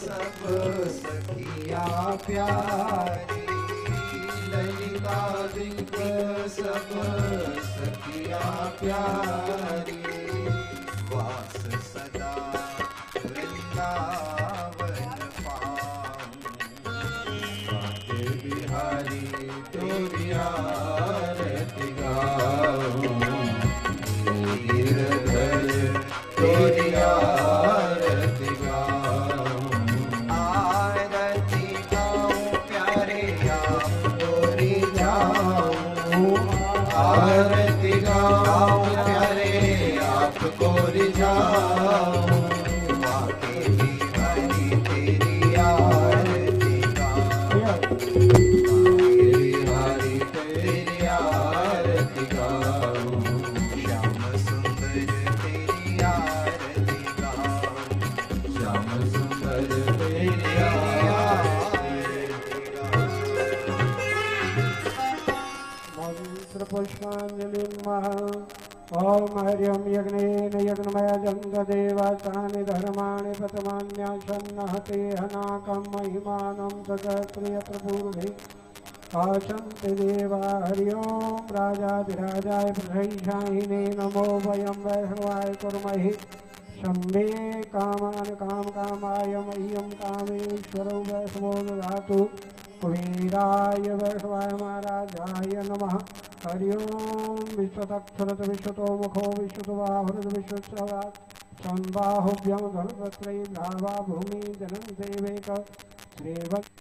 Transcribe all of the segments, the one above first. सब सखिया प्यारी ललिता बिक सब सखिया प्यारी वास सदा वृंदावन पाऊं बिहारी तो बिहारति गाऊं गिरधर तोरी आरती गाऊं आरती गाऊं प्यारे आपको रिझाऊं वाके बिहारी तेरी आरती गाऊं वाके बिहारी तेरी आरती गाऊं श्याम सुंदर तेरी आरती गाऊं श्याम सुंदर तेरी पुष्पांजलि ओम हरिओं यज्ञेन यज्ञमय जंगदेवानि धर्माणि प्रतमान्यासन्नहते हनाकं महिमानं सगप्रिय प्रपूर्णे आचन्ते देवा हरिओं राजाधिराजाय प्रथयिषाहिने नमो वयं वैष्णवाय कुर्महि शम्भे कामान् कामकामाय मह्यं कामेश्वरो वैष्णवो ददातु कुबेराय वैष्णवाय महाराजाय नमः। हरि ओम विश्वतक्षरत विश्वतो मुखो विश्वतुबाहुरत विश्वस्रवात् संबाहुभ्यं धनुरत्रयी भावा भूमि जनं देवेक श्रीवत्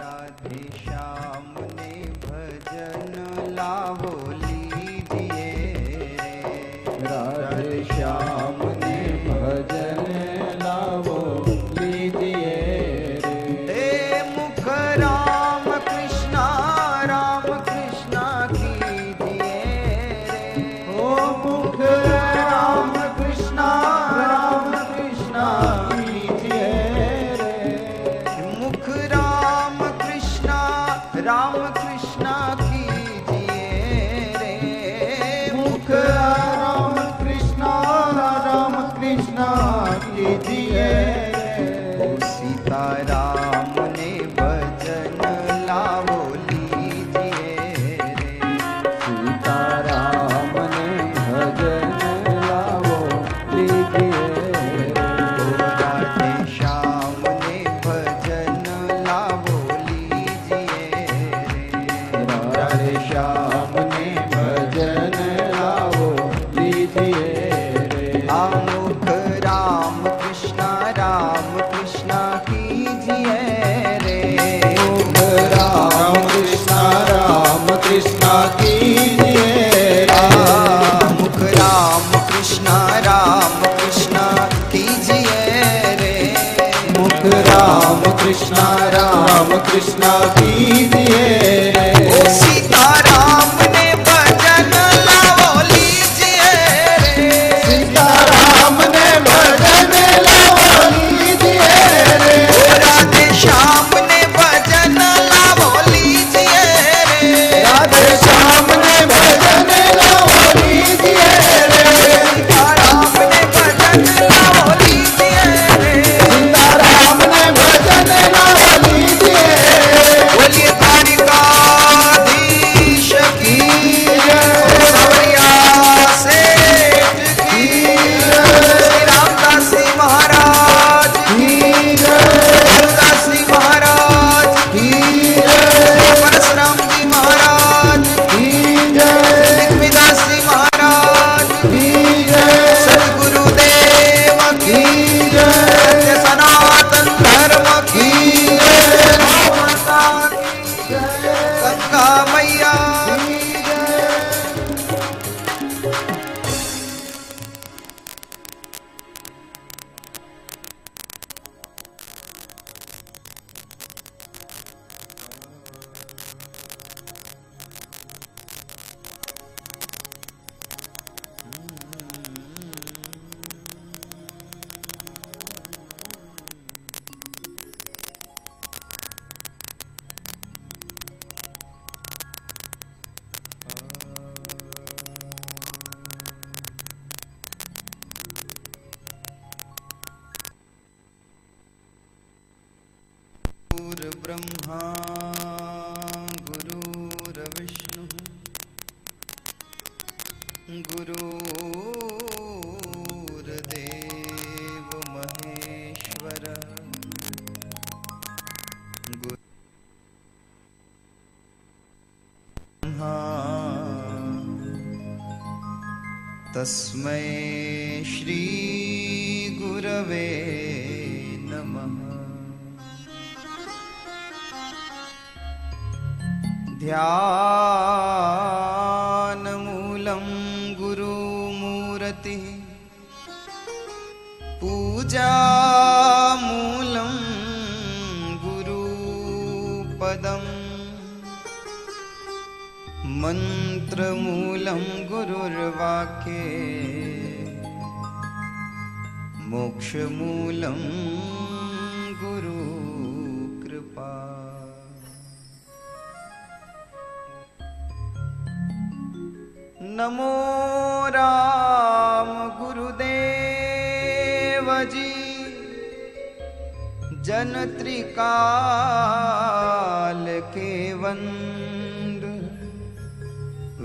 राधे श्याम ने भजन लावो लीजिए रे, राधे श्याम ने भजन लावो लीजिए रे। हे मुख राम कृष्णा कीजिए रे, ओ मुख राम कृष्णा कीजिए रे। मुख राम कृष्णा कीजिए रे, मुख राम कृष्णा कीजिए रे। सीता राम ने भजन लावो लीजिए रे, सीता राम ने भजन लावो लीजिए रे। राधे श्याम ने भजन लावो लीजिए रे, राधे श्याम ने भजन लावो लीजिए रे। मुख राम कृष्णा कीजिए रे, मुख राम कृष्णा कीजिए रे। मुख राम कृष्णा कीजिए रे, मुख राम कृष्णा कीजिए रे। ओ सीता राम ने भजन लावो लीजिए रे, सीता राम ने भजन लावो लीजिए रे। ओ राधे श्याम ने भजन लावो लीजिए रे, राधे श्याम ने भजन लावो लीजिए रे। सीता राम ने भजन लावो लीजिए रे, सीता राम ने भजन लावो लीजिए रे। बोलिए तारिकाधीश की सवरिया सेठ की, श्री रामदास जी महाराज की, हरदास जी महाराज की, श्री परशुराम जी महाराज की, लक्ष्मीदास जी महाराज की, सदगुरुदेव की, सत्य सनातन धर्म की, गौ माता की, गंगा मैया की जय। ब्रह्मा गुरुर्विष्णु गुरुर्देव महेश्वर ब्रह्मा तस्मै श्री गुरवे नमः। ध्यानमूलं गुरुमूर्तिः, पूजामूलं गुरुपदं, मन्त्रमूलं गुरुर्वाक्ये, मोक्षमूलं गुरुकृपा। नमो राम गुरुदेव जी, जन त्रिकाल के वंद,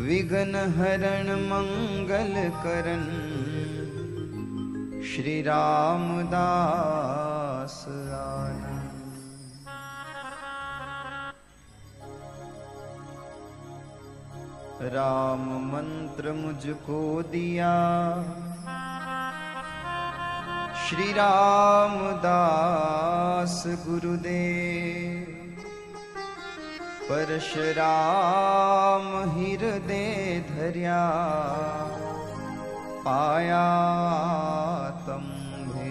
विघ्न हरण मंगल करन, श्री रामदास आना। राम मंत्र मुझको दिया श्री रामदास गुरुदेव, परशुराम हृदय धर्या पाया तम्भे।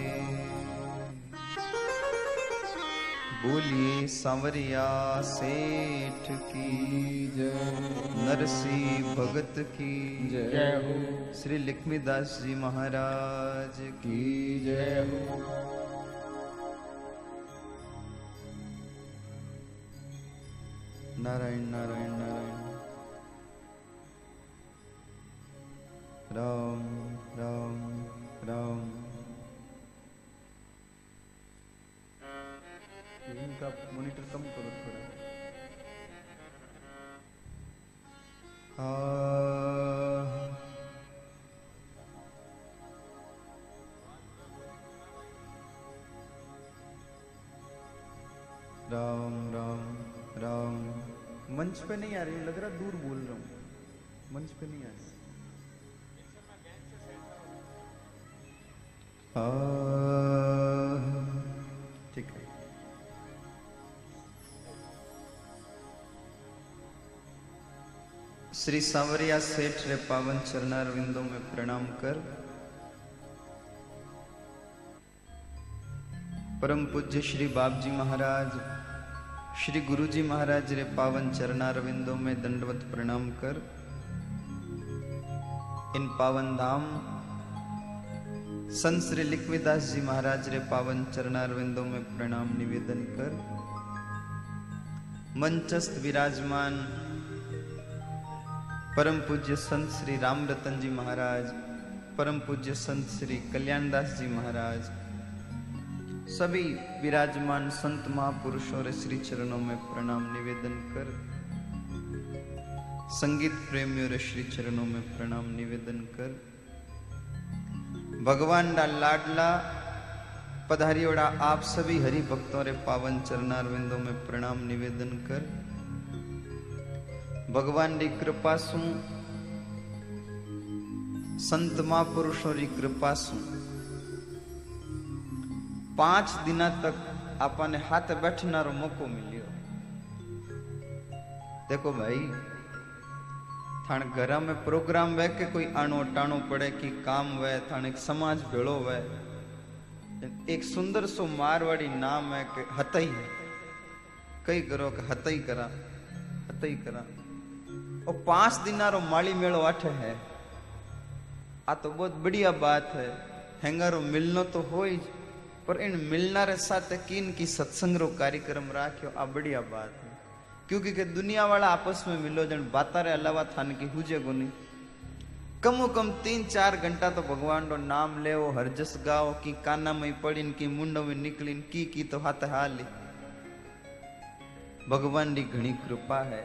बोलिए सांवरिया सेठ की जय, नरसी भगत की जय हो, श्री लक्ष्मीदास जी महाराज की जय हो। नारायण नारायण नारायण। राम राम राम। इनका मॉनिटर कम करो थोड़ा। राम राम राम। मंच पे नहीं आ रही, लग रहा दूर बोल रहा हूँ, मंच पे नहीं आ रही। ठीक है। श्री सांवरिया सेठ रे पावन चरणारविंदों में प्रणाम कर परम पूज्य श्री बाप जी महाराज, श्री गुरु जी महाराज रे पावन चरणारविंदों में दंडवत प्रणाम कर इन पावन धाम संत श्री लिखविदास जी महाराज रे पावन चरणारविंदों में प्रणाम निवेदन कर। मंचस्थ विराजमान परम पूज्य संत श्री राम रतन जी महाराज, परम पूज्य संत श्री कल्याणदास जी महाराज, सभी विराजमान संत महापुरुषों रे श्री चरणों में प्रणाम निवेदन कर। संगीत प्रेमियों रे श्री चरणों में प्रणाम निवेदन कर। भगवान डा लाडला पधारियोड़ा आप सभी हरि भक्तों रे पावन चरणारविंदों में प्रणाम निवेदन कर। भगवान री कृपा सु संत महापुरुषों री कृपा सु 5 दिन तक आपने हाथ बैठना रो मौको मिलियो। देखो भाई, थाने घर में प्रोग्राम वे के कोई आनो टाणो पड़े कि काम वे, थाने एक समाज भेड़ो वे, एक सुंदर सो मारवाड़ी नाम है कि हतई है। कई करो कि हतई करा, हतई करा। और 5 दिन रो माली मेलो आठे है। आ तो बहुत बढ़िया बात है। हैंगारो मिलनो तो हो ही, पर इन मिलना रे साथ कीन की सत्संग रो कार्यक्रम राख्यो, आ बढ़िया बात है। क्योंकि के दुनिया वाला आपस में मिलो जन बाता रे अलावा थान की हुजे कोनी। कमो कम 3-4 घंटा तो भगवान रो नाम लेवो, हरजस गाओ, की काना में पड़ीन की मुंडो में निकलीन की तो हाथ हाली। भगवान री घणी कृपा है,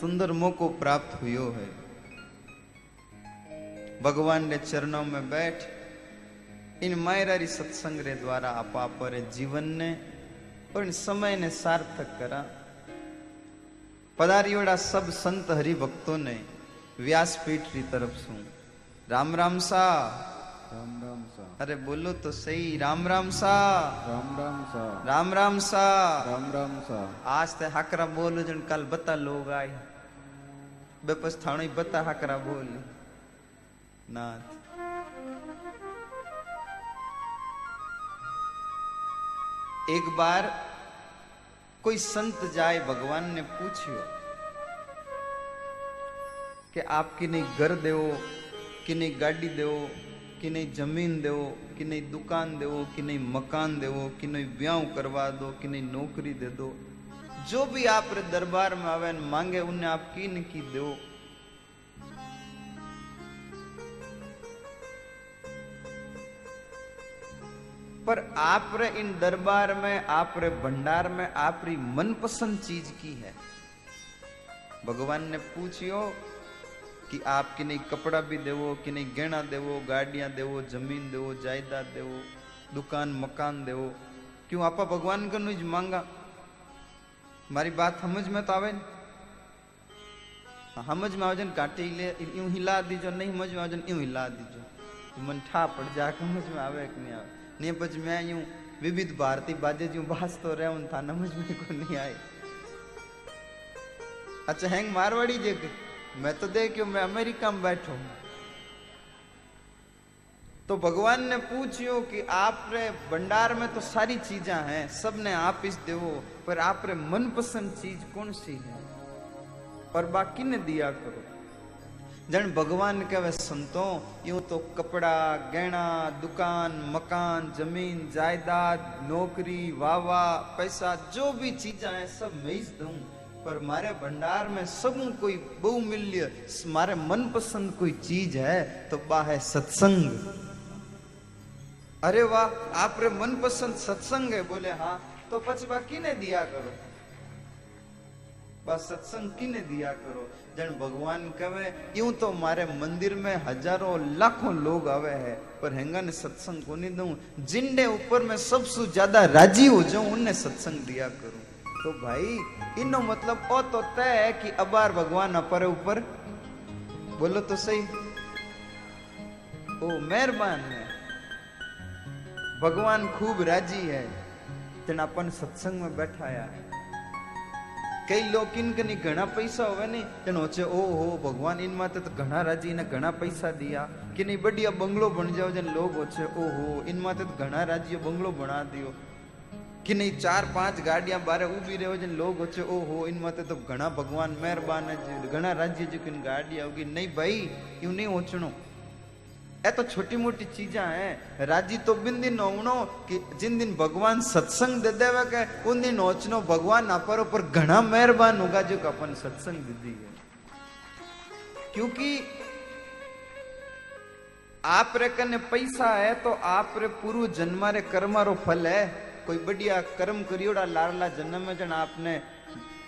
सुंदर मौको प्राप्त हुयो है। भगवान रे चरणों में बैठ इन मायरारी सत्संग रे द्वारा आप आपरे जीवन ने और इन समय ने सार्थक करा। पधारियोड़ा सब संत हरि भक्तों ने व्यासपीठ की तरफ सुन राम राम सा, राम राम सा। अरे बोलो तो सही, राम राम सा, राम राम सा, राम राम सा, राम राम सा। आज ते हाकरा बोलो जन कल बता लोग आए बेपस थाने बता हाकरा बोल नाथ। एक बार कोई संत जाए, भगवान ने पूछियो कि आप किने घर देवो, किने गाड़ी देवो, किने जमीन देवो, किने दुकान देवो, किने मकान देवो, किने ब्याह करवा दो, किने नौकरी दे दो, जो भी आप रे दरबार में आवे न मांगे उन्हें आप किन की देवो। पर आप रे इन दरबार में, आप रे भंडार में आप री मनपसंद चीज की है। भगवान ने पूछियो कि आप कि नहीं कपड़ा भी देवो, कि नहीं गहना देवो, गाड़ियां देवो, जमीन देवो, जायदाद देवो, दुकान मकान देवो, क्यों आपा भगवान को नहीं मांगा? मारी बात समझ में तो आवे न? समझ में आवजन काटी ले, यूं हिला दीजो, नहीं समझ में आवजन यूं हिला दीजो, मन ठा पड़ जा, समझ में आवे कि नहीं आवे। ने पच मैं यूं विविध भारती बाजे जी भाजतो रहा था, समझ में को नहीं आए। अच्छा हैंग मारवाड़ी जेके मैं तो देखियो मैं अमेरिका में बैठो हूं। तो भगवान ने पूछियो कि आपरे भंडार में तो सारी चीजा हैं, सबने आप इस देवो, पर आपरे मनपसंद चीज कौन सी है और बाकी ने दिया करो। जन भगवान कहे संतों यूं तो कपड़ा, गहना, दुकान, मकान, जमीन, जायदाद, नौकरी, वावा, पैसा, जो भी चीजा है सब मैं इस दूं, पर मारे भंडार में सबू कोई बहुमूल्य मारे मनपसंद कोई चीज है तो बा है सत्संग। अरे वाह आप रे मनपसंद सत्संग है, बोले हाँ, तो पचबा किने दिया करो, बस सत्संग किने दिया करो। जन भगवान कहे यूं तो मारे मंदिर में हजारों लाखों लोग आवे हैं, पर हैंगा ने सत्संग को नहीं दूं, जिनने ऊपर में सबसे ज्यादा राजी हो जाऊं उन्हें सत्संग दिया करूं। तो भाई इनो मतलब ओ तो तय है कि अबार भगवान अपर ऊपर, बोलो तो सही, ओ मेहरबान है भगवान, खूब राजी है तेना अपन सत्संग में बैठाया है। कई लोग इनकनी घना पैसा होवे नहीं तेन होचे ओ हो भगवान इन माते तो घना राजी ने घना पैसा दिया, कि नहीं बढ़िया बंगलो बन जाओ, जन लोग होचे ओ हो इन माते तो घना राजी बंगलो बना दियो, कि नहीं 4-5 गाड़ियां बारे उभी रहो, जन लोग होचे ओ हो इन माते तो घना भगवान मेहरबान है घना राज्य जी किन गाड़ियां होगी। नहीं भाई यूं नहीं होचनो, ए तो छोटी मोटी चीजा है, राजी तो बिन दिन होनो कि जिन दिन भगवान सत्संग दे देवे के उन दिन होचनो भगवान अपर ऊपर घना मेहरबान होगा जो अपन सत्संग दे दी है। क्योंकि आप रे कने पैसा है तो आप रे पूर्व जन्मा रे कर्मा रो फल है, कोई बढ़िया कर्म करियोड़ा लारला जन्म में जन आपने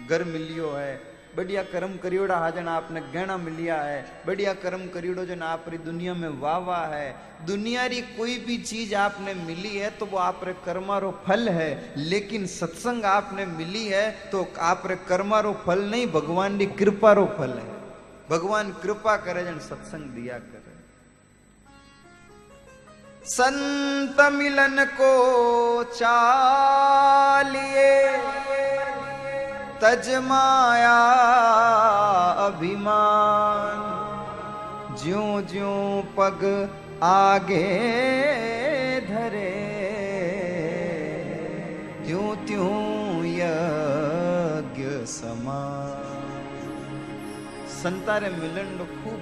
घर मिलियो है, बढ़िया कर्म करियोड़ा हा जन आपने गहना मिलिया है, बढ़िया कर्म करियोड़ो जन आप री दुनिया में वावा है, दुनिया री कोई भी चीज आपने मिली है तो वो आप रे कर्मारो फल है। लेकिन सत्संग आपने मिली है तो आप रे कर्मारो फल नहीं, भगवान री कृपारो फल है, भगवान कृपा करे जन सत्संग दिया करे। संत मिलन को चालिए तज माया अभिमान, ज्यों ज्यों पग आगे धरे ज्यों त्यों यज्ञ समान। संतारे मिलन लो खूब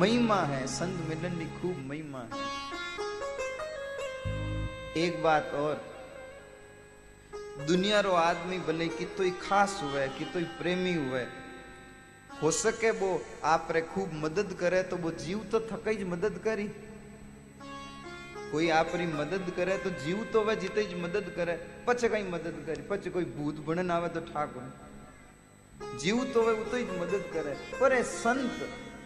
महिमा है, संत मिलन ली खूब महिमा है। एक बात और, दुनिया रो आदमी भले कितो ही खास हुए कितो ही प्रेमी हुए, हो सके वो आप रे खूब मदद करे तो वो जीव तो थके ज मदद करी, कोई आप री मदद करे तो जीव तो वह जिते ज मदद करे, पचे कहीं मदद करी पचे कोई भूत बनन आवे तो ठाकुर जीव तो वह उतो ही मदद करे। पर ए संत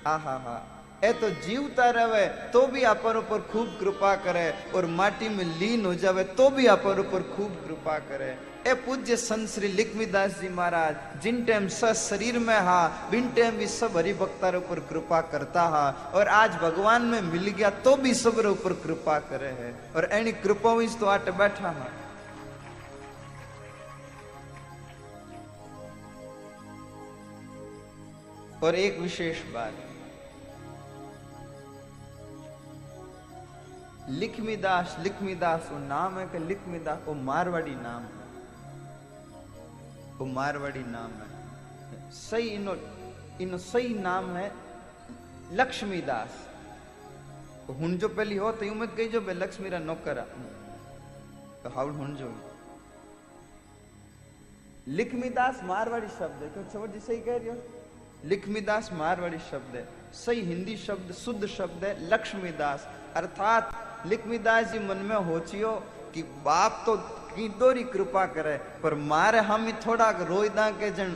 आहा हा ए तो जीवता रहे तो भी अपन ऊपर खूब कृपा करे, और माटी में लीन हो जावे तो भी अपन ऊपर खूब कृपा करे। ए पूज्य संत श्री लिखमीदास जी महाराज जिन टाइम स शरीर में हा बिन टाइम भी सब हरि भक्तार ऊपर कृपा करता हा, और आज भगवान में मिल गया तो भी सब रे ऊपर कृपा करे है, और एनी कृपा हुई तो आटे बैठा है। और एक विशेष बात, लिखमीदास, लिखमीदास वो नाम है कि लिखमीदास वो मारवाड़ी नाम है, वो मारवाड़ी नाम है, सही इनो इनो सही नाम है लक्ष्मीदास। हूं जो पहली हो तो यूं मत कही जो बे लक्ष्मी रा नौकर तो हाउड हूं जो लिखमीदास मारवाड़ी शब्द है, क्यों छोड़ जी सही कह रही हो, लिखमीदास मारवाड़ी शब्द है, सही हिंदी शब्द शुद्ध शब्द है लक्ष्मीदास। अर्थात लिखमीदास जी मन में होचियो कि बाप तो कीदोरी कृपा करे, पर मारे हम ही थोड़ा रोई दा के जन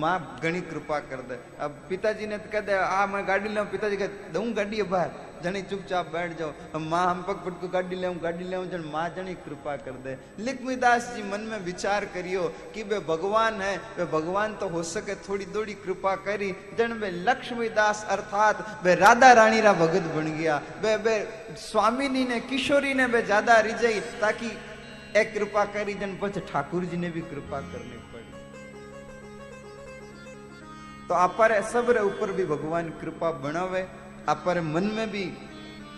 माँ घनी कृपा कर दे। अब पिताजी ने कह दे आ मैं गाड़ी ले, पिताजी कह दू गाड़ी बाहर जनी चुपचाप बैठ जाओ, माँ हम पग को गाड़ी ले जन माँ जनी कृपा कर दे। लिखमीदास जी मन में विचार करियो कि वे भगवान है, वे भगवान तो हो सके थोड़ी थोड़ी कृपा करी, जन वे लक्ष्मीदास अर्थात वे राधा रानी रा भगत बन गया, वे स्वामिनी ने किशोरी ने वे ज्यादा रिझाई ताकि एक कृपा करी, जन पछ ठाकुर जी ने भी कृपा करनी पड़ी। तो आपारे सबरे ऊपर भी भगवान कृपा बनावे, आपारे मन में भी।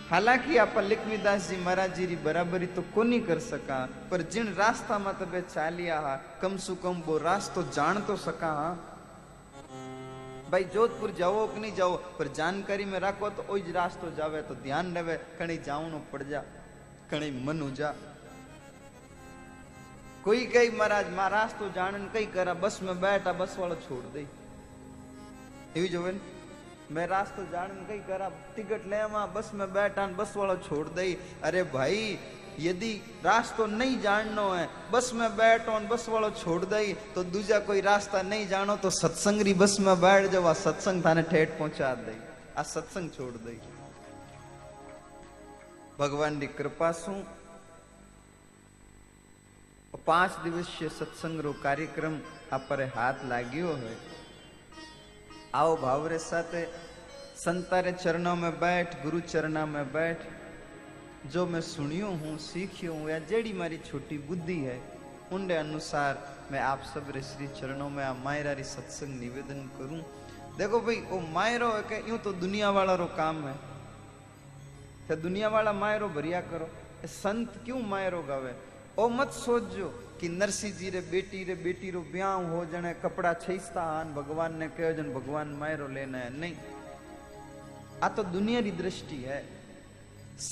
हालांकि आप लक्ष्मीदास जी महाराज जी री बराबरी तो कोनी कर सका, पर जिन रास्ता में तबे चालिया हा कम सु कम वो रास्तो जान तो सका हा। भाई जोधपुर जाओ कि नहीं जाओ, पर जानकारी में राखो तो ओ ज रास्तो जावे, तो ध्यान रहे कहीं जावनो पड़ जा, कहीं मन हो जा। कोई कई महाराज मां रास्तो जानन कई करा, बस में बैठा बस वाला छोड़ दे, यही जो है मैं रास्तो जानन कई करा, टिकट ले मां बस में बैठा बस वाला छोड़ दे। अरे भाई यदि रास्तो नहीं जाननो है, बस में बैठो बस वाला छोड़ दे, तो दूजा कोई रास्ता नहीं जानो तो सत्संग री बस में बैठ जाओ, आ सत्संग थाने ठेठ पहुंचा दे, आ सत्संग छोड़ दे। भगवान री कृपा सु 5 दिवसीय सत्संग रो कार्यक्रम आपरे हाथ लाग्यो है। आओ भावरे साथे संतारे चरणों में बैठ, गुरु चरणा में बैठ, जो मैं सुनियो हूँ सीखियो हूँ या जेड़ी मारी छोटी बुद्धि है उनके अनुसार मैं आप सब रे श्री चरणों में आ मायरा री सत्संग निवेदन करूँ। देखो भाई वो मायरो है कि यूं तो दुनिया वाला रो काम है, तो दुनिया वाला मायरो भरिया करो, संत क्यों मायरो गावे। ओ मत सोचो कि नरसिंह जी रे बेटी रो ब्याह हो जने, कपड़ा छईसता आन भगवान ने कहो जन भगवान मायरो लेना है, नहीं। आ तो दुनिया री दृष्टि है।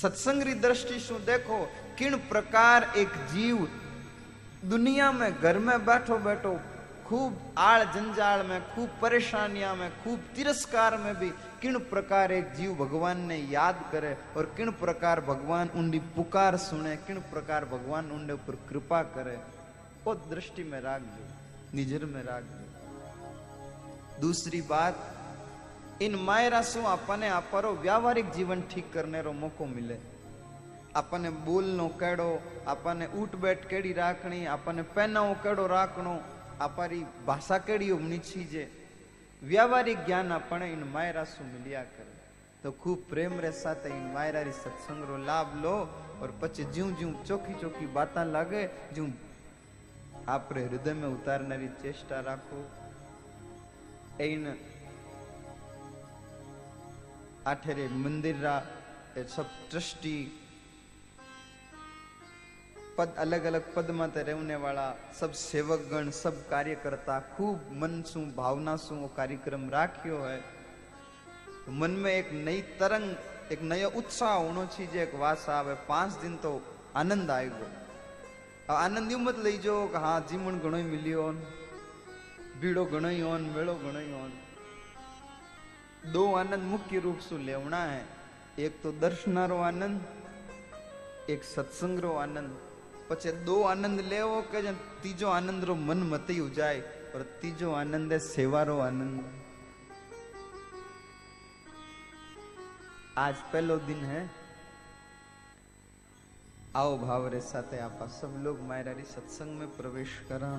सत्संग री दृष्टि शू देखो किन प्रकार एक जीव दुनिया में घर में बैठो बैठो खूब आड़ जंजाल में, खूब परेशानियां में, खूब तिरस्कार में भी किन प्रकार एक जीव भगवान ने याद करे, और किन प्रकार भगवान उनकी पुकार सुने, किन प्रकार भगवान उनके ऊपर कृपा करे। वो दृष्टि में राख दो, निजर में राख दो। दूसरी बात, इन मायरा सु अपने आपरो व्यावहारिक जीवन ठीक करने रो मौको मिले। अपने बोलनो केड़ो, अपने उठ बैठ केड़ी राखनी, अपने पहनाओ केड़ो राखनो, आपारी भाषा केड़ी होनी चाहिए, व्यावहारिक ज्ञान अपने इन मायरा सु मिलिया करे। तो खूब प्रेम रे साथ इन मायरा री सत्संग रो लाभ लो, और पचे ज्यों ज्यों चौकी चौकी बातें लागे ज्यों आपरे हृदय में उतारने री चेष्टा राखो। इन आठरे मंदिर रा सब ट्रस्टी पद, अलग अलग पद में रहने वाला सब सेवक गण, सब कार्यकर्ता खूब मन सु भावना सु कार्यक्रम राखियो है। तो मन में एक नई तरंग, एक नया उत्साह होना चाहिए, एक वास आवे। 5 दिन तो आनंद आएगो, आनंद यू मत लीजो कि हाँ जीवन घणो मिलियो, भीड़ो घणो होन, मेलो घणो होन। 2 आनंद मुख्य रूप से लेवना है, एक तो दर्शनारो आनंद, एक सत्संग रो आनंद। पचे 2 आनंद लेवो के जन तीजो आनंद रो मन मती हो जाए, और तीजो आनंद है सेवा रो आनंद। आज पहलो दिन है, आओ भाव रे साथे आपा सब लोग मायरा री सत्संग में प्रवेश करा।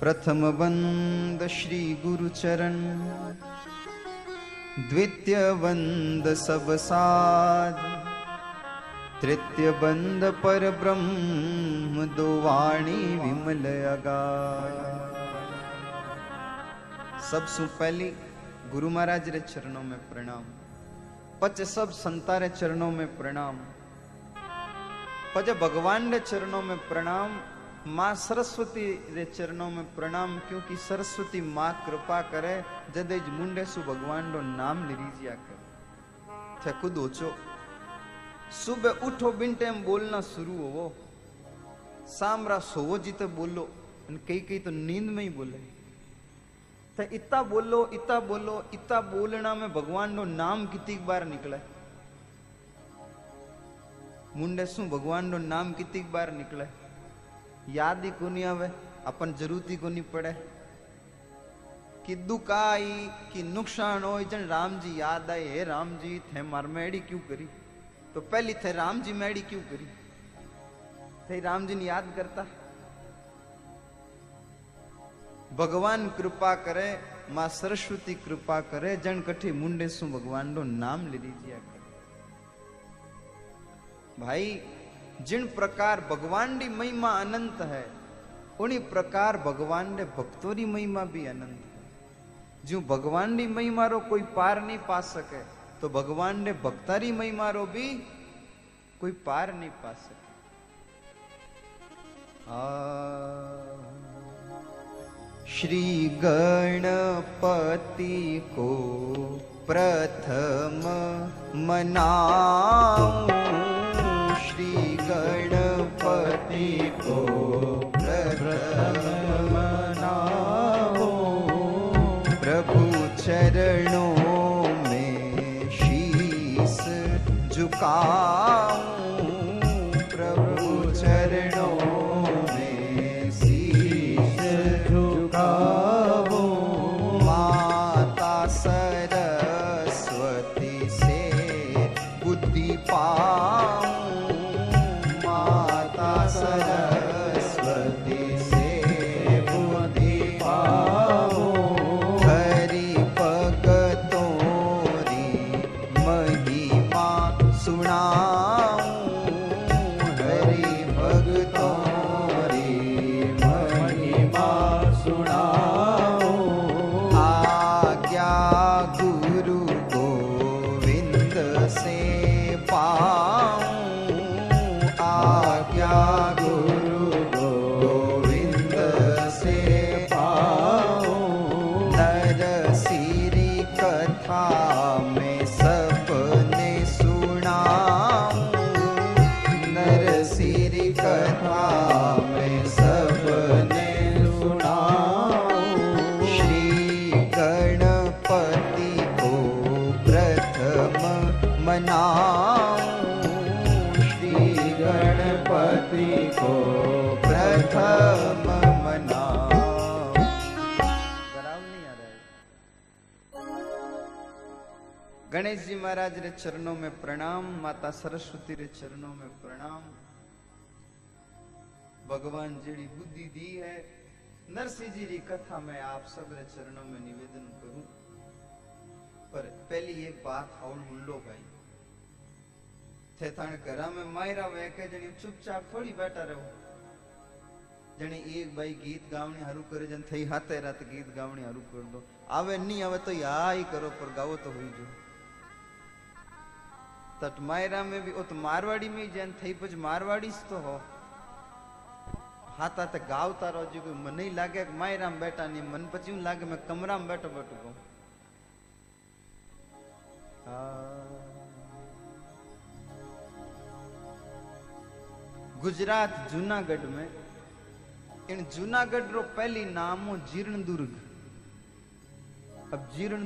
प्रथम वंद श्री गुरु चरण, द्वितीय वंद सब साध, तृतीय बंद पर ब्रह्म दो वाणी विमल अगार। सब सु पहली गुरु महाराज रे चरणों में प्रणाम, पच सब संता रे चरणों में प्रणाम, पच भगवान रे चरणों में प्रणाम, माँ सरस्वती रे चरणों में प्रणाम। क्योंकि सरस्वती माँ कृपा करे जदेज मुंडे सु भगवान रो नाम लिरीजिया कर। थे खुद ओचो सुबह उठो, बिन टाइम बोलना शुरू हो, सामरा सोवो जीते बोलो, कई कई तो नींद में ही बोले। तो इतना बोलना में भगवान नो नाम कितनी बार निकले, मुंडे शू भगवान नो नाम कितनी बार निकले, याद ही कोनी आवे, अपन जरूरत ही कोनी पड़े। कि दुख आई कि नुकसान हो जन राम जी याद आए, हे राम जी थे मार में एड़ी क्यों करी। तो पहली थे राम जी मैडी क्यों करी, थे राम जी ने याद करता। भगवान कृपा करे, मां सरस्वती कृपा करे, जन कठी मुंडे सु भगवान रो नाम ले लीजिए। भाई जिन प्रकार भगवान री महिमा अनंत है, उनी प्रकार भगवान ने भक्तों की महिमा भी आनंद जो भगवान की महिमा रो कोई पार नहीं पा सके तो भगवान ने भक्ता की महिमा रो भी कोई पार नहीं पा सके। श्री गणपति को प्रथम मनाऊं, श्री गणपति को प्रथम मनाऊं, प्रभु चरणों में शीश झुकाऊं, प्रभु चरणों गणेश जी महाराज रे चरणों में प्रणाम, माता सरस्वती रे चरणों में प्रणाम। भगवान जी बुद्धि दी है नरसिंह जी री कथा मैं आप सब रे चरणों में निवेदन करूं, पर पहली एक बात हाउल मुल्लो भाई थेतान करा में मायरा वे के जनी चुपचाप थोड़ी बैठा रहो। जने एक भाई गीत गावणी हारू करे जन थई हाथे रात गीत गावणी हारू कर दो, आवे नहीं आवे तो या ही करो पर गाओ तो हुई जो तट मायरा में भी उत मारवाड़ी में जन थई पज मारवाड़ी से तो हो हाथा तक गावता रहो जो कोई मन नहीं लागे मायरा में बैठा नहीं मन पचूं लागे मैं कमरा में बैठो बैठो गो। गुजरात जूनागढ़ में इन जूनागढ़ रो पहली नाम हो जीर्ण दुर्ग। अब जीर्ण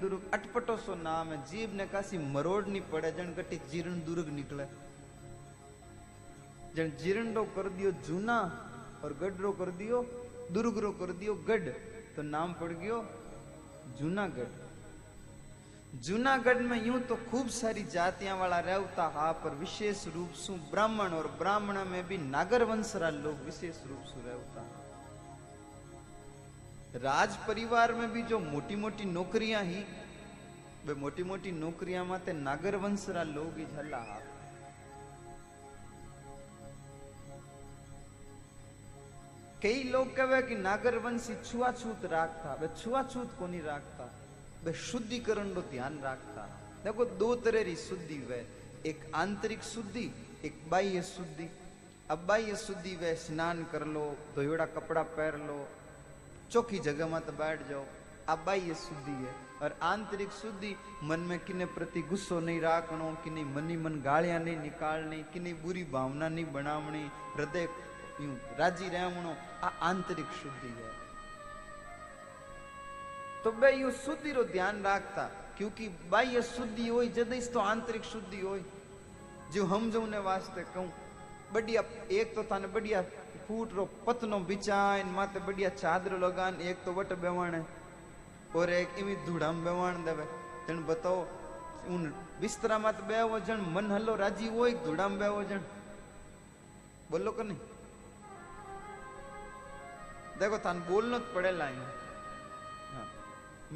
दुर्ग अटपटो सो नाम है, जीव ने कासी मरोड़ नहीं पड़े जन गटी जीर्ण दुर्ग निकले। जन जीर्ण रो कर दियो जूना और गढ़ रो कर दियो दुर्ग रो कर दियो गढ़ तो नाम पड़ गयो जूनागढ़। जूनागढ़ में यूं तो खूब सारी जातियां वाला रहता हा, पर विशेष रूप से ब्राह्मण और ब्राह्मण में भी नागर वंशरा लोग विशेष रूप से रहता। राज परिवार में भी जो मोटी मोटी नौकरियां ही वे मोटी मोटी नौकरियां माते नागर वंशरा लोग ही झल्ला। कई लोग कहे कि नागर वंशी छुआछूत राखता, वे छुआछूत को नहीं राखता, वे शुद्धिकरण को ध्यान राखता। देखो दो तरह की शुद्धि वे, एक आंतरिक शुद्धि एक बाह्य शुद्धि। अब बाह्य शुद्धि वे स्नान कर लो धोयोड़ा कपड़ा पहर लो चौकी जगह मत बैठ जाओ, अब बाह्य शुद्धि है। और आंतरिक शुद्धि मन में किने प्रति गुस्सो नहीं राखनो, किने मनी मन गालियां नहीं निकालनी, किने बुरी भावना नहीं बनावनी, हृदय यूं राजी रहवनो, आ आंतरिक शुद्धि है। तो बे यूं शुद्धि रो ध्यान राखता, क्योंकि बाह्य शुद्धि होई जदे तो आंतरिक शुद्धि होई। जो हम जो ने वास्ते कहूं बढ़िया एक तो थाने बढ़िया फूट रो पतनो बिछाइन माते बढ़िया चादर लगान, एक तो वट बेवाने और एक इमी धूड़ाम बेवान देवे। जन बताओ उन बिस्तरा मत बेवो जन मन हलो राजी हो एक धूड़ाम बेवो जन बोलो कने। देखो थान बोलना तो पड़े लाइन। हाँ।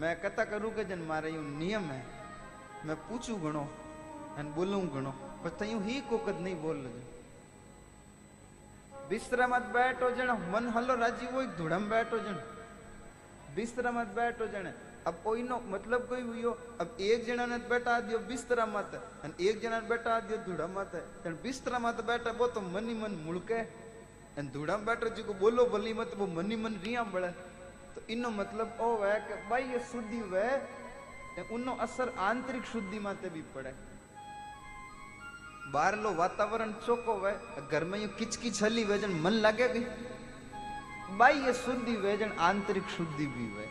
मैं कथा करूं के जन मारे यूं नियम है, मैं पूछूं घणो बोलूं घणो पर तयूं ही कोकद नहीं बोल लगे। बिस्तर मत बैठो जन मन हलो राजी हो धूड़म बैठो जन बिस्तर मत बैठो जन। अब कोई नो मतलब कोई हुई हो, अब एक जना ने बैठा दियो बिस्तर मत अन एक जना ने बैठा दियो धूड़म मत जन बिस्तर मत बैठा वो तो मन ही मन मुड़के अन धूड़म बैठो जी को बोलो भली मत वो मन ही मन रिया बड़े। तो इनो मतलब ओ है कि भाई ये शुद्धि वे उन्नो असर आंतरिक शुद्धि माते भी पड़े। बाहर लो वातावरण चोको वे घर में यू किचकिच हली वेजन मन लगे भी भाई ये शुद्धि वेजन आंतरिक शुद्धि भी वे।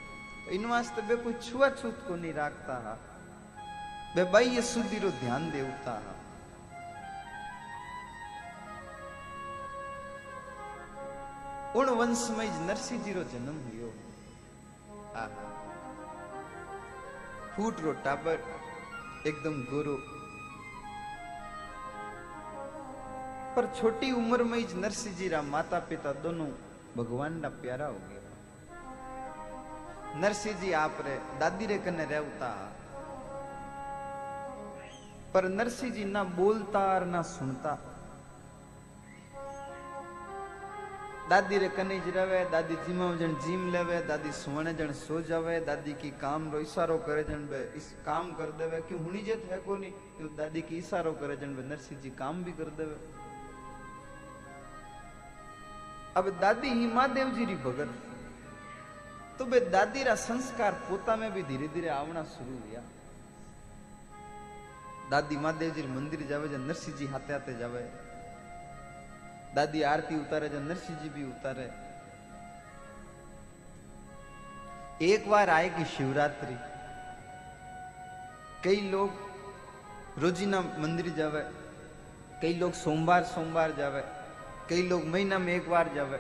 तो इन वास्ते बे कोई छुआछूत को नहीं रखता हा बे भाई ये शुद्धि रो ध्यान देवता हा। उन वंश में नरसिंह जी रो जन्म हुयो फूट रो टाबर एकदम गोरो पर छोटी उम्र में ही नरसिंह जी रा माता पिता दोनों भगवान ना प्यारा हो गया। नरसिंह जी आप रे दादी रे कने रहता पर नरसिंह जी ना बोलता और ना सुनता दादी रे कने ज रहे। दादी जीमा जन जीम लेवे दादी सोने जन सो जावे दादी की काम रो इशारो करे जन बे इस काम कर देवे कि हुणी जेत है कोनी तो दादी की इशारो करे जन बे नरसिंह जी काम भी कर देवे। अब दादी ही महादेव जी री भगत तो बे दादी रा संस्कार पोता में भी धीरे धीरे आवना शुरू हुआ। दादी महादेव जी मंदिर जावे जन नरसिंह जी हाथे हाथे जावे दादी आरती उतारे जन नरसिंह जी भी उतारे। एक बार आएगी शिवरात्रि कई लोग रोजीना मंदिर जावे कई लोग सोमवार सोमवार जावे कई लोग महीना में एक बार जावे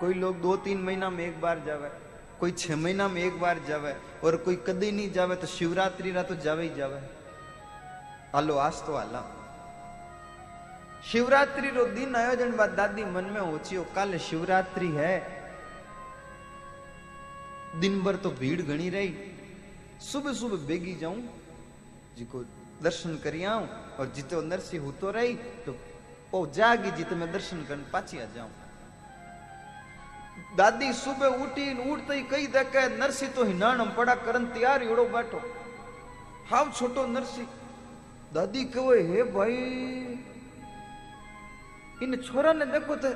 कोई लोग 2-3 महीना में एक बार जावे कोई 6 महीना में एक बार जावे और कोई कदी नहीं जावे। तो शिवरात्रि रा तो जावे ही जावे आलो आज तो आला शिवरात्रि रो दिन आयोजन बाद दादी मन में होचियो कल शिवरात्रि है। दिन भर तो भीड़ घणी रही सुबह सुबह बेगी जाऊं जी को दर्शन करी आऊं और जितो नरसिंह होतो रही तो ओ जागी जीत में दर्शन कर पाची आ जाऊं। दादी सुबह उठी उठते ही कई देखे नरसिंह तो हिनाणम पड़ा करन तैयार उड़ो बैठो हाव छोटो नरसिंह। दादी कहे हे भाई इन छोरा ने देखो तो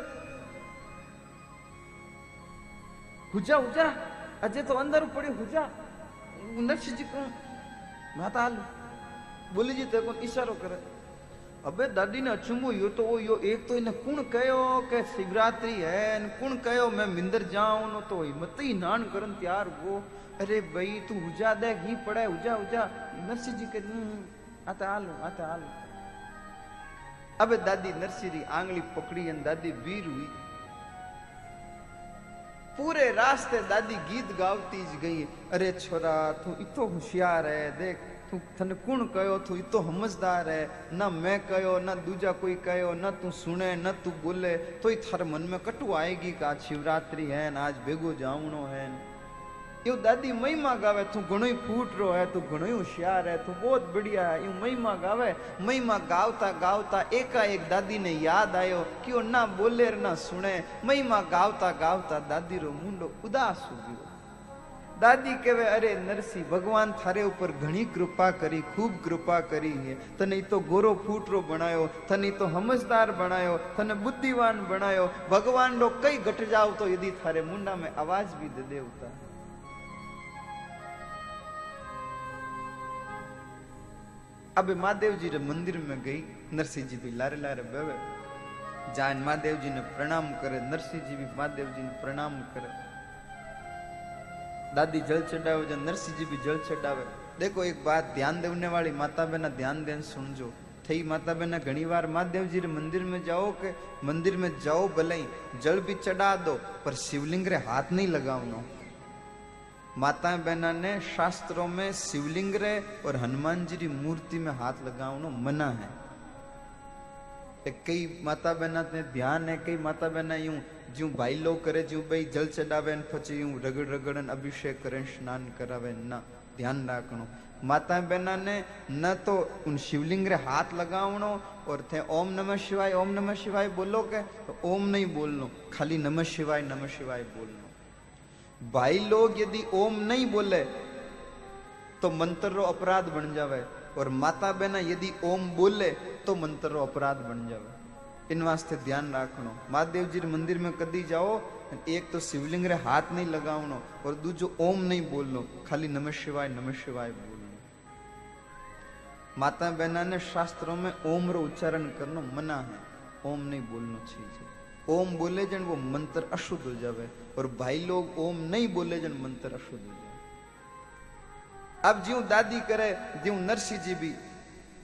हुजा हुजा अजय तो अंदर पड़े हुजा नरसिंह जी को माता बोली जी ते को इशारो करे। अबे दादी ने अचंभो यो तो वो यो एक तो इन्हें कुण कहो के शिवरात्रि है कुण कहो मैं मिंदर जाऊं न तो हिम्मत ही नान करन तैयार वो अरे भाई तू उजा दे घी पड़े उजा उजा नरसिंह जी के आता आलू। अबे दादी नरसिंह री आंगली पकड़ी अन दादी वीर हुई पूरे रास्ते दादी गीत गावती ज गई। अरे छोरा तू इतो होशियार है देख तू थने कुण कहो तू इतो समझदार है ना मैं कहो ना दूजा कोई कहो ना तू सुने ना तू बोले तो ही थार मन में कटु आएगी का आज शिवरात्रि है ना आज भेगो जावणो है। यो दादी महिमा गावे तू घणो फूट रो है तू घणो होशियार है तू बहुत बढ़िया है यूं महिमा गावे। महिमा गावता गावता एकाएक दादी ने याद आयो कि वो ना बोले ना सुने महिमा गावता गावता दादी रो मुंडो उदास हो गयो। दादी कहे अरे नरसिंह भगवान थारे ऊपर घनी कृपा करी खूब कृपा करी है तने तो गोरो फूटरो बनायो तने तो समझदार बनायो तने बुद्धिवान बनायो भगवान रो कई घट जाओ तो यदि थारे मुंडा में आवाज भी दे देवता। अब महादेव जी रे मंदिर में गई नरसिंह जी भी लारे लारे बेवे जान महादेव जी ने प्रणाम करे नरसिंह जी भी महादेव जी ने प्रणाम करे। दादी जल चढ़ावे जन नरसिंह जी भी जल चढ़ावे। देखो एक बात ध्यान देने वाली माता बहना ध्यान देन सुन जो थई माता बहना घनी बार महादेव जी रे मंदिर में जाओ के मंदिर में जाओ भले जल भी चढ़ा दो पर शिवलिंग रे हाथ नहीं लगावनो। माता बहना ने शास्त्रों में शिवलिंग रे और हनुमान जी री मूर्ति में हाथ लगावनो मना है। कई माता बहना ने ध्यान है कई माता बहना यूं ज्यों भाई लोग करे ज्यों भाई जल चढ़ावे पछी यूं रगड़ रगड़न अभिषेक करें स्नान करावे ना ध्यान रखनो। माता बहना ने न तो उन शिवलिंग रे हाथ लगावणो और थे ओम नमः शिवाय बोलो के तो ओम नहीं बोलनो, खाली नमः शिवाय बोलनो। भाई लोग यदि ओम नहीं बोले तो मंत्र रो अपराध बन जावे और माता बहना यदि ओम बोले तो मंत्र रो अपराध बन जावे। इन वास्ते ध्यान राखनो, महादेव जी मंदिर में कदी जाओ एक तो शिवलिंग रे हाथ नहीं लगावनो और दूजो ओम नहीं बोलनो, खाली नमः शिवाय बोलनो। माता बहना ने शास्त्रों में ओम रो उच्चारण करनो मना है, ओम नहीं बोलनो चाहिए। ओम बोले जन वो मंत्र अशुद्ध हो जावे और भाई लोग ओम नहीं बोले जन मंत्र अशुद्ध हो जावे। अब ज्यों दादी करे ज्यों नरसिंह जी भी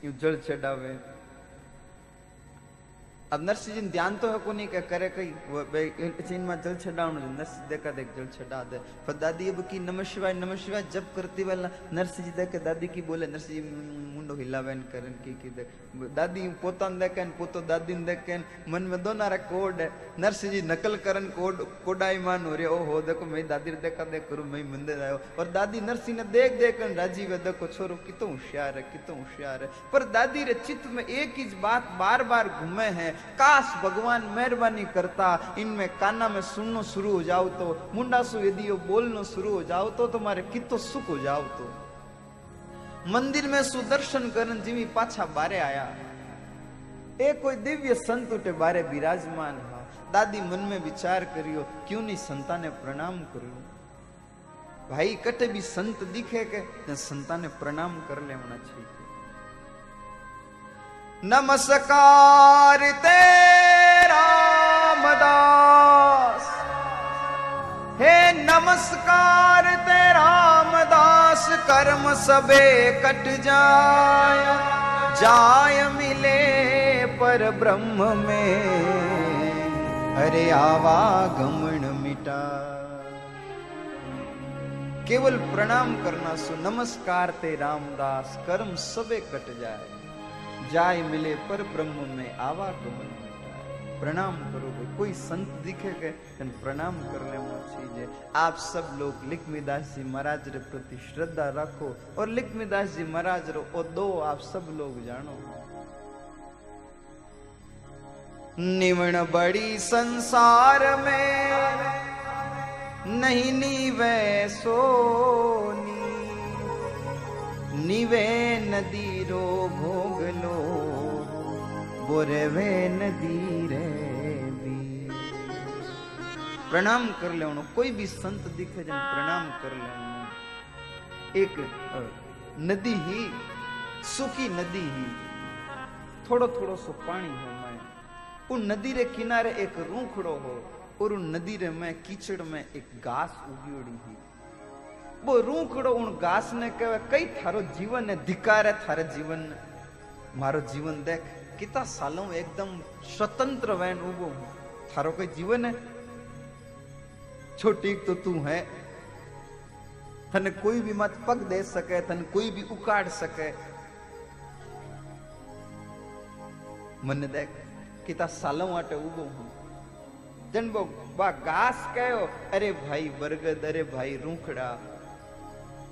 यूं जल चढ़ावे। अब नरसिंह जी ध्यान तो है को नहीं करे कई में जल चढ़ा, नरसिंह देखा देख जल चढ़ा दे, पर दादी अब की नमः शिवाय जब करती वाला नरसिंह जी देखे दादी की बोले, नरसिंह जी मुंडो हिलावे करे की दादी पोता ने देखे पोतो दादी ने देखे, मन में दोनों रे कोड है। नरसिंह जी नकल करन कोड कोडाई मान हो रे, ओहो देखो मैं दादी देखा देख करू मैं मंदिर आयो, और दादी नरसिंह ने देख देख राजीव है देखो छोरो कितो होशियार है कितो होशियार है। पर दादी रे चित्त में एक ही बात बार बार घूमे है, काश भगवान मेहरबानी करता इनमें काना में सुनना शुरू हो जाओ तो, मुंडा सु यदि बोलना शुरू हो जाओ तो तुम्हारे कितो सुख हो जाओ तो। मंदिर में सुदर्शन करन जीवी पाछा बारे आया, एक कोई दिव्य संत उठे बारे विराजमान है। दादी मन में विचार करियो क्यों नहीं संता ने प्रणाम करियो, भाई कटे भी संत दिखे के संता ने प्रणाम कर लेना चाहिए। नमस्कार तेरा रामदास हे नमस्कार तेरा रामदास, कर्म सबे कट जाय जाय मिले पर ब्रह्म में, अरे आवागमन मिटा। केवल प्रणाम करना सो नमस्कार ते रामदास, कर्म सबे कट जाए जाय मिले पर ब्रह्म में आवागमन। प्रणाम करो भाई, कोई संत दिखेगा तो प्रणाम कर लेना चाहिए। आप सब लोग लिखमीदास जी महाराज रे प्रति श्रद्धा रखो और लिखमीदास जी महाराज रो ओ दो आप सब लोग जानो। निवण बड़ी संसार में नहीं नीवे सोनी, निवे नदी रो भोग लो बोरे वे नदी रे दी। प्रणाम कर ले, कोई भी संत दिखे जन प्रणाम कर ले। एक नदी ही सूखी नदी ही थोड़ो थोड़ो सो पानी हो मैं, उन नदी रे किनारे एक रूखड़ो हो और उन नदी रे में कीचड़ में एक घास उगी उड़ी ही। वो रूखड़ो उन घास ने कहे कई थारो जीवन है, धिकार है थारे जीवन ने। मारो जीवन देख कितना सालों एकदम स्वतंत्र वैन उगो, थारो कोई जीवन है? छोटी तो तू है, तने कोई भी मत पग दे सके, तने कोई भी उकाड़ सके। मन देख कितना सालों आटे उगो हूं। जन्मो बा घास कहो अरे भाई बरगद अरे भाई रूखड़ा,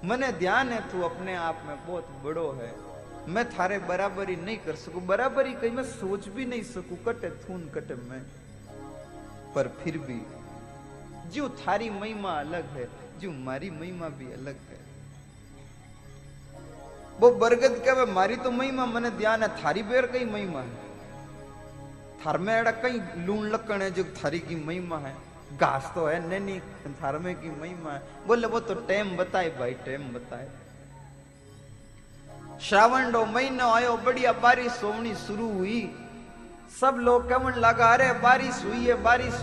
मने ध्यान है तू अपने आप में बहुत बड़ो है, मैं थारे बराबरी नहीं कर सकूं, बराबरी कहीं मैं सोच भी नहीं सकूं, कटे थून कटे मैं। पर फिर भी जो थारी महिमा अलग है जो मारी महिमा भी अलग है। वो बरगद कहे मारी तो महिमा मने ध्यान है, थारी बेर कई महिमा है, थार में एड़ा कई लूण लक्कण है जो थारी की महिमा है। घास तो है नैनी थारमे की महिमा है। बोले वो तो टेम बताए भाई टेम बताए। श्रावण रो महीनो आयो, बढ़िया बारिश होनी शुरू हुई, सब लोग कहने लगा अरे बारिश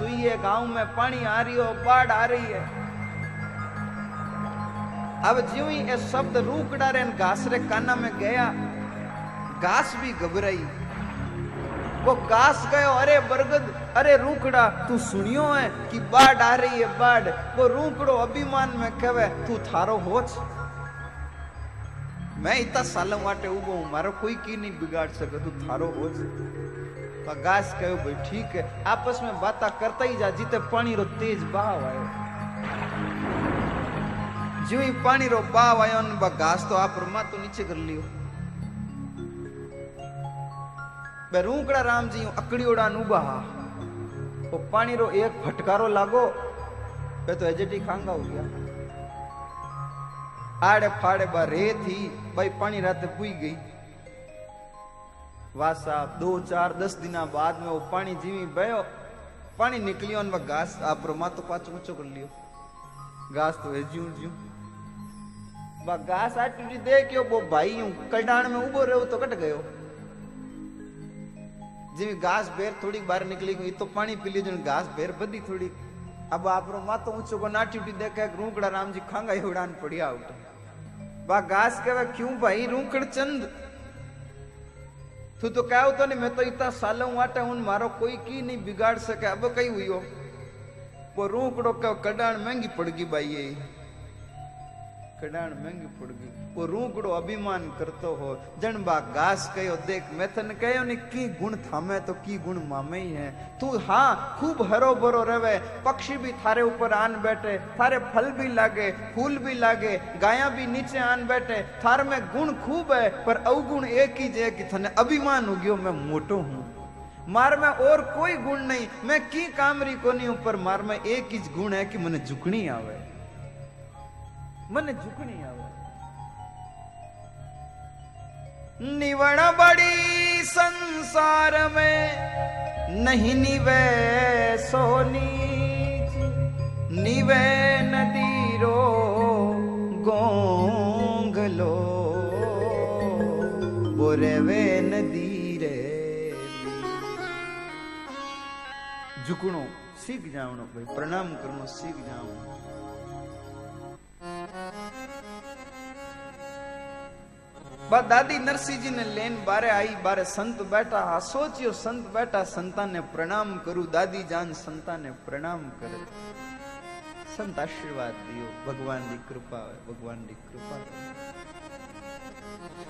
हुई है, गांव में पानी आ रही हो बाढ़ आ रही है। अब ज्यों ही ये शब्द रूखड़ा रे घास रे काना में गया, घास भी घबराई। वो घास गयो अरे बरगद अरे रूखड़ा तू सुनियो है कि बाढ़ आ रही है बाढ़। वो रूखड़ो अभिमान में कहे तू थारो होच, मैं इतना सालों वाटे उबो हूं, मारो कोई की नहीं बिगाड़ सके, तू थारो होच। पर घास कहो भाई ठीक है, आपस में बाता करता ही जा, जीते पानी रो तेज बहाव आयो। जो ही पानी रो बाव आयो न बा घास तो आप रमा तो नीचे कर लियो। बेरूंकड़ा राम जी अकड़ियोड़ा नूबा तो पानी रो एक फटकारो लागो पे तो एजेटी खांगा हो गया। आड़े फाड़े बा रे थी भाई पानी रात पुई गई। वासा 2 4 10 दिना बाद में वो पानी जीवी बयो, पानी निकलियो न बा घास आप रमा तो पाछो ऊंचो कर लियो। घास तो है जीव जीव बा घास आ टूटी दे क्यों वो भाई यूं कडाण में उबो रहो तो कट गयो। जी घास बेर थोड़ी बाहर निकली गई तो पानी पी लियो जन घास बेर बदी थोड़ी। अब आपरो मातो ऊंचो को ना टूटी देखे रूंकड़ा राम जी खांगा ही उड़ान पड़िया उठा। बा घास कहवे क्यों भाई रूंकड़ चंद तू तो कहू तो नहीं, मैं तो इतना सालों आटा हूं मारो कोई की नहीं बिगाड़ सके। अब कई हुई हो रूंकड़ो का कड़ाण महंगी पड़गी भाई, ये कड़ाण महंगी पड़गी। वो रूंकड़ो अभिमान करतो हो जन बा घास कहो देख मैथन कहो ने की गुण थामे तो की गुण मामे ही है तू। हाँ खूब हरो भरो रहे, पक्षी भी थारे ऊपर आन बैठे, थारे फल भी लागे फूल भी लागे, गाया भी नीचे आन बैठे। थार में गुण खूब है पर अवगुण एक ही जे कि थने अभिमान हो गयो मैं मोटो हूँ, मार में और कोई गुण नहीं, मैं की कामरी कोनी ऊपर। मार में एक ही गुण है कि मने झुकनी आवे, मने झुकनी आवे। निवण बड़ी संसार में नहीं निवे सोनीच, निवे नदी रो गोंगलो बोरे वे नदी। झुकणो सीख जावणो भाई, प्रणाम करनो सीख जावणो। बा दादी नरसिंह जी ने लेन बारे आई, बारे संत बैठा। हा सोचियो संत बैठा, संता ने प्रणाम करू। दादी जान संता ने प्रणाम करे, संत आशीर्वाद दियो। भगवान दी कृपा है, भगवान दी कृपा है।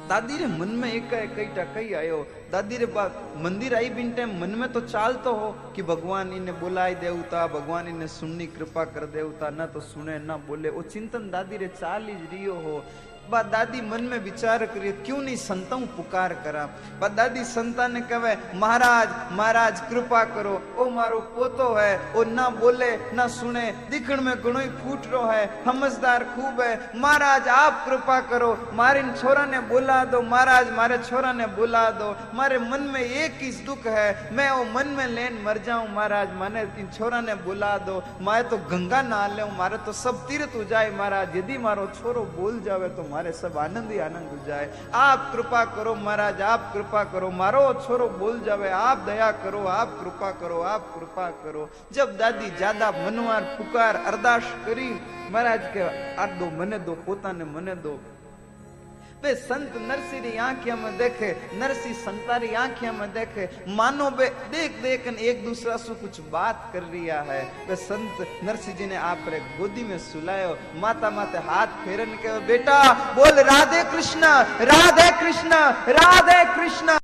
दादी रे मन में एक कईटा कई आयो। दादी रे बात मंदिर आई बिन टाइम मन में तो चाल तो हो कि भगवान इन्हें बुलाए देवता, भगवान इन्हें सुननी कृपा कर देवता। ना तो सुने ना बोले, वो चिंतन दादी रे चाल ही रियो हो। बा दादी मन में विचार करिए क्यों नहीं संतों पुकार करा। बा दादी संता ने कहे महाराज महाराज कृपा करो, ओ मारो पोतो है, ओ ना बोले ना सुने, दिखण में घणो ही फूट रो है, समझदार खूब है। महाराज आप कृपा करो, मारे छोरा ने बुला दो, महाराज मारे छोरा ने बुला दो। मारे मन में एक ही दुख है, मैं वो मन में लेन मर जाऊं, महाराज माने इन छोरा ने बुला दो। मैं तो गंगा ना ले, मारे तो सब तीर्थ हो जाए महाराज, यदि मारो छोरो बोल जावे तो मारे सब आनंद ही आनंद हो जाए। आप कृपा करो महाराज, आप कृपा करो, मारो छोरो बोल जावे, आप दया करो, आप कृपा करो, आप कृपा करो। जब दादी ज्यादा मनवार पुकार अरदास करी, महाराज के आप दो मने दो, पोता ने मने दो। बे संत नरसी री आंखिया में देखे, नरसी संतारी आंखिया में देखे, मानो बे देख देख एक दूसरा से कुछ बात कर रिया है। बे संत नरसी जी ने आप रे गोदी में सुलायो, माता माते हाथ फेरन के बेटा बोल राधे कृष्णा राधे कृष्णा राधे कृष्णा।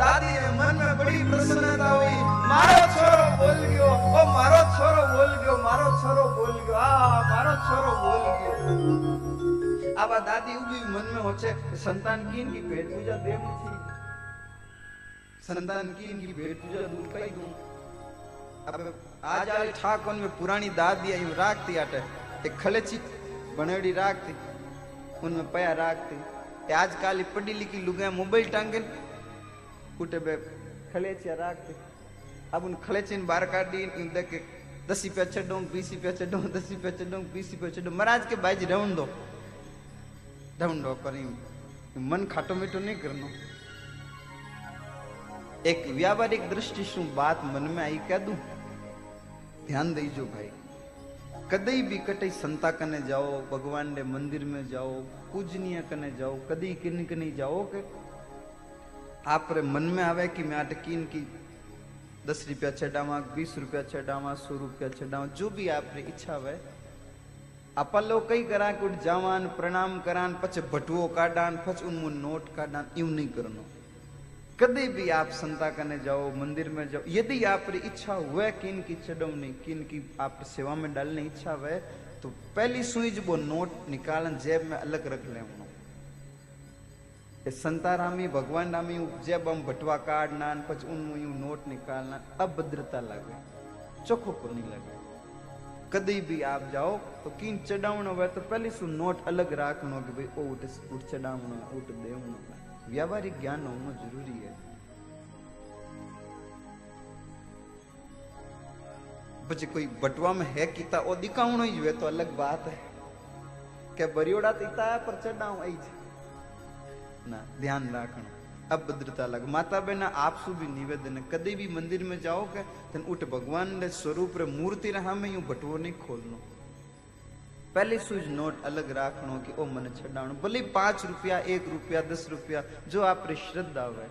दादी के मन में बड़ी प्रसन्नता हुई, मारो छोरो बोल गयो, ओ मारो छोरो बोल गयो, मारो छोरो बोल गयो, आ मारो छोरो बोल गयो। अब दादी उभी मन में होचे संतान की इनकी भेंट पूजा देम थी, संतान की इनकी भेंट पूजा दूर कई दूं। अब आज आले ठाकोन में पुरानी दादी आई राखती आटे एक खलेची बनेड़ी राखती, उनमें पया राखती। आजकल पढ़ी लिखी लुगाई मोबाइल टांगे उठे बे खलेचिया राखती। अब उन खलेचे बार काट दी, इन देखे 10 रुपया चढ़ो 20 रुपया चढ़ो 10 रुपया चढ़ो 20 रुपया चढ़ो। महाराज के भाई जी राउंड दो करी, मन खाटो मीठो नहीं करनो। एक व्यावहारिक दृष्टि शू बात मन में आई कह दू, ध्यान दीजो भाई। कदई भी कटे संता कने जाओ, भगवान के मंदिर में जाओ, पूजनीय कने जाओ, कदई किन कने जाओ के आप रे मन में आवे कि मैं अटकीन की 10 रुपया चढ़ावा, 20 रुपया चढ़ावा, 100 रुपया चढ़ावा, जो भी आपने इच्छा है। आप लोग कई करा कुछ जावान प्रणाम करान पछ बटुओ काढ़ान पछ उनमें नोट काढ़ान, यूं नहीं करनो। कदे भी आप संता कने जाओ, मंदिर में जाओ, यदि आप इच्छा हुए किन की चढ़ावनी, किन की आप सेवा में डालने इच्छा हुए तो पहली सुईज वो नोट निकालन जेब में अलग रख ले। संता रामी भगवान रामी जेब हम बटवा काटना पछ उन नोट निकालना अभद्रता लगे, चोखो को नहीं लगे। कदी भी आप जाओ तो किन चढ़ावना हुए तो पहले सु नोट अलग रखना कि भाई ओ उठ चढ़ावना, उठ देवना। व्यावहारिक ज्ञान होना जरूरी है। बच्चे कोई बटवा में है किता ओ दिखावनो ही है तो अलग बात है के बरियोड़ा तीता पर चढ़ाऊ आई ना, ध्यान रखना अभद्रता लग। माता बहना आपसू भी निवेदन है कदे भी मंदिर में जाओ के तन उठ भगवान ने स्वरूप रे मूर्ति रे हमें यूं बटवो नहीं खोलनो, पहले सूज नोट अलग राखनो कि ओ मन छड़ाणो, भले 5 रुपया 1 रुपया 10 रुपया जो आप श्रद्धा हुए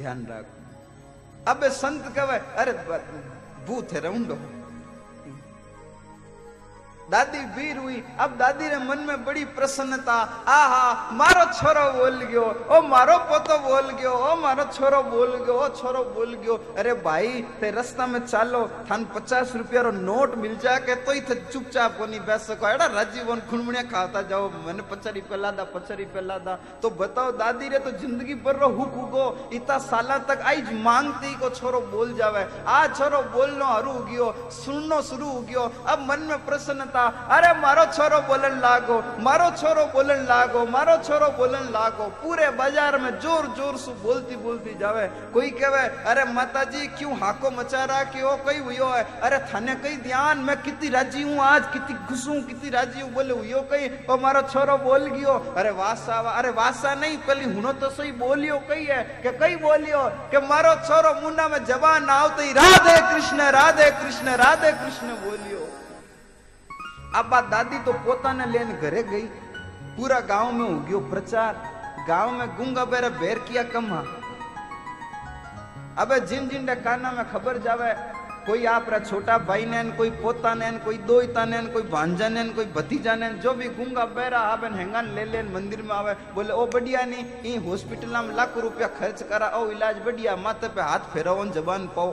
ध्यान राखो। अब संत कहे अरे भूत है रहूं दो, दादी भीर हुई, अब दादी रे मन में बड़ी प्रसन्नता, आहा मारो छोरो बोल गयो, ओ मारो पोतो बोल गयो, ओ मारो छोरो बोल गयो, ओ छोरो बोल गयो। अरे भाई ते रास्ता में चालो थान 50 रुपया रो नोट मिल जाके तो इथे चुपचाप कोनी बैठ सको, एड़ा राजीवन खुणमणिया खाता जाओ, मन 50 रुपया लादा। तो बताओ दादी रे तो जिंदगी भर रो हुक हुको इतना साल तक आज मांगती को छोरो बोल जावे, आ छोरो बोलनो हरू हो गयो, सुननो शुरू हो गयो। अब मन में प्रसन्नता, अरे मारो छोरो बोलन लागो, मारो छोरो बोलन लागो, मारो छोरो बोलन लागो। पूरे बाजार में जोर जोर से बोलती बोलती जावे। कोई कहे अरे माताजी क्यों हाको मचा रखी हो, कई हुई हो है, अरे थाने कई ध्यान मैं कितनी राजी हूँ, आज कितनी खुश हूँ, कितनी राजी हूँ, बोले हुई हो कई, ओ मारो छोरो बोल गयो। अरे वासा, अरे वासा नहीं पहले हुनो तो सही बोलियो, कई है के कई बोलियो के मारो छोरो मुन्ना में जवान आवते राधे कृष्ण राधे कृष्ण राधे कृष्ण बोलियो। अब दादी तो पोता ने लेन घरे गई, पूरा गांव में हो गयो प्रचार, गांव में गूंगा बेरा बेर किया कम। अबे जिन जिन डे काना में खबर जावे, कोई आप रा छोटा भाई ने, कोई पोता ने, कोई दोता ने, कोई भांजा ने, कोई भतीजा ने, जो भी गूंगा बेरा आबन हेंगान ले लेन मंदिर में आवे, बोले ओ बढ़िया नी ई हॉस्पिटल में लाखों रुपया खर्च करा, ओ इलाज बढ़िया, माथे पे हाथ फेराओ जबान पाओ,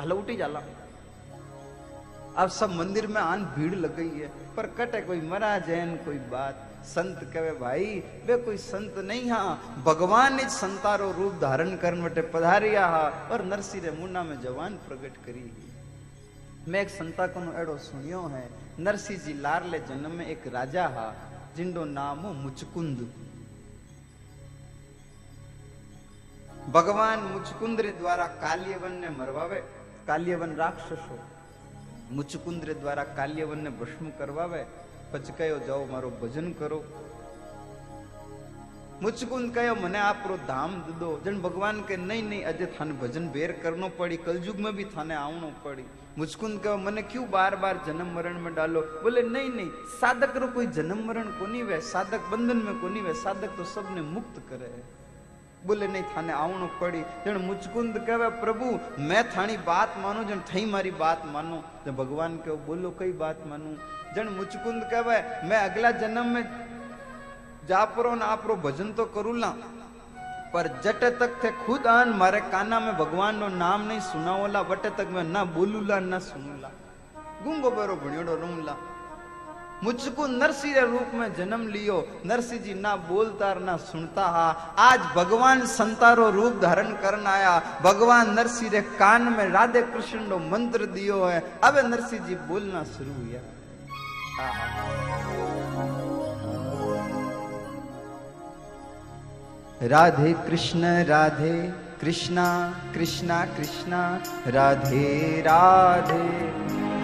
हल उठी जाला। अब सब मंदिर में आन भीड़ लग गई है, पर कटे कोई मरा जैन कोई बात। संत कहे भाई वे कोई संत नहीं, हाँ भगवान इस संतारो रूप धारण करन वटे पधारिया हा और नरसी रे मुन्ना में जवान प्रकट करी। मैं एक संता को एड़ो सुनियो है, नरसी जी लारले जन्म में एक राजा हा जिंडो नाम हो मुचकुंद। भगवान मुचकुंद रे द्वारा काल्यवन ने मरवावे, काल्यवन राक्षस हो, मुचकुंद रे द्वारा काल्यवन ने भस्म करवावे, पचकायो जाओ मारो भजन करो। मुचकुंद कहो मने आप रो धाम दो, जन भगवान के नहीं नहीं अजे थाने भजन बेर करनो पड़ी, कलयुग में भी थाने आवनो पड़ी। मुचकुंद कहो मने क्यों बार बार जन्म मरण में डालो, बोले नहीं नहीं साधक रो कोई जन्म मरण कोनी वे, साधक बंधन में कोनी वे, साधक तो सबने मुक्त करे। बोले नहीं थाने आवनो पड़ी। जन मुचकुंद कहे प्रभु मैं थानी बात मानू, जन थई मारी बात मानू। जन भगवान कहो बोलो कई बात मानू। जन मुचकुंद कहे मैं अगला जन्म में जापरो ना आपरो भजन तो करू ला, पर जटे तक थे खुद आन मारे काना में भगवान नो नाम नहीं सुनाओला, वटे तक मैं ना बोलूला ना सुनूला, गूंगो बेरो भणियोड़ो रूमला। मुचकुंद नरसी रूप में जन्म लियो, नरसी जी ना बोलता ना सुनता हा। आज भगवान संतारो रूप धारण करना आया, भगवान नरसी रे कान में राधे कृष्ण नो मंत्र दियो है, अब नरसी जी बोलना शुरू हुआ। राधे कृष्णा कृष्णा कृष्णा राधे राधे,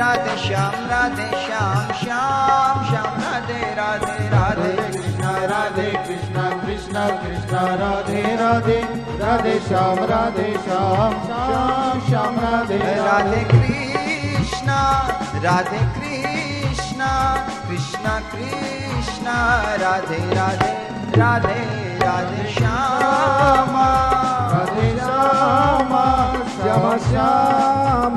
राधे श्याम श्याम श्याम राधे राधे राधे कृष्णा कृष्णा कृष्णा राधे राधे राधे श्याम श्याम श्याम राधे राधे कृष्णा कृष्णा कृष्णा राधे राधे राधे राधे श्यामा श्याम श्याम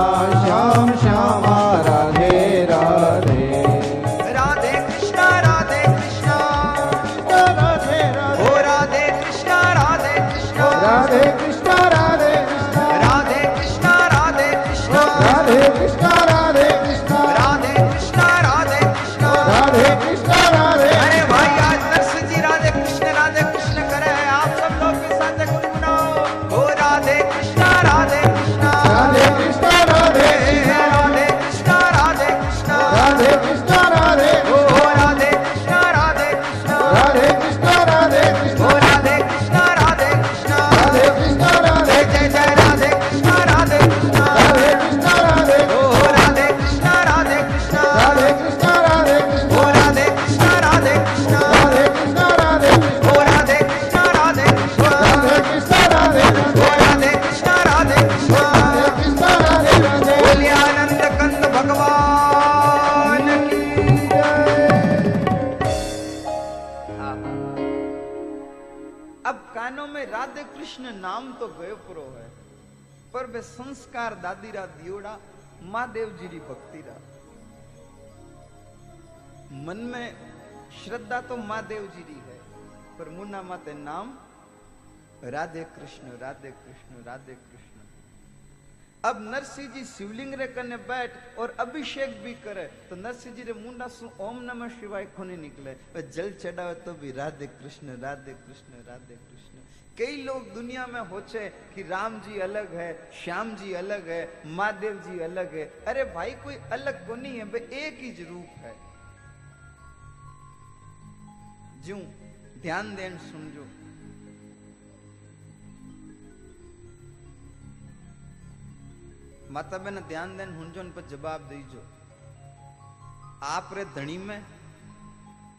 श्याम श्याम राधे राधे संस्कार दादी रा दियोड़ा महादेव जी की भक्ति रा मन में श्रद्धा तो महादेव जी की है पर मुन्ना माते नाम राधे कृष्ण राधे कृष्ण राधे कृष्ण। अब नरसिंह जी शिवलिंग रे कने बैठ और अभिषेक भी करे तो नरसिंह जी रे मुंडा सु ओम नमः शिवाय खोने निकले और जल चढ़ावे तो भी राधे कृष्ण राधे कृष्ण राधे कृष्ण। कई लोग दुनिया में होचे कि राम जी अलग है, श्याम जी अलग है, महादेव जी अलग है। अरे भाई कोई अलग को नहीं है, वे एक ही रूप है। जो ध्यान देन समझो माता बहन ध्यान देन हुंजो न पर जवाब दीजो। आप रे धणी में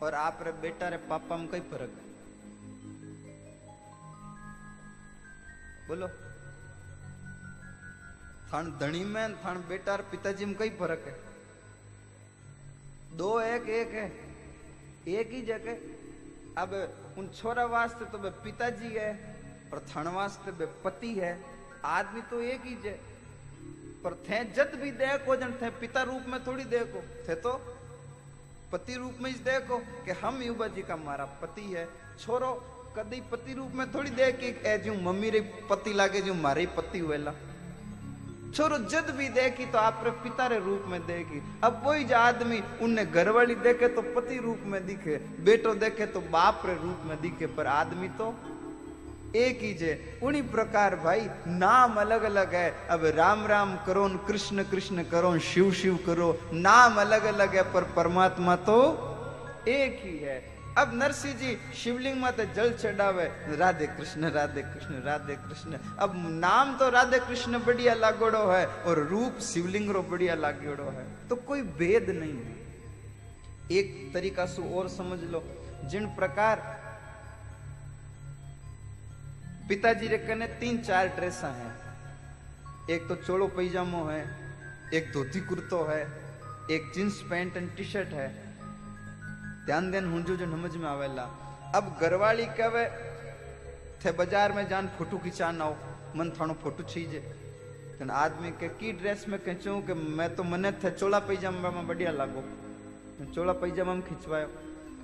और आप रे बेटा रे पापा में कई फर्क है? बोलो थान धणी में थान बेटा और पिताजी में कई फर्क है? दो एक एक है, एक ही जगह। अब उन छोरा वास्ते तो बे पिताजी है और थान वास्ते बे पति है। आदमी तो एक ही जे पर थे जद भी देखो जन थे पिता रूप में थोड़ी देखो, थे तो पति रूप में ही देखो कि हम युवा जी का मारा पति है। छोरो कदी पति रूप में थोड़ी देख के जो मम्मी रे पति लागे जो मारे पति वेला। छोरो जद भी देखी तो आप रे पिता रे रूप में देखी। अब कोई जो आदमी उन्हें घरवाली देखे तो पति रूप में दिखे, बेटो देखे तो बाप रे रूप में दिखे, पर आदमी तो एक ही जे। उन्हीं प्रकार भाई नाम अलग अलग है। अब राम राम करो न कृष्ण कृष्ण करो शिव शिव करो, नाम अलग अलग है पर परमात्मा तो एक ही है। अब नरसिंह जी शिवलिंग माते जल चढ़ावे राधे कृष्ण राधे कृष्ण राधे कृष्ण। अब नाम तो राधे कृष्ण बढ़िया लागोड़ो है और रूप शिवलिंग रो बढ़िया लागोड़ो है, तो कोई भेद नहीं है। एक तरीका से और समझ लो, जिन प्रकार पिताजी रे कने 3-4 ड्रेसा है, एक तो चोलो पैजामो है, एक धोती कुर्तो है, एक jeans pant and T shirt है। ध्यान देन हुंजो जो समझ में आवेला। अब घरवाली कहे थे बाजार में जान फोटो खिंचान आओ, मन थानो फोटो छीजे। तो आदमी के की ड्रेस में खींचूं कि मैं तो मने थे चोला पैजामा में बढ़िया लागो, चोला पैजामा में खींचवायो।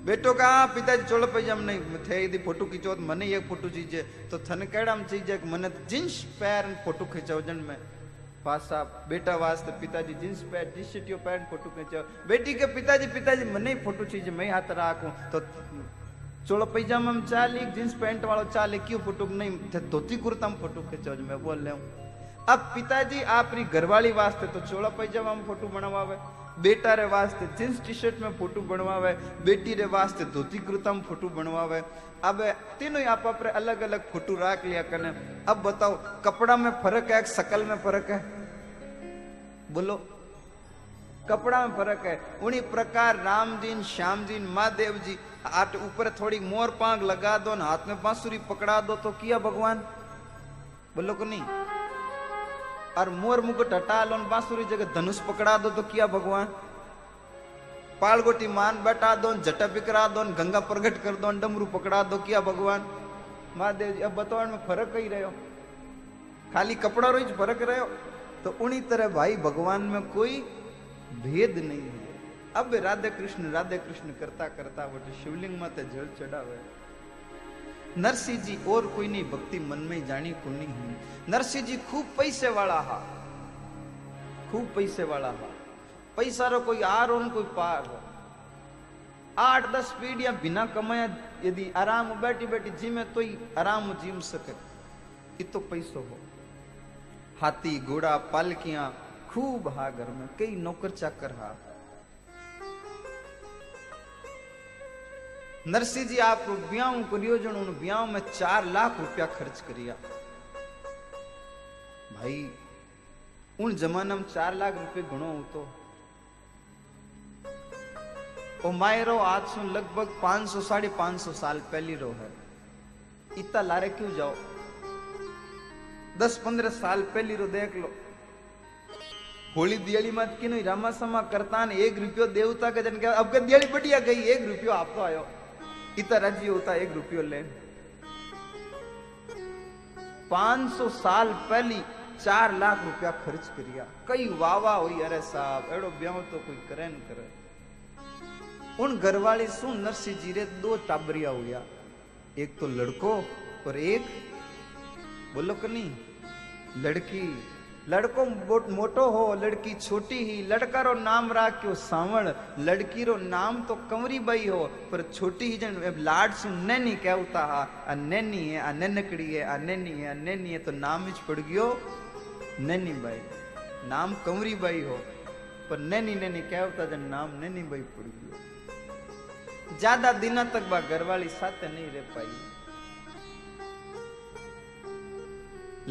बेटो कहा पिताजी चोला पैजामा नहीं थे, यदि फोटो खींचो तो मने एक फोटो चीजे तो थन केड़ा में चीजे मने जींस पैर फोटो खींचाओ। जन में पासा बेटा वास्ते पिताजी jeans pant T shirt pant photo खींचो। बेटी के पिताजी पिताजी मने फोटो चीजे मैं हाथ राखूं तो चोला पैजामा में चाली जींस पैंट वालों चाले क्यों फोटो नहीं धोती कुर्ता में फोटो खींचो। मैं बोल रहा हूँ अब पिताजी आपरी घरवाली वास्ते तो चोला पैजामा में फोटो बनवावे, बेटा रे वास्ते जींस टी शर्ट में फोटो बनवावे, बेटी रे वास्ते धोती कुर्ता में फोटो बनवावे। अब तीनों आप अपने अलग अलग फोटो राख लिया कने। अब बताओ कपड़ा में फर्क है शकल में फर्क है? बोलो कपड़ा में फर्क है। उन्हीं प्रकार राम जी श्याम जी महादेव जी आठ ऊपर थोड़ी मोर पांग लगा दो न हाथ में बांसुरी पकड़ा दो तो किया भगवान? बोलो को नहीं। और मोर मुकुट हटा लो बांसुरी जगह धनुष पकड़ा दो तो किया भगवान? पालगोटी मान बैठा दो जटा बिकरा दो गंगा प्रगट कर दो डमरू पकड़ा दो किया भगवान महादेव जी? अब बताओ में फर्क ही रहो, खाली कपड़ा रोज फर्क रहो। तो उन्हीं तरह भाई भगवान में कोई भेद नहीं है। अब राधे कृष्ण करता करता वो शिवलिंग माते जल चढ़ावे। नरसिंह जी और कोई नहीं भक्ति मन में जानी को नहीं हुई। नरसिंह जी खूब पैसे वाला हा, खूब पैसे वाला हा, पैसा रो कोई आर और कोई पार हो। 8-10 पीढ़ियां बिना कमाया यदि आराम बैठी बैठी जीमे तो ही आराम जीम सके, ये तो पैसो हो। हाथी घोड़ा पालकियां खूब हा, घर में कई नौकर चाकर हा। नरसिंह जी आप ब्याह करियो जन उन ब्याह में 4 लाख रुपया खर्च करिया। भाई उन जमाना में 4 लाख रुपये घणो होतो। ओ मायरो आज से लगभग 500-550 साल पहली रो है। इतना लारे क्यों जाओ, 10-15 साल पहली रो देख लो। होली दियाली मत की नहीं रामा समा करता ने 1 रुपयो देवता के जन के अब दियाली बढ़िया गई 1 रुपयो आपको आयो। इतना राजी होता 1 रुपयो ले। 500 साल पहली 4 लाख रुपया खर्च करिया। कई वावा हुई अरे साहब एडो ब्याह तो कोई करे न करे। उन घरवाली सु नरसिंह जी रे 2 टाबरिया हुआ, एक तो लड़को और एक बोलो कनी लड़की। लड़को मोटो हो लड़की छोटी ही। लड़का रो नाम राख्यो सावण, लड़की रो नाम तो कंवरी बाई हो पर छोटी ही जन लाड सु नैनी कहता हा। आ नैनी है आ ननकड़ी है आ नैनी है आ नैनी है तो नाम ही पड़ गयो नैनी बाई। नाम कंवरी बाई हो पर नैनी नैनी कहता जन नाम नैनी बाई पड़ गयो। ज्यादा दिना तक बा घरवाली साथ नहीं रह पाई।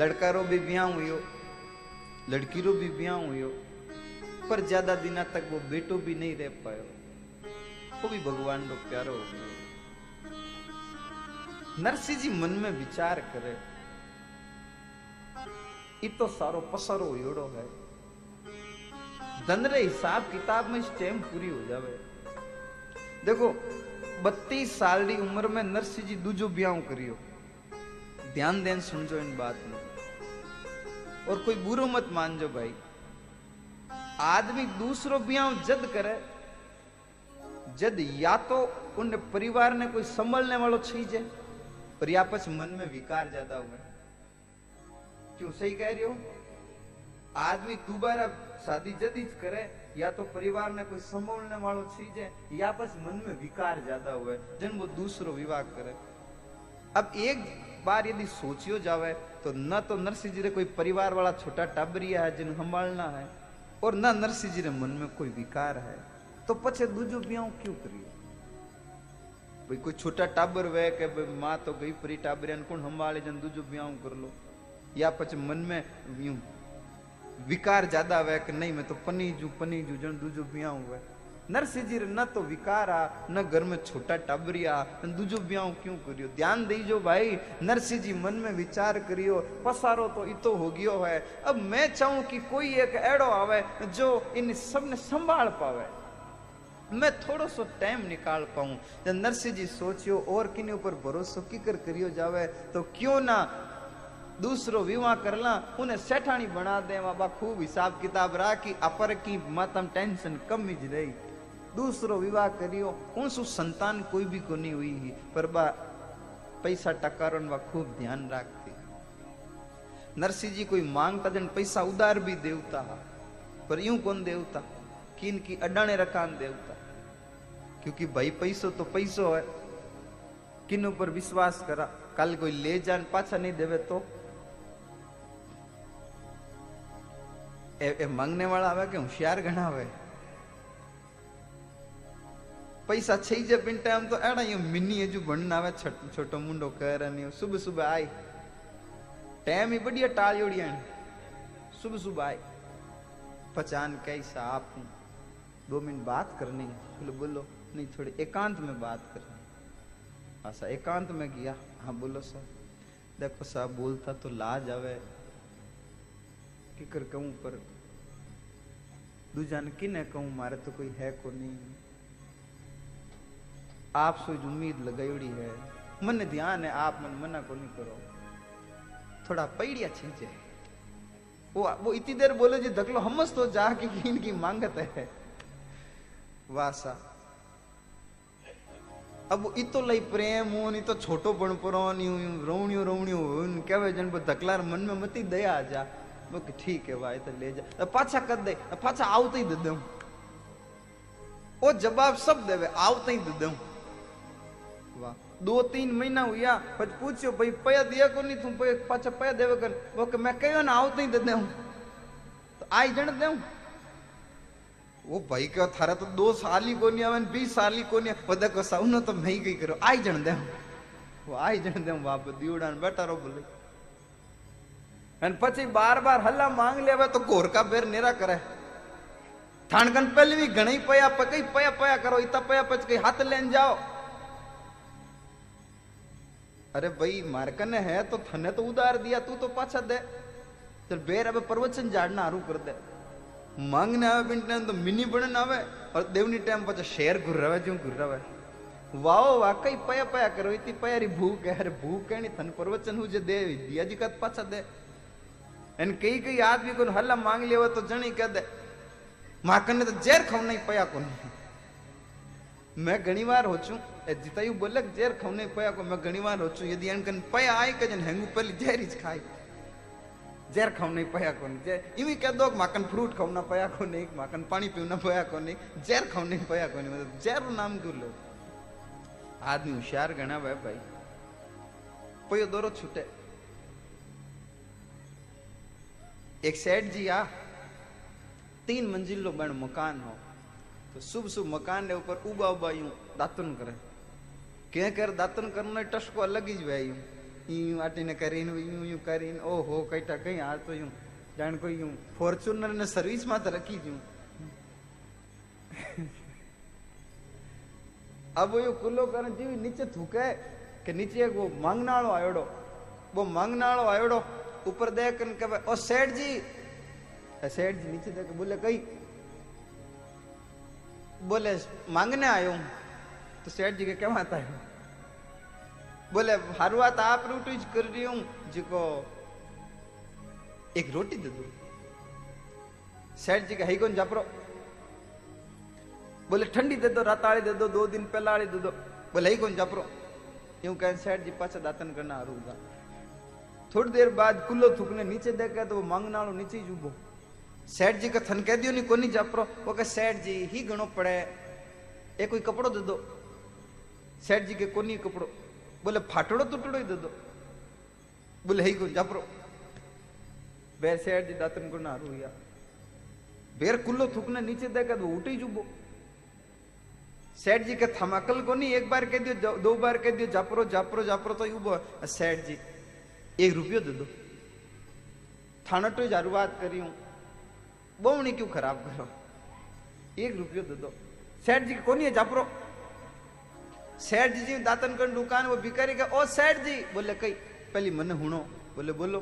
लड़का रो भी ब्याह हुयो लड़की रो भी ब्याह हुयो पर ज्यादा दिना तक वो बेटो भी नहीं रह पायो। वो भी भगवान रो प्यारो हो गयो। नरसिंह जी मन में विचार करे इतो सारो पसारो होयोड़ो है, धन रे हिसाब किताब में स्टेम पूरी हो जावे। देखो 32 साल की उम्र में नरसिंह जी दूजो ब्याह करियो। ध्यान देन समझो इन बात में और कोई बुरो मत मानजो भाई। आदमी दूसरो ब्याह जद करे जद या तो उन परिवार ने कोई संभलने वालों छीजे और या पछ मन में विकार ज्यादा हुए। क्यों सही कह रही हो? आदमी दोबारा शादी जद ही करे या तो परिवार ने कोई संभलने वालों छीजे या पछ मन में विकार ज्यादा हुए जन वो दूसरो विवाह करे। अब एक बार यदि सोचियो जावे तो न तो नरसिंह जी रे कोई परिवार वाला छोटा टाबरिया है जिन संभालना है और न नरसिंह जी रे मन में कोई विकार है तो पछे दूजो ब्याह क्यों करियो? भाई कोई छोटा टाबर वे के माँ तो गई परी टाबरियान कौन संभाले जन दूजो ब्याह कर लो। या पछे मन में यूं विकार ज्यादा हुए कि नहीं मैं तो पनीजू जन दूजो ब्याह हुए। नरसिंह जी न तो विकार आ न घर में छोटा टाबरिया दूजो ब्याह क्यों करियो? ध्यान दीजो भाई। नरसिंह जी मन में विचार करियो पसारो तो इतो हो गयो है। अब मैं चाहूं कि कोई एक एड़ो आवे जो इन सब ने संभाल पावे, मैं थोड़ो सो टाइम निकाल पाऊं। जब नरसिंह जी सोचियो और किने ऊपर भरोसा की कर करियो जावे तो क्यों ना दूसरो विवाह करला उन्हें सेठानी बना दे बाबा खूब हिसाब किताब राखी अपर की मतम टेंशन कम ही दे दूसरो विवाह करियो उनसु संतान कोई भी को नहीं हुई ही पर बा पैसा टकारण वा खूब ध्यान रखती नरसिंह जी कोई मांगता जन पैसा उधार भी देवता पर यूं कौन देवता किन की अडाने रखान देवता क्योंकि भाई पैसो तो पैसो है किन ऊपर विश्वास करा कल कोई ले जान पाछा नहीं देवे तो ए मांगने वाला आवे के होशियार घना आवे पैसा छई जे पिन टाइम तो एड़ा यो मिनी जो बनना आवे छोटो मुंडो करनी सुबह सुबह आई टाइम ही बढ़िया टाली ओड़िया सुबह सुबह आई पहचान कैसा आप 2 मिनट बात करनी बोलो बोलो नहीं थोड़ी एकांत में बात करनी ऐसा एकांत में गया हाँ बोलो सर देखो साहब बोलता तो लाज आवे कि कर कहूं पर दूजा ने किने कहूं मारे तो कोई है को नहीं आप सोच उम्मीद लगाईड़ी है मन ध्यान है आप मन मना को नहीं करो थोड़ा पैड़िया चीज है वो इतनी देर बोले जी धकलो हमस तो जा कि इनकी मांगत है वासा अब इतो लई प्रेम हो नहीं तो छोटो बन पुरानी रोवणियों हो कहे जन धकलार मन में मती दया आ जा ठीक है भाई तो ले जा पाछा कर दे पाछा आवते ही दे दूं वो जवाब सब देवे आवते ही दे दूं वाह 2-3 महीना हुआ पर पूछो भाई पया दिया को नहीं तुम पाछा पया देवे कर वो के मैं कहो ना आवते ही दे दूं तो आई जन दे वो भाई क्या थारा तो 2 साल ही कोनी आवन 20 साल ही कोनी पता को साउनो तो मैं ही कई करो आई जन दे वो आई जन दे बाप दियोड़ा बैठा रो बोले अन पछी बार बार हल्ला मांग लेवे तो घोर का बेर नेरा करे थानकन पहले भी घणी पया पकई पया पया करो इता पया पच के हाथ लेन जाओ अरे भाई मारकने है तो थने तो उधार दिया तू तो पाछा दे चल तो बेर अब प्रवचन झाड़ना आरू कर दे मांगने आवे बिन टाइम तो मिनी बन आवे और देवनी टाइम पर शेर घुर्रावे जो घुर्रावे वाओ वाकई पया पया करो इतनी पया री भूख है अरे भूख है नहीं थन प्रवचन हूँ जे दे दिया जी का पाछा दे एन कई कई आदमी को हल्ला मांग लिया तो जनी कह दे माकन ने तो जेर खाऊ नहीं पया को मैं घणी बार हो चू जितायू बोले जेर खाऊ नहीं पया को मैं घणी बार हो चू यदि एनकन पया आए कजन हेंगू पहली जेर ही खाई जेर खाऊ नहीं पया को इवी कह दो माकन फ्रूट खाऊ ना पया को नहीं माकन पानी पीऊ ना पया को नहीं जेर खाऊ नहीं पया को नहीं मतलब जेर नाम क्यों लो आदमी होशियार घना भाई भाई पयो दोरो छूटे एक सेठ जी आ 3 मंजिलो बन मकान हो तो शुभ शुभ मकान के ऊपर उबा उबा यूं दातन करे क्या कर दातन करने टसको अलग ही भाई यूं यूं आटे ने करीन यूं यूं करीन ओ हो कई टा कहीं आज तो यूं जान को यूं फॉर्च्यूनर ने सर्विस मात रखी यूं अब वो कुल्लो करन जी नीचे थूके के नीचे वो मांगनालो आयोडो वो मांगनालो आयोडो ऊपर देख के ओ सेठ जी नीचे देख बोले कई बोले मांगने आयो तो सेठ जी के क्या माता है बोले हारुआत आप रोटी कर रही हूं जिको एक रोटी दे दो सेठ जी के है कौन जापरो बोले ठंडी दे दो राताली दे दो 2 दिन पहला दे दो बोले है कौन जापरो यूं कह सेठ जी पाछा दातन करना आरूंगा थोड़ी देर बाद कुल्लो थूकने नीचे देखा तो वो मांगना नीचे ही उभो सेठ जी का थन कह दियो नहीं कोनी जापरो वो कह सेठ जी ही गणो पड़े ए कोई कपड़ो दे दो सेठ जी के कोनी कपड़ो बोले फाटड़ो तुटड़ो ही दे दो बोले ही कोनी जापरो बेर सेठ जी दातन को नारू या बेर कुल्लो थूकने नीचे देखा तो उठी जुबो सेठ जी के थमाकल को नहीं 1 बार कह दियो 2 बार कह दियो जापरो जापरो जापरो तो उभो सेठ जी 1 रुपयो दे दो थानटो जरूरत करी हूं बहुनी क्यों खराब करो 1 रुपयो दे दो सेठ जी को नहीं जापरो सेठ जी दातन कर दुकान वो भिखारी के ओ सेठ जी बोले कई पहली मन हुणो बोले बोलो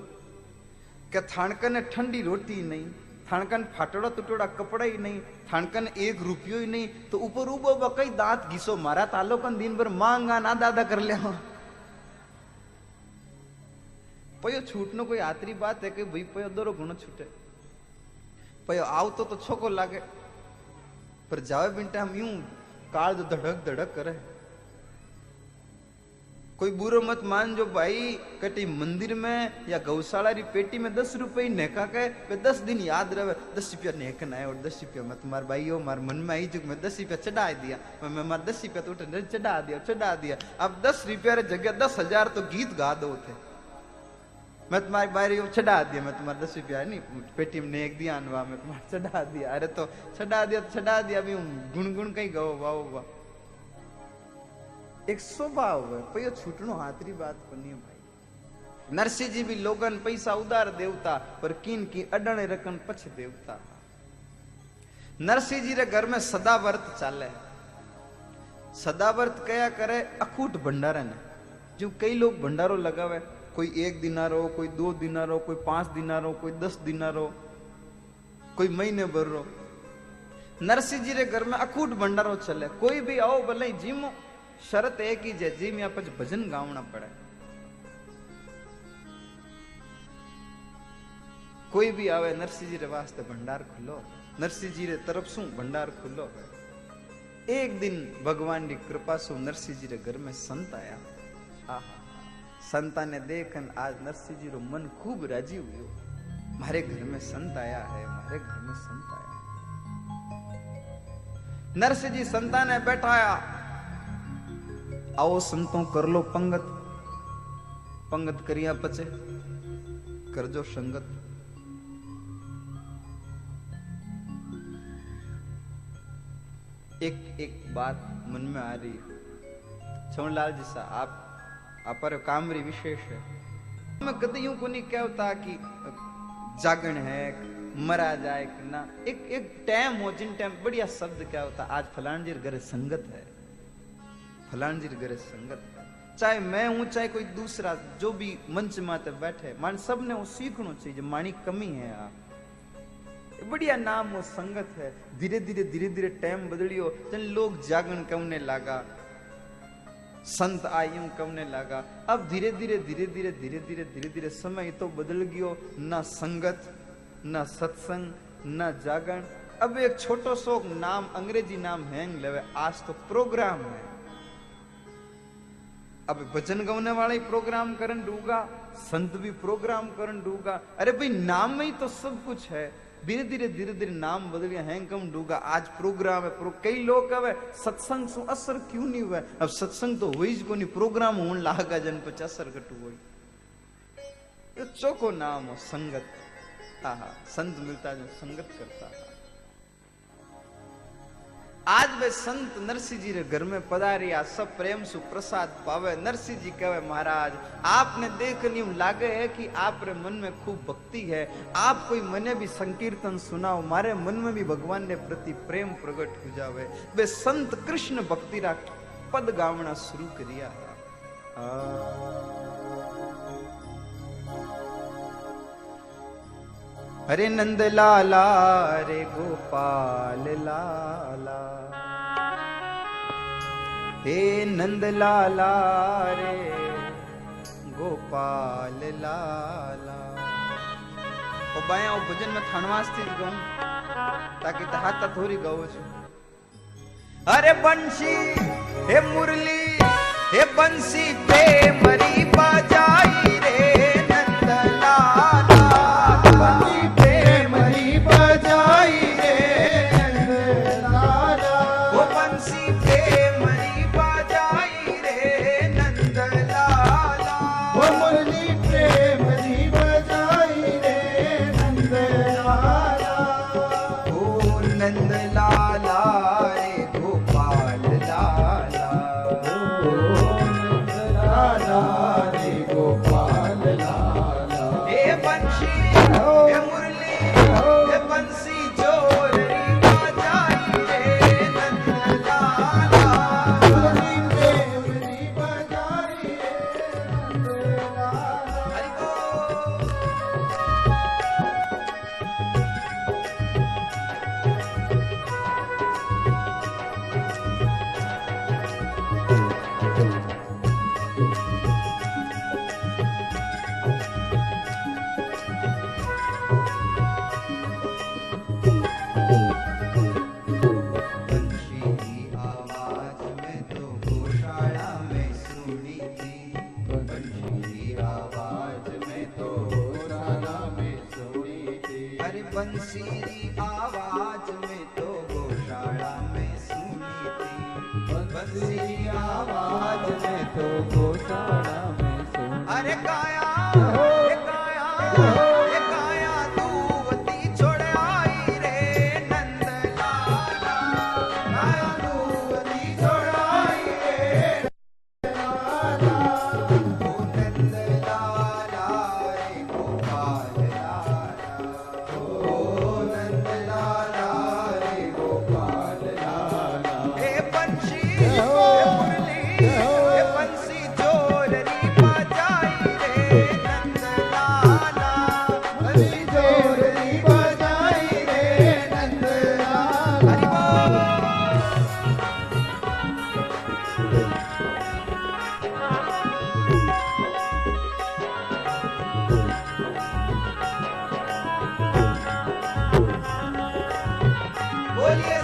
के थानकन ठंडी रोटी नहीं थानकन फाटड़ा तुटड़ा कपड़ा ही नहीं थानकन 1 रुपयो ही नहीं तो ऊपर उबो कई दांत घिसो मारा तालोकन दिन भर मांगा ना दादा कर ले पयो छूटनो कोई आतरी बात है कि भाई पयो दरो गुण छूटे पयो आओ तो छोको लागे पर जावे बिंटा हम यूं काल जो धड़क धड़क करे। कोई बुरो मत मान जो भाई कटी मंदिर में या गौशाला री पेटी में 10 रुपये नेका के वे 10 दिन याद रहे। 10 रुपया नेकना है और 10 रुपया मत मार भाई हो मार मन में आई चुक मैं 10 रुपया चढ़ा दिया मैं मार 10 रुपया तो उठे चढ़ा दिया। अब 10 रुपया रे जगह 10,000 तो गीत गा दो थे मैं तुम्हारी बारी चढ़ा दिया मैं तुम्हारा 10 रुपया नहीं पेटीएम ने एक दिया अनवा मैं तुम्हारा चढ़ा दिया। अरे तो चढ़ा दिया अभी गुनगुन कहीं गो वाओ वाह एक स्वभाव है पयो छूटनो हातरी बात कोनी भाई। नरसिंह जी भी लोगन पैसा उधार देवता पर किन की अडणे रकन पछ देवता। नरसिंह जी रे घर में सदावर्त चाले सदावर्त कया करे अखूट भंडारा ने जो कई लोग भंडारो लगावे कोई 1 दिनारो कोई 2 दिनारो कोई 5 दिनारो कोई 10 दिनारो कोई महीने भर रो। नरसिंह जी रे घर में अकूट भंडारो चले कोई भी आओ भले जिम शर्त एक ही जे जिम या पछ भजन गावना पड़े। कोई भी आवे नरसिंह जी रे वास्ते भंडार खुलो नरसिंह जी रे तरफ सू भंडार खुलो। एक दिन भगवान की कृपा सू नरसिंह जी रे घर में संत आया। आहा संता ने देखन आज नरसिंह जी रो मन खूब राजी हुयो मारे घर में संत आया है मारे घर में संत आया। नरसिंह जी संता ने बैठाया आओ संतों कर लो पंगत पंगत करिया पचे कर जो संगत। एक एक बात मन में आ रही है चौनलाल जी साहब आप पर कामरी विशेष है। मैं कदी यूं को नहीं कहता कि जागण है मरा जाए कि ना एक एक टाइम हो जिन टाइम बढ़िया शब्द क्या होता आज फलानजीर घर संगत है फलानजीर घर संगत है। चाहे मैं हूं चाहे कोई दूसरा जो भी मंच माते बैठे मान सब ने वो सीखना चाहिए मानी कमी है। आप बढ़िया नाम वो संगत है। धीरे धीरे टाइम बदलियो जन लोग जागण कहने लागा संत आयु कहने लगा। अब धीरे धीरे समय तो बदल गयो ना संगत ना सत्संग ना जागरण। अब एक छोटो सो नाम अंग्रेजी नाम हैंग लेवे आज तो प्रोग्राम है। अब भजन गाने वाले प्रोग्राम करन दूंगा संत भी प्रोग्राम करन दूंगा। अरे भाई नाम में ही तो सब कुछ है। धीरे धीरे नाम बदलिया हैं कम डूगा आज प्रोग्राम है। कई लोग कहे सत्संग सु असर क्यों नहीं हुआ। अब सत्संग तो हुई को नहीं प्रोग्राम होने लागा जन पच असर कटू हुई तो चौको नाम हो संगत। आहा संत मिलता जो संगत करता था। आज वे संत नरसिंह जी रे घर में पधारिया सब प्रेम सु प्रसाद पावे। नरसिंह जी कहे महाराज आपने देखनी लागे है कि आप रे मन में खूब भक्ति है। आप कोई मने भी संकीर्तन सुनाओ मारे मन में भी भगवान ने प्रति प्रेम प्रकट हो जावे। वे संत कृष्ण भक्ति रा पद गावना शुरू करिया। हरे नंद लाला हरे गोपाल लाला हे नंद लाला रे गोपाल लाला। ओ बाया ओ भजन में थानवास थी गाऊं ताकि तहाता थोड़ी गाओ छु। अरे बंसी हे मुरली हे बंसी पे मरी बाजाई रे नंद लाला बंसी la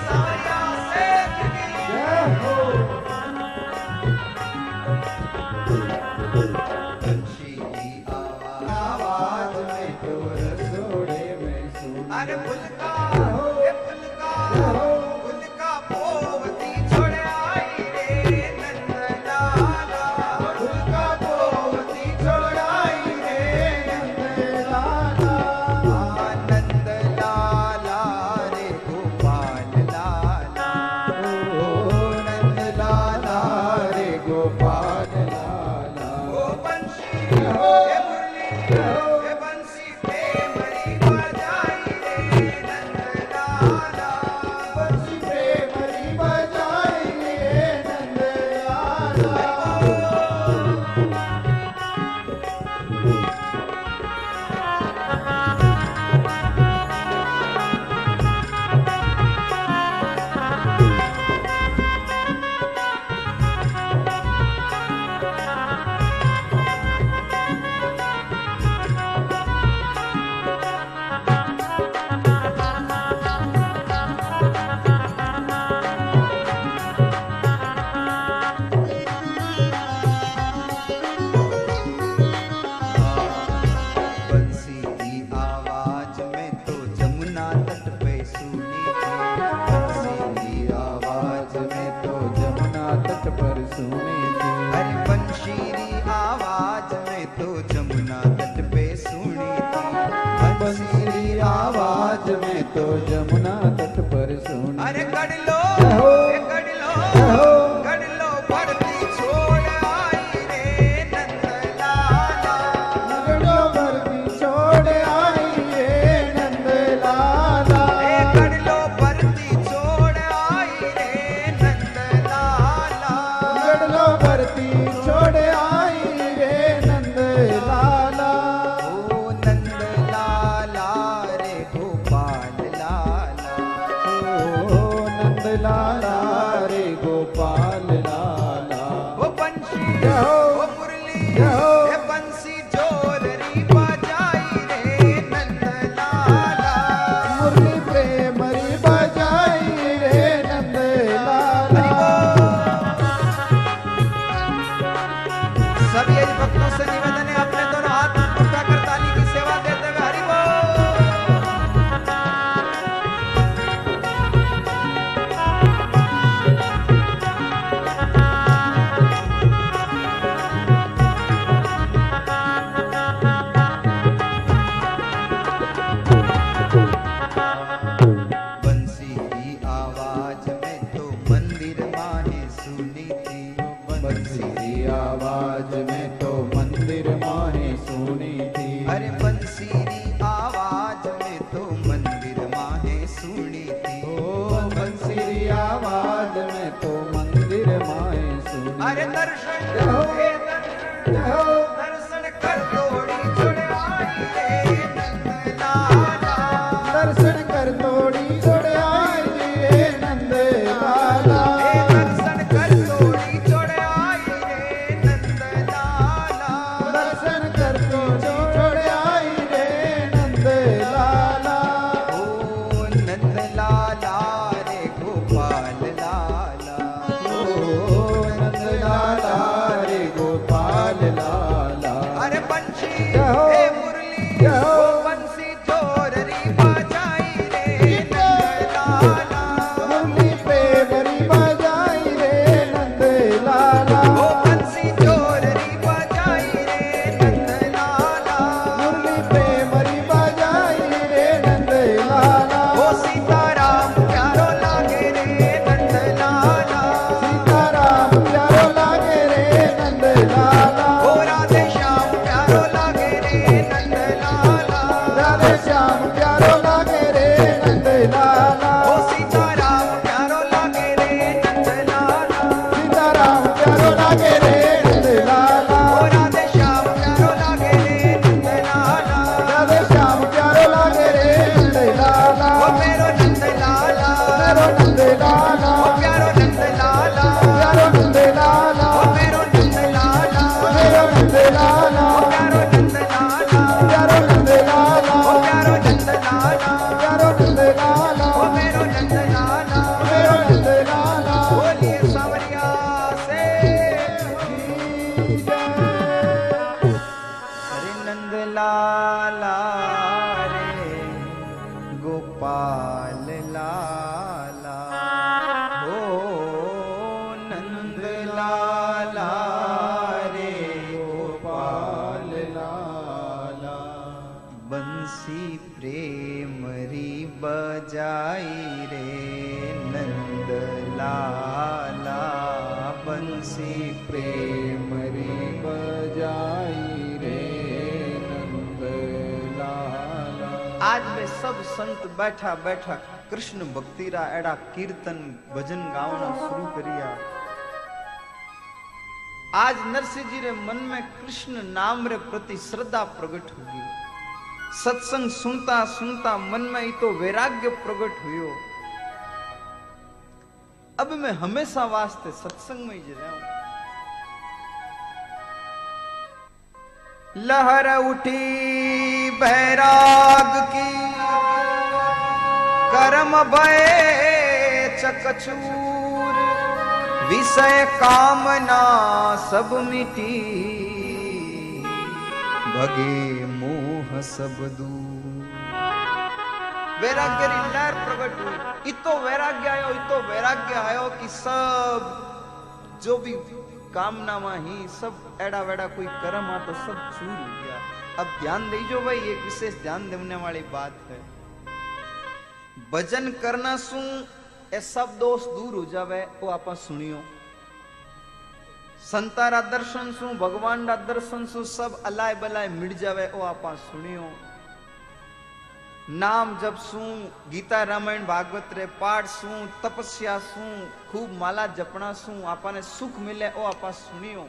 तुलसी प्रेम रे बजाई रे नंदलाला। आज वे सब संत बैठा बैठा कृष्ण भक्ति रा एड़ा कीर्तन भजन गावना शुरू करिया। आज नरसिंह जी रे मन में कृष्ण नाम रे प्रति श्रद्धा प्रगट होगी। सत्संग सुनता सुनता मन में ही तो वैराग्य प्रगट हुयो। अब मैं हमेशा वास्ते सत्संग में ही रहूं। लहर उठी बैराग की कर्म भये चकचूर, विषय कामना सब मिटी, भगे मोह सब दूर। वैराग्य री लहर प्रगट हुई। इतो वैराग्य आयो कि सब जो भी कामना मां ही सब एड़ा वेड़ा कोई कर्म आ तो सब चूर हो गया। अब ध्यान दीजो भाई, एक विशेष ध्यान देने वाली बात है। भजन करना सु ए सब दोष दूर हो जावे। वो आप सुनियो, संतारा दर्शन सु भगवान रा दर्शन सु सब अलाय बलाय मिट जावे। वो आप सुनियो, नाम जप सूं, गीता रामायण भागवत रे पाठ सूं, तपस्या सूं, खूब माला जपना सूं, आपने सुख मिले। ओ आपा सुनियो,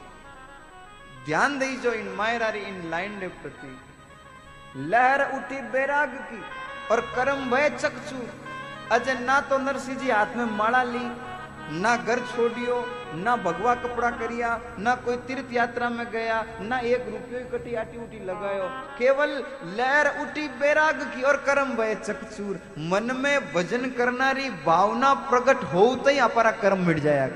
ध्यान दीजो इन मायरारी इन लाइन रे प्रति। लहर उठी बैराग की और कर्म भय चकचूर। अजय ना तो नरसिंह जी हाथ में माला ली, ना घर छोड़ियो, ना भगवा कपड़ा करिया, ना कोई तीर्थ यात्रा में गया, ना एक रुपये कटी आटी उटी लगायो। केवल लहर उठी बैराग की और कर्म भय चकचूर। मन में भजन करना री भावना प्रगट होते ही अपारा कर्म मिट जाया।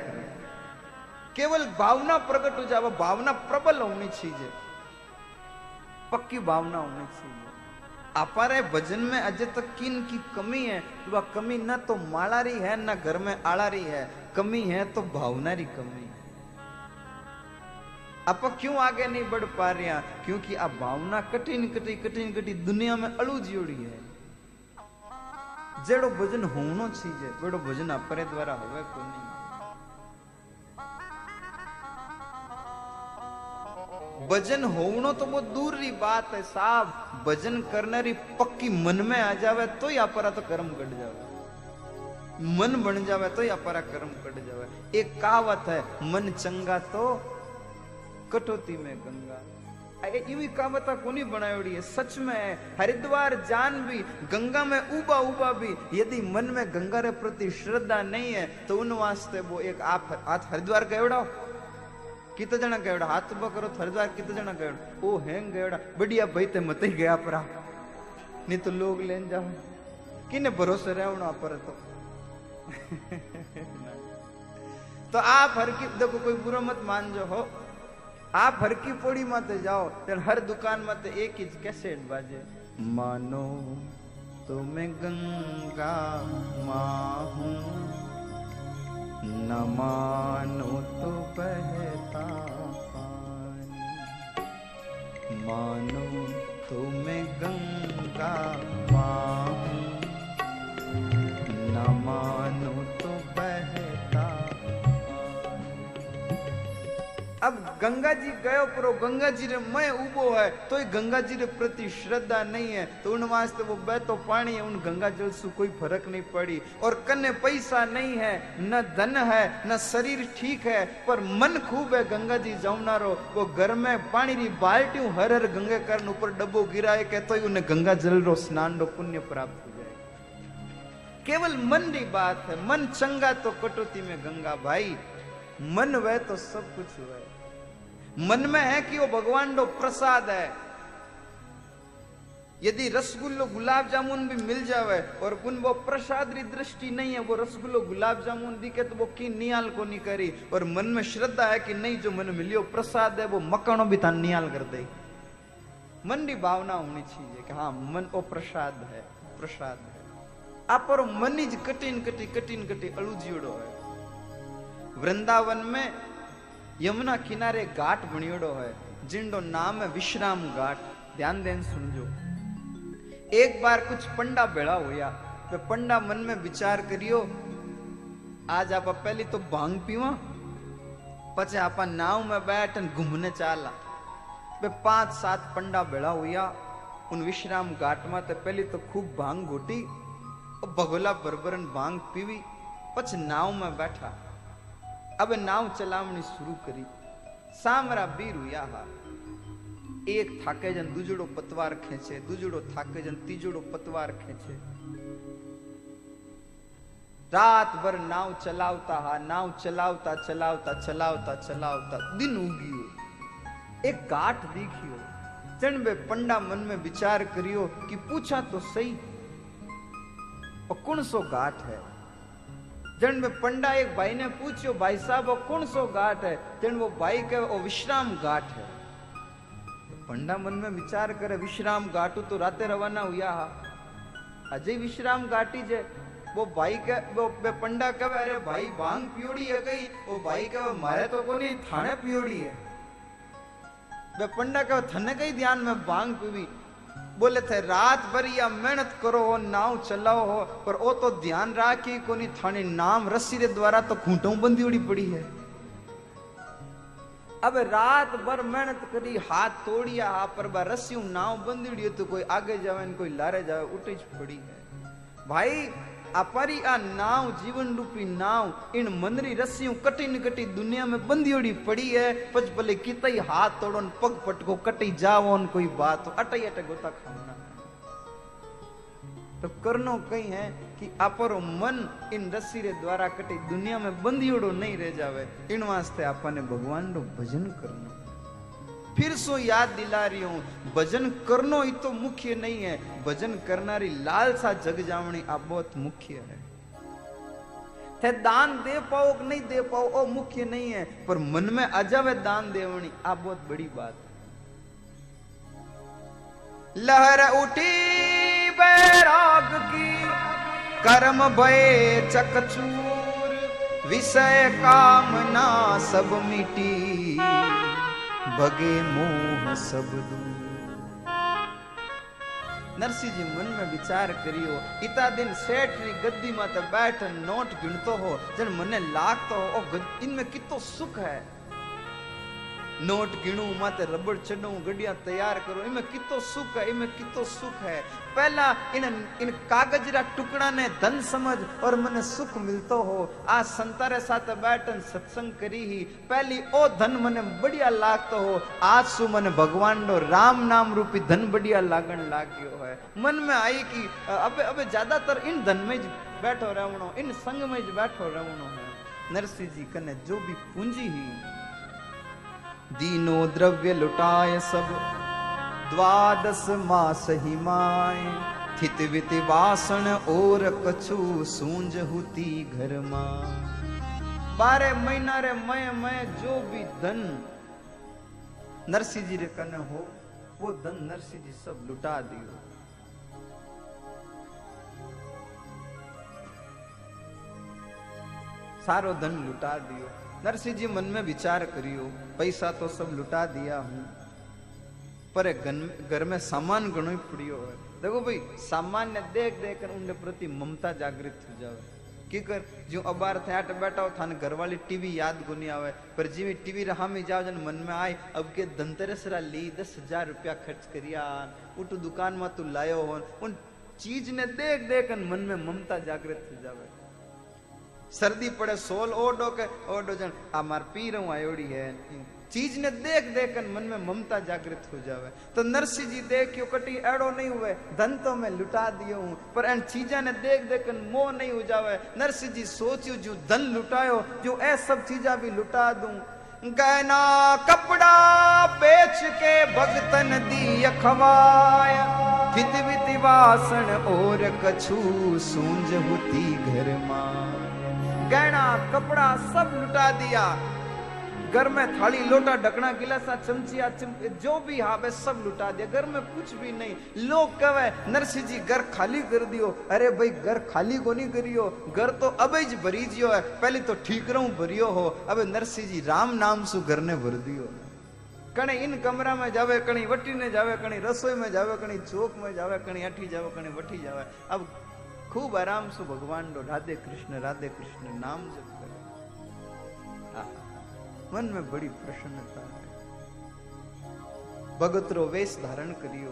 केवल भावना प्रगट हो जावा। भावना प्रबल होनी चाहिए, पक्की भावना होनी चाहिए। अपारे भजन में अजय तक किन की कमी है? तो वह कमी ना तो मालारी है, ना घर में आलारी है। कमी है तो भावनारी कमी। आप क्यों आगे नहीं बढ़ पा रहे हैं? क्योंकि आप भावना कठिन कटी दुनिया में अड़ू जोड़ी है। जेड़ो भजन होनो चाहिए वेड़ो भजन अपरे द्वारा होवे को नहीं। भजन होना तो बहुत दूर री बात है साहब, भजन करने री पक्की मन में आ जावे तो या परा तो कर्म कट जावे। मन बन जावे तो या परा कर्म कट जावे। एक कहावत है, मन चंगा तो कटौती में गंगा। ये कहावत कोनी बनायोड़ी है, सच में है। हरिद्वार जान भी, गंगा में उबा उबा भी, यदि मन में गंगा रे प्रति श्रद्धा नहीं है तो उन वास्ते वो एक आप हाथ हरिद्वार गयोड़ा कितना जना गयोड़ा, हाथ बकरो हरिद्वार कितना जना गयोड़ा, ओ हैंग गयोड़ा, बढ़िया भाई ते मत ही गया परा, नहीं तो लोग लेन जाओ, किने भरोसे रहना पर तो। तो आप हर की देखो, कोई बुरा मत मान जो हो, आप हर की पौड़ी मत जाओ, तेरे हर दुकान मत एक ही कैसेट बाजे, मानो तो मैं गंगा माँ हूँ, न मानो तो बहता पानी, मानो तो मैं गंगा माँ हूँ, न मानो तो बहता पानी। अब गंगा जी गयो पर गंगा जी रे मैं उबो है तो ये गंगा जी रे प्रति श्रद्धा नहीं है तो उन वास्ते वो बह तो पानी है, उन गंगा जल से कोई फर्क नहीं पड़ी। और कन्ने पैसा नहीं है, न धन है, न शरीर ठीक है, पर मन खूब है। गंगा जी जाऊना रो वो घर में पानी री बाल्टी हर हर गंगे करन ऊपर डब्बो गिराए के तो उन्हें गंगा जल रो स्नान रो पुण्य प्राप्त हो जाए। केवल मन री बात है, मन चंगा तो कटौती में गंगा। भाई मन वह तो सब कुछ हुआ है। मन में है कि वो भगवान डो प्रसाद है। यदि रसगुल्लो गुलाब जामुन भी मिल जावे और कुन वो प्रसाद री दृष्टि नहीं है, वो रसगुल्लो गुलाब जामुन दिखे तो वो की नियाल को नहीं करी। और मन में श्रद्धा है कि नहीं जो मन मिलियो प्रसाद है वो मकानो भी तान नियाल कर दे। मन री भावना होनी चाहिए कि हाँ मन वो प्रसाद है, प्रसाद है। आप और मन इज कठिन कटी अड़ूजीड़ो है। वृंदावन में यमुना किनारे घाट बनियोड़ो है जिनडो नाम है विश्राम घाट। ध्यान देन सुनजो। एक बार कुछ पंडा बेड़ा होया तो पंडा मन में विचार करियो, आज आप पहली तो भांग पीवा पचे आपा नाव में बैठन घूमने चाला। बे 5-7 पंडा बेड़ा हुआ उन विश्राम घाट में। तो पहले तो खूब भांग घोटी और भगोला बरबरन भांग पीवी, पच नाव में बैठा। अब नाव चलावनी शुरू करी। सामरा बीर हुआ हा, एक थाके जन दूजड़ो पतवार खेचे, दूजड़ो थाके जन तीजड़ो पतवार खेचे। रात भर नाव चलावता हा, नाव चलावता चलावता चलावता चलावता दिन उगियो। एक घाट देखियो। चंबे पंडा मन में विचार करियो कि पूछा तो सही और कौन सो घाट है। जन में पंडा एक भाई ने पूछियो, भाई साहब वो कौन सो घाट है? जन वो भाई के वो विश्राम घाट है। पंडा मन में विचार करे विश्राम घाटू तो राते रवाना हुआ हा, अजय विश्राम घाटी जे। वो भाई के वो पंडा कहे, अरे भाई भांग पियोड़ी है कई? वो भाई कहे, मारे तो कोनी थाने पियोड़ी है। वे पंडा कहे, थने कई ध्यान में भांग पीवी? बोले थे रात भर या मेहनत करो हो, नाव चलाओ हो, पर ओ तो ध्यान राखी कोनी थाने नाम रस्सी रे द्वारा तो खूंटों बंधी उड़ी पड़ी है। अब रात भर मेहनत करी, हाथ तोड़िया हा, पर बा रस्सी नाव बंधी उड़ी तो कोई आगे जावे न कोई लारे जावे, उठीज पड़ी है। भाई आपारी आ नाव, जीवन रूपी नाव, इन मनरी रस्सियों कटी न कटी दुनिया में बंधी उड़ी पड़ी है। पच भले कितई हाथ तोड़ो न पग पटको, कटी जावो न कोई बात, अटई अटे गोता खाना। तो करनो कई है कि आपरो मन इन रस्सी रे द्वारा कटी दुनिया में बंदियोड़ो नहीं रह जावे। इन वास्ते आपने भगवान रो भजन करना। फिर सो याद दिला रही हूं, भजन करनो ही तो मुख्य नहीं है, भजन करना री लालसा जग जावनी आप बहुत मुख्य है। थे दान दे पाओ कि नहीं दे पाओ ओ मुख्य नहीं है, पर मन में आ जावे दान देवनी आप बहुत बड़ी बात है। लहर उठी बैराग की कर्म भये चकचूर, विषय कामना सब मिटी, भगे मोह सब दूर। नरसिंह जी मन में विचार करियो, इतना दिन सेठ री गद्दी में तो बैठ नोट गिनतो हो, जन मने लागतो हो इनमें कितो सुख है। नोट गिणू माते रबड़ चढ़ू, गड्डिया तैयार करो, इनमें कितो सुख है, इनमें कितो सुख है। पहला इन कागज रा टुकड़ा ने धन समझ और मने सुख मिलतो हो। आज संतारे साथ बैठन सत्संग करी ही, पहली ओ धन मने बढ़िया लागतो हो। आज सु मने भगवान रो राम नाम रूपी धन बढ़िया लागण लाग्यो है। मन में आई कि अब ज्यादातर इन धन में बैठो रहणो, इन संग में बैठो रहणो है। नरसिंह जी कने जो भी पूंजी ही, दीनो द्रव्य लुटाए सब, द्वादश मास ही माए, थित वित वासन और कछु, सूंज हुती घर मां। 12 महीना रे मैं जो भी धन नरसिंह जी रे कने हो, वो धन नरसिंह जी सब लुटा दियो। सारो धन लुटा दियो। नरसिंह जी मन में विचार करियो, पैसा तो सब लुटा दिया हूं, पर घर में सामान घणो ही पड़ियो है। देखो भाई, सामान ने देख देख कर उनके प्रति ममता जागृत हो जावे। की कर जो अबार थाट बैठा हो, थाने घरवाली टीवी याद कोनी आवे, पर जीवी टीवी रहा में जाओ, जन मन में आए अब के धनतेरस रा ली 10,000 रुपया खर्च करिया, उठ दुकान में तू लायो हो, उन चीज ने देख देख कर मन में ममता जागृत हो जावे। सर्दी पड़े सोल ओडो के ओडो, जन आमार पी रहूं आयोड़ी है, चीज ने देख देख कर मन में ममता जागृत हो जावे। तो नरसिंह जी देखियो कटी एड़ो नहीं हुए, धन तो मैं लुटा दियो हूं, पर एन चीजा ने देख देख कर मोह नहीं हो जावे। नरसिंह जी सोचियो जो धन लुटायो, जो ए सब चीजा भी लुटा दूं। गहना कपड़ा बेच के भगतन दिया खवाया, चित विति वासन और कछु, सूंज होती घर मां। गहना कपड़ा सब लुटा दिया, घर में थाली लोटा ढकना गिलासा चमचिया जो भी हावे सब लुटा दिया, घर में कुछ भी नहीं। लोग कहे नरसिंह जी घर खाली कर दियो। अरे भाई घर खाली को नहीं करियो, घर तो अबे ज भरी जियो है। पहले तो ठीक रहूं भरियो हो, अब नरसिंह जी राम नाम सु घर ने भर दियो। कणे इन कमरा में जावे, कणी वटी ने जावे, कणी रसोई में जावे, कणी चौक में जावे, कणी अठी जावे, कणी वठी जावे। अब खूब आराम से भगवान राधे कृष्ण नाम जप करे। मन में बड़ी प्रसन्नता है। भगत रो वेश धारण करियो,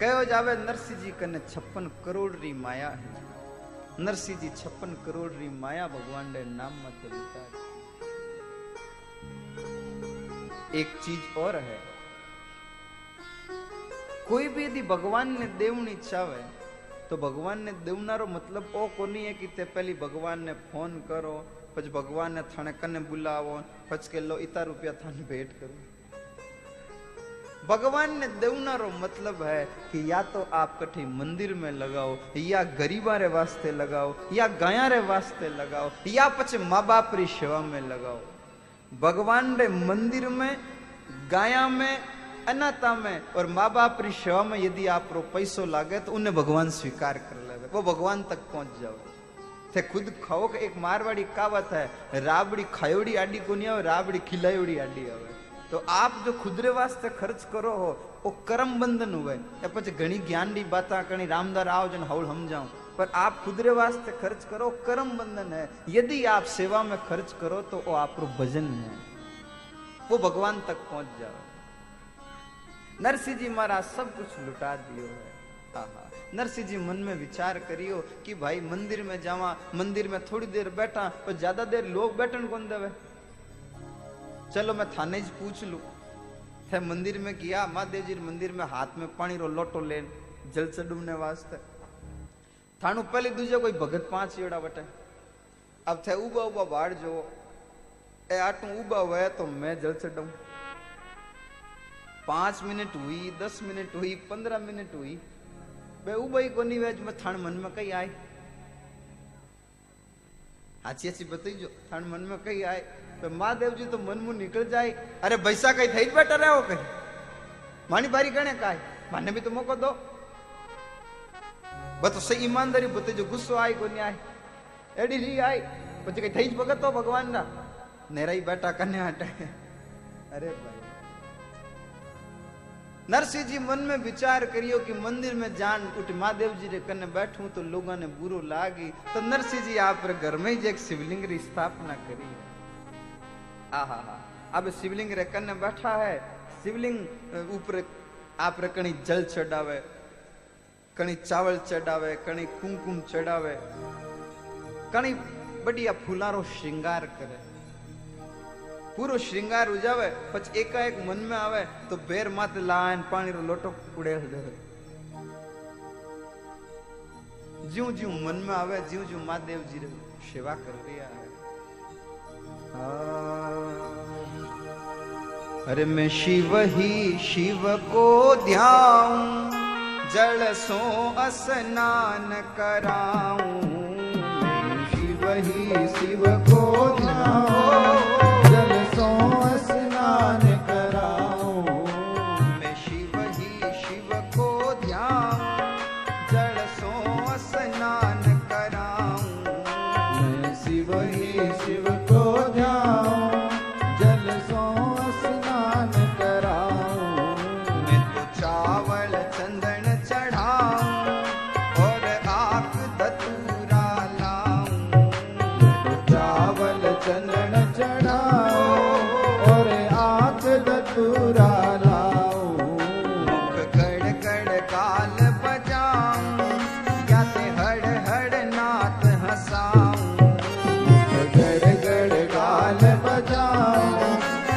कहो जावे नरसिंह जी कने 56 करोड़ री माया है। नरसिंह जी 56 करोड़ री माया भगवान ने नाम में चलता। एक चीज और है, कोई भी यदि भगवान ने देवनी चाहे तो भगवान ने देवनारो मतलब ओ कोनी है कि ते पहली भगवान ने फोन करो, पछ भगवान ने थाने कने बुलावो, पछ के लो इतना रुपया थाने भेंट करो। भगवान ने देवनारो मतलब है कि या तो आप कठी मंदिर में लगाओ, या गरीबा रे वास्ते लगाओ, या गाया रे वास्ते लगाओ, या पछ माँ बाप री सेवा में लगाओ। भगवान रे मंदिर में, गाया में, अनाथा में और माँ बाप री सेवा में यदि आप रो पैसो लागे तो उन्हें भगवान स्वीकार कर लेवे, वो भगवान तक पहुंच जाओ। थे खुद खाओ के एक मारवाड़ी कहावत है, राबड़ी खायोड़ी आडी को नहीं आवे, राबड़ी खिलायोड़ी आडी आवे। तो आप जो खुदरे वास्ते खर्च करो हो वो कर्म बंधन हुए। या पछी घणी ज्ञान री बाता करनी, रामदार आओ जन हौल समझाऊं, पर आप खुदरे वास्ते खर्च करो कर्म बंधन है। यदि आप सेवा में खर्च करो तो वो आप रो भजन है, वो भगवान तक पहुंच जाओ। नरसिंह जी महाराज सब कुछ लुटा दियो है। नरसिंह जी मन में विचार करियो कि भाई मंदिर में जावा, मंदिर में थोड़ी देर बैठा पर ज्यादा देर लोग बैठन कौन देवे, चलो मैं थाने जी पूछ लू। थे मंदिर में गया, महादेव जी मंदिर में हाथ में पानी रो लोटो लेन जल चढ़ूने वास्ते। थानू पहले दूजे कोई भगत 5 योड़ा बटे। अब थे उबा उबा बाढ़ जो ए आटू उबा हुआ तो मैं जल चढ़ाऊ। 5 मिनट हुई, 10 मिनट हुई, 15 मिनट हुई, बे उबाई को नहीं वेज में थान मन में कई आए। अच्छी अच्छी बताई जो थान मन में कई आए तो महादेव जी तो मन मुंह निकल जाए, अरे भैसा कई थई बैठा रहो, कहीं मानी बारी गणे काय, माने भी तो मौको दो, बतो सही ईमानदारी बताई जो गुस्सो आए को नहीं आए, एडी री आए पछी कई थई भगत तो भगवान ना नेराई बैठा कने हटे। अरे भाई नरसिंह जी मन में विचार करियो कि मंदिर में जान उठ महादेव जी रे कने बैठूं तो लोगों ने बुरो लागी, तो नरसिंह जी आप घर में ही एक शिवलिंग री स्थापना करी। आहा हा, अब शिवलिंग रे कने बैठा है, शिवलिंग ऊपर आप रे कणी जल चढ़ावे, कणी चावल चढ़ावे, कणी कुमकुम चढ़ावे, कणी बढ़िया फूलारो श्रृंगार करे, पूरो श्रृंगार उजावे। पछ एकाएक मन में आवे तो बेर माते लाइन पानी रो लोटो उड़ेल देवे। ज्यों ज्यों मन में आवे ज्यों ज्यों महादेव जी रे सेवा कर रिया है। अरे मैं शिव ही शिव को ध्याऊं, जल सो स्नान कराऊं, शिव ही शिव को ध्याऊं, स्नान कराऊं, मैं शिव ही शिव को ध्याऊं, जल सो स्नान कराऊं, मैं शिव ही शिव को ध्याऊं, जल सो स्नान कराऊं, मैं तो चावल चंदन चढ़ाऊं और आक धतूरा लाऊं, मैं तो चावल चंदन चढ़ाऊं पूरा लाऊं, मुख गड़ गड़ काल बजाऊं, या ते हड़ हड़ नाथ हंसाऊं, मुख गड़ गड़ काल बजाऊं,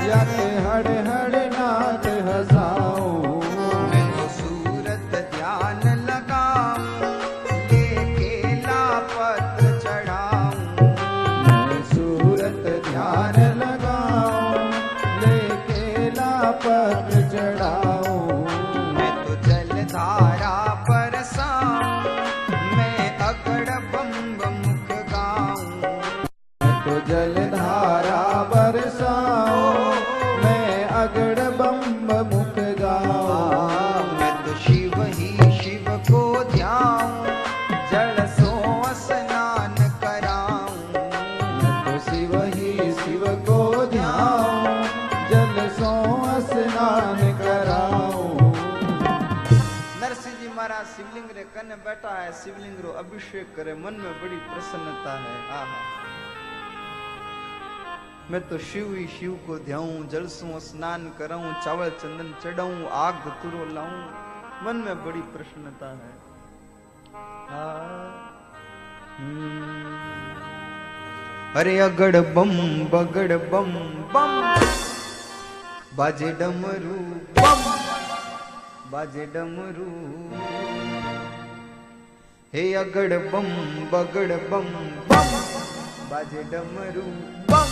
या ते हड़ हड़ नाथ हंसाऊं, मैं तो सूरत ध्यान लगाऊं, लेके लापत चढ़ाऊं, मैं सूरत ध्यान पग चढ़ाऊं, मैं तो जल धारा बरसाऊं, मैं अकड़ बम बम मुख गाऊं, मैं तो जल धारा बरसाऊं, मैं अकड़ बम बम मुख गाऊं, मैं तो शिव ही शिव को ध्याऊं, जल सो स्नान कराऊं, मैं तो शिव ही शिव को ध्याऊं, जल सो स्नान कराऊं। नरसिंह जी महाराज शिवलिंग रे कने बैठा है, शिवलिंग रो अभिषेक करे, मन में बड़ी प्रसन्नता है। आहा, मैं तो शिव ही शिव को ध्याऊं, जलसूं, स्नान कराऊं, चावल चंदन चढ़ाऊं, आग धतूरो लाऊं, मन में बड़ी प्रसन्नता है। अरे अगड़ बम बगड़ बम बम बाजे डमरू हे अगड़ बम बगड़ बम बम बाजे डमरू बम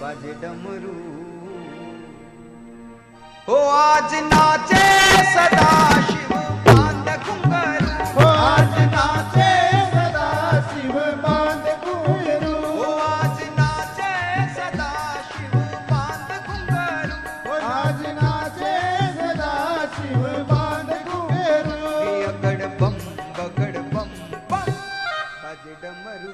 बाजे डमरू। हो आज नाचे सदा शिव बांध घुंघरू, हो आज नाचे सदा शिव बांध घुंघरू, हो आज नाचे सदा शिव बांध घुंघरू, हो आज नाचे सदा शिव बांध घुंघरू। हे अगड़ बम बम बाजे डमरू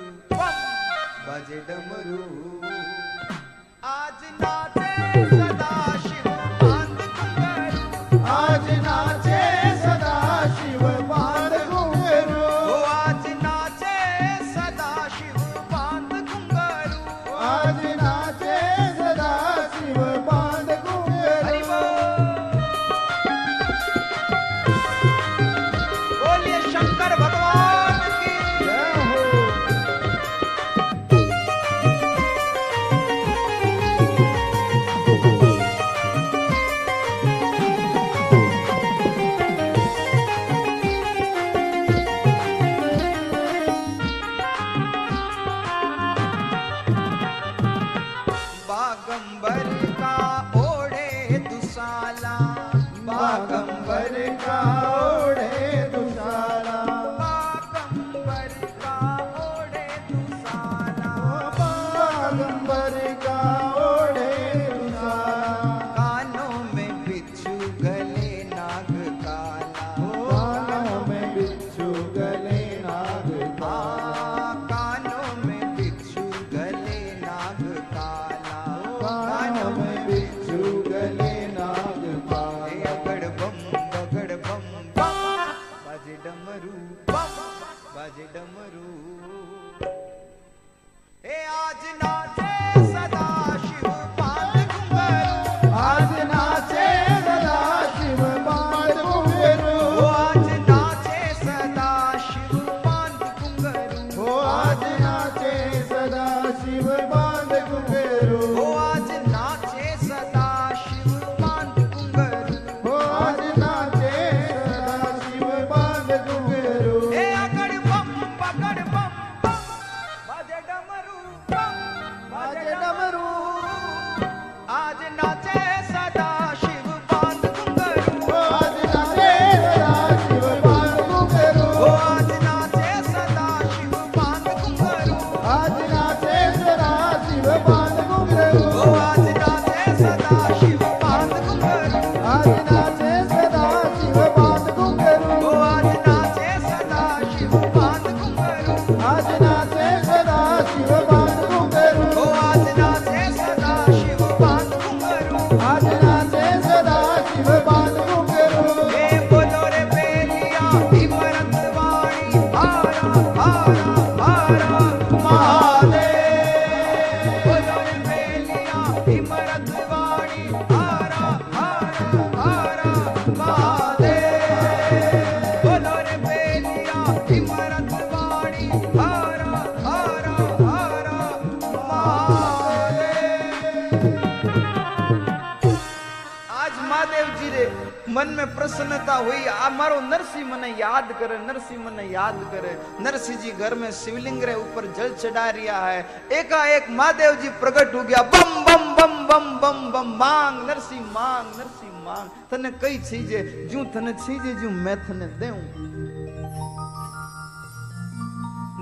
शिवलिंग रे ऊपर जल चढ़ा रिया है। एकाएक महादेव जी प्रकट हो गया। बम बम बम बम बम बम मांग नरसी मांग नरसी मांग, तने कई चीजे जू तने चीजे जू मैं तने देऊं।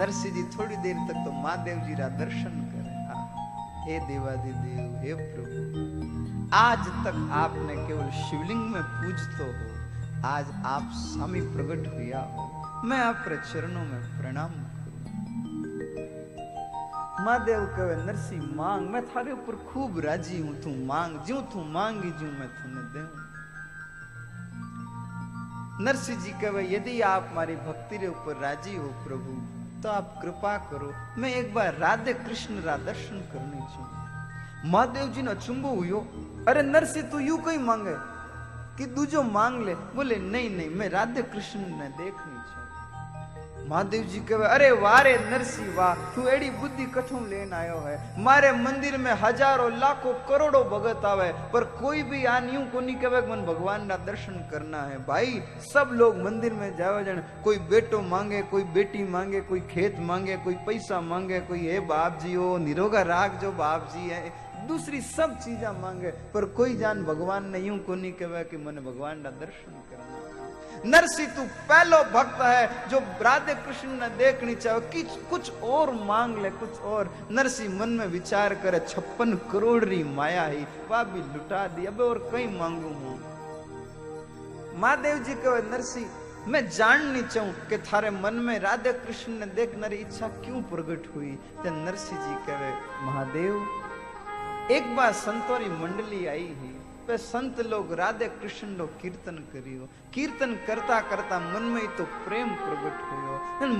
नरसी जी थोड़ी देर तक तो महादेव जी रा दर्शन करे। हे देवादि देव, हे प्रभु, आज तक आपने केवल शिवलिंग में पूजते हो, आज आप स्वामी प्रकट हुआ हो, मैं आप चरणों में प्रणाम। महादेव कहे नरसी मांग, मैं थारे ऊपर खूब राजी हूं, तू मांग, ज्यों तू मांगी ज्यों मैं तने देऊं। नरसी जी कहे यदि आप मारी भक्ति रे ऊपर राजी हो प्रभु, तो आप कृपा करो, मैं एक बार राधे कृष्ण रा दर्शन करनी चाहूं। महादेव जी ने चुंबो हुयो। अरे नरसी तू यू कई मांगे कि दूजो मांग ले। बोले नहीं नहीं मैं राधे कृष्ण ने देखनी छो। महादेव जी कहे अरे वारे नरसी वाह तू एडी बुद्धि कठों लेन आयो है। मारे मंदिर में हजारों लाखों करोड़ों भगत आवे पर कोई भी आ न्यू को नहीं कहे मन भगवान का दर्शन करना है। भाई सब लोग मंदिर में जावे जन कोई बेटो मांगे कोई बेटी मांगे कोई खेत मांगे कोई पैसा मांगे कोई हे बाप जी हो निरोगा राग जो बाप जी है दूसरी सब चीजा मांगे पर कोई जान भगवान ने यूं को नहीं कहे कि मन भगवान का दर्शन करना। नरसी तू पहलो भक्त है जो राधे कृष्ण ने देखनी चाहो कि कुछ और मांग ले कुछ और। नरसी मन में विचार करे 56 करोड़ री माया ही भाभी लुटा दी अब और कई मांगू हूं। महादेव जी कहे नरसी मैं जाननी चाहूं कि थारे मन में राधे कृष्ण ने देखने की इच्छा क्यों प्रकट हुई। तो नरसी जी कहे महादेव एक बार संतोरी मंडली आई ही पे संत लोग राधे कृष्ण लो कीर्तन करियो। कीर्तन करता करता मन में ही तो प्रेम प्रगट हुयो।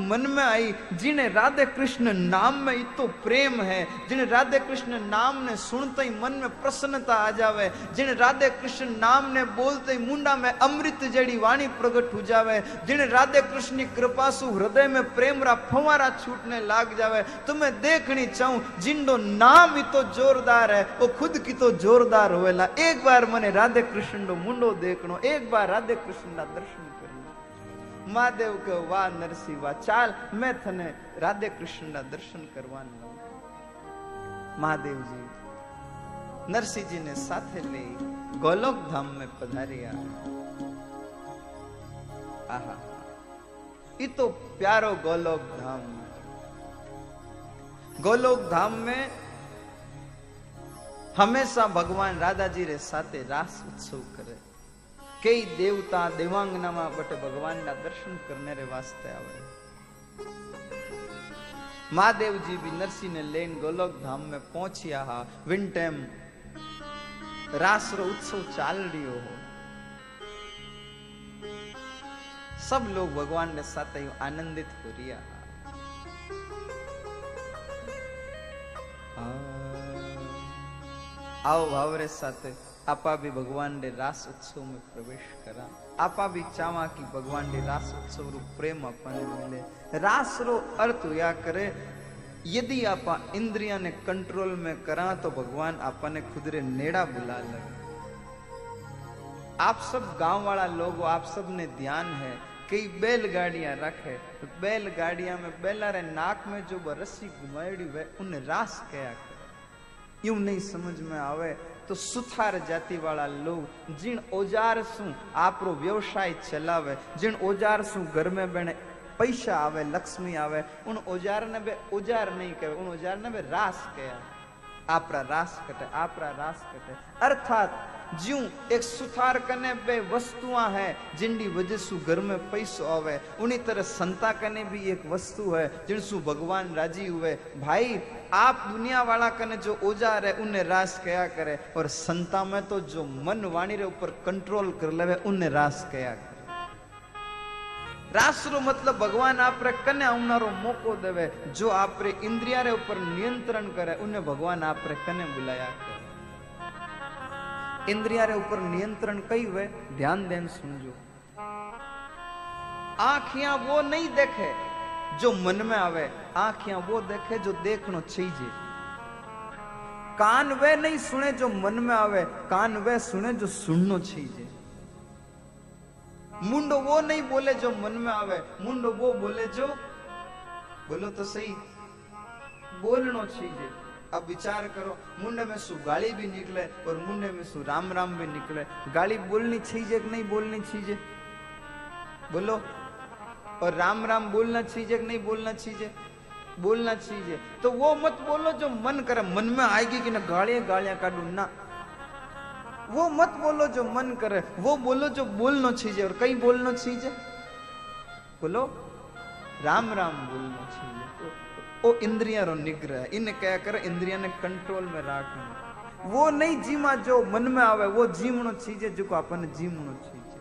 मन में आई जिन्हें राधे कृष्ण नाम में ही तो प्रेम है जिन्हें राधे कृष्ण नाम ने सुनते ही मन में प्रसन्नता आ जावे जिन्हें राधे कृष्ण नाम ने बोलते ही मुंडा में अमृत जड़ी वाणी प्रगट हो जावे जिन्हें राधे कृष्ण की कृपा सु हृदय में प्रेम रा फवारा छूटने लाग जावे। तो मैं देखनी चाहूं जिन्हों नाम ही तो जोरदार है वो खुद की तो जोरदार होवेला। एक बार मने राधे कृष्ण रो मुंडो देखनो एक बार राधे कृष्ण का दर्शन करना। महादेव के वाह नरसी वाह चाल मैं थने राधे कृष्ण का दर्शन करवाने लगो। महादेव जी नरसी जी ने साथे ले गोलोक धाम में पधारिया। आहा ई तो प्यारो गोलोक धाम। गोलोक धाम में हमेशा भगवान राधा जी रे साथे रास उत्सव करे। कई देवता देवांगना मां बटे भगवान ना दर्शन करने रे वास्ते आवे। महादेव जी भी नरसी ने लेन गोलोक धाम में पहुंचिया हा। विन टाइम रास रो उत्सव चाल रियो हो। सब लोग भगवान ने साथे आनंदित हो रिया हा। आओ भावरे साथ आपा भी भगवान रे रास उत्सव में प्रवेश करा। आपा भी चावा कि भगवान रे रास उत्सव रो प्रेम अपने मिले। रास रो अर्थ हुआ करे यदि आपा इंद्रिया ने कंट्रोल में करा तो भगवान आपने खुद रे नेड़ा बुला लगे। आप सब गांव वाला लोग आप सब ने ध्यान है कई बैलगाड़ियां रखे तो बैलगाड़िया में बैला रे नाक में जो रस्सी घुमाड़ी हुए उन्हें रास कया। यूं नहीं समझ में आवे तो सुथार जाति वाला लोग जिन औजार सु आप रो व्यवसाय चलावे जिन औजार सु घर में बने पैसा आवे लक्ष्मी आवे उन औजार ने बे औजार नहीं कहे उन औजार ने बे रास कया। आपरा रास कटे अर्थात ज्यूं एक सुथार कने बे वस्तुआ है जिनकी वजह सु घर में पैसो आवे उन्हीं तरह संता कने भी एक वस्तु है जिनसु भगवान राजी हुए। भाई आप दुनिया वाला कने जो औजार है उन्हें रास कया करे और संता में तो जो मन वाणी रे ऊपर कंट्रोल कर लेवे उन्हें रास कया करे। रास रो मतलब भगवान आप रे कने आउना रो मौको देवे जो आप रे इंद्रिया रे ऊपर नियंत्रण करे उन्हें भगवान आप रे कने बुलाया करे। इंद्रिया रे ऊपर नियंत्रण कई हुए ध्यान देन सुनजो। आंखियां वो नहीं देखे जो मन में आवे आंखियां वो देखे जो देखनो चाहिए। कान वे नहीं सुने जो मन में आवे कान वे सुने जो सुननो चाहिए। मुंडो वो नहीं बोले जो मन में आवे मुंडो वो बोले जो बोलो तो सही बोलनो चाहिए। अब विचार करो मुंडे में सु गाली भी निकले और मुंडे में सु राम राम भी निकले। गाली बोलनी चाहिए कि नहीं बोलनी चाहिए बोलो। और राम राम बोलना चाहिए कि नहीं बोलना चाहिए बोलना चाहिए। तो वो मत बोलो जो मन करे मन में आएगी कि ना गालियां गालियां काटू ना वो मत बोलो जो मन करे वो बोलो जो बोलना चाहिए। और कहीं बोलना चाहिए बोलो राम राम बोलना चाहिए। ओ इंद्रिया रो निग्रह इन्हें क्या करे इंद्रिया ने कंट्रोल में रखना। वो नहीं जीमा जो मन में आवे वो जीमनो चाहिए जो को अपन जीमनो चाहिए।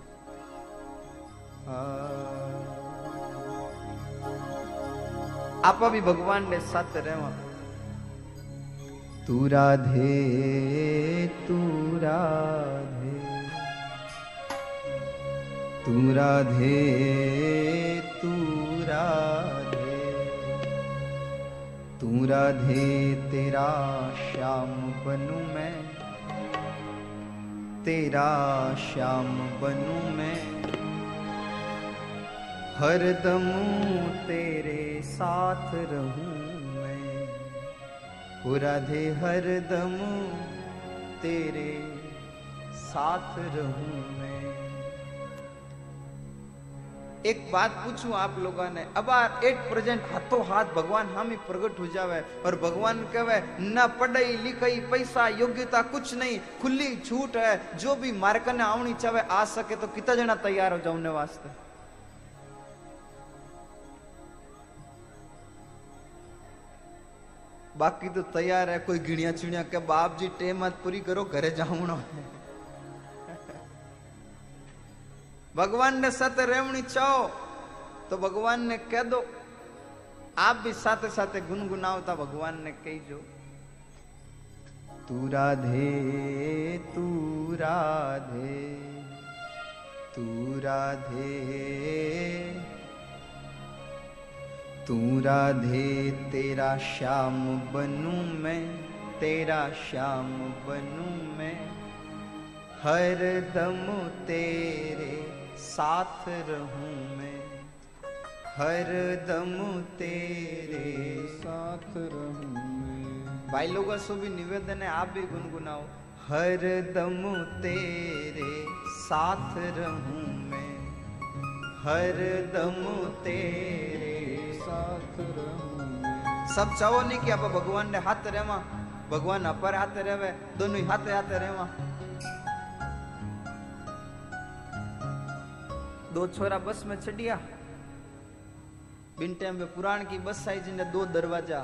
आपा भी भगवान ने साथ रहो तू राधे तू राधे तू राधे तू राधे तेरा श्याम बनूं मैं, तेरा श्याम बनूं मैं, हरदम तेरे साथ रहूं मैं, ओ राधे हरदम तेरे साथ रहूं मैं। एक बात पूछू आप लोगों ने, अब एट प्रेजेंट हाथों हाथ भगवान हामी प्रगट हो जावे और भगवान कहे न पढ़ाई लिखाई पैसा योग्यता कुछ नहीं, खुली छूट है, जो भी मारे कने आवनी चाहे आ सके। तो कितना जना तैयार हो जाने वास्ते? बाकी तो तैयार है, कोई गिणिया चुनिया के बाप जी टेम मत पूरी करो, घरे जाऊना है। भगवान ने साथे रेवणी चाहो तो भगवान ने कह दो, आप भी साथे साथे गुनगुनावता भगवान ने कही जो तू राधे तू राधे तू राधे तू राधे तेरा श्याम बनूं मैं, तेरा श्याम बनूं मैं, हर दम तेरे साथ रहूं मैं, हर दम तेरे साथ रहूं मैं। भाई लोगों से भी निवेदन है, आप भी गुनगुनाओ, हर दम तेरे साथ रहूं मैं, हर दम तेरे साथ रहूं। सब चाहो नहीं कि आप भगवान ने हाथ रेवा, भगवान अपर हाथ रेवे, दोनों हाथ हाथ रेवा। दो छोरा बस में चढ़िया, बिन टाइम पे पुराण की बस आई जिने दो दरवाजा,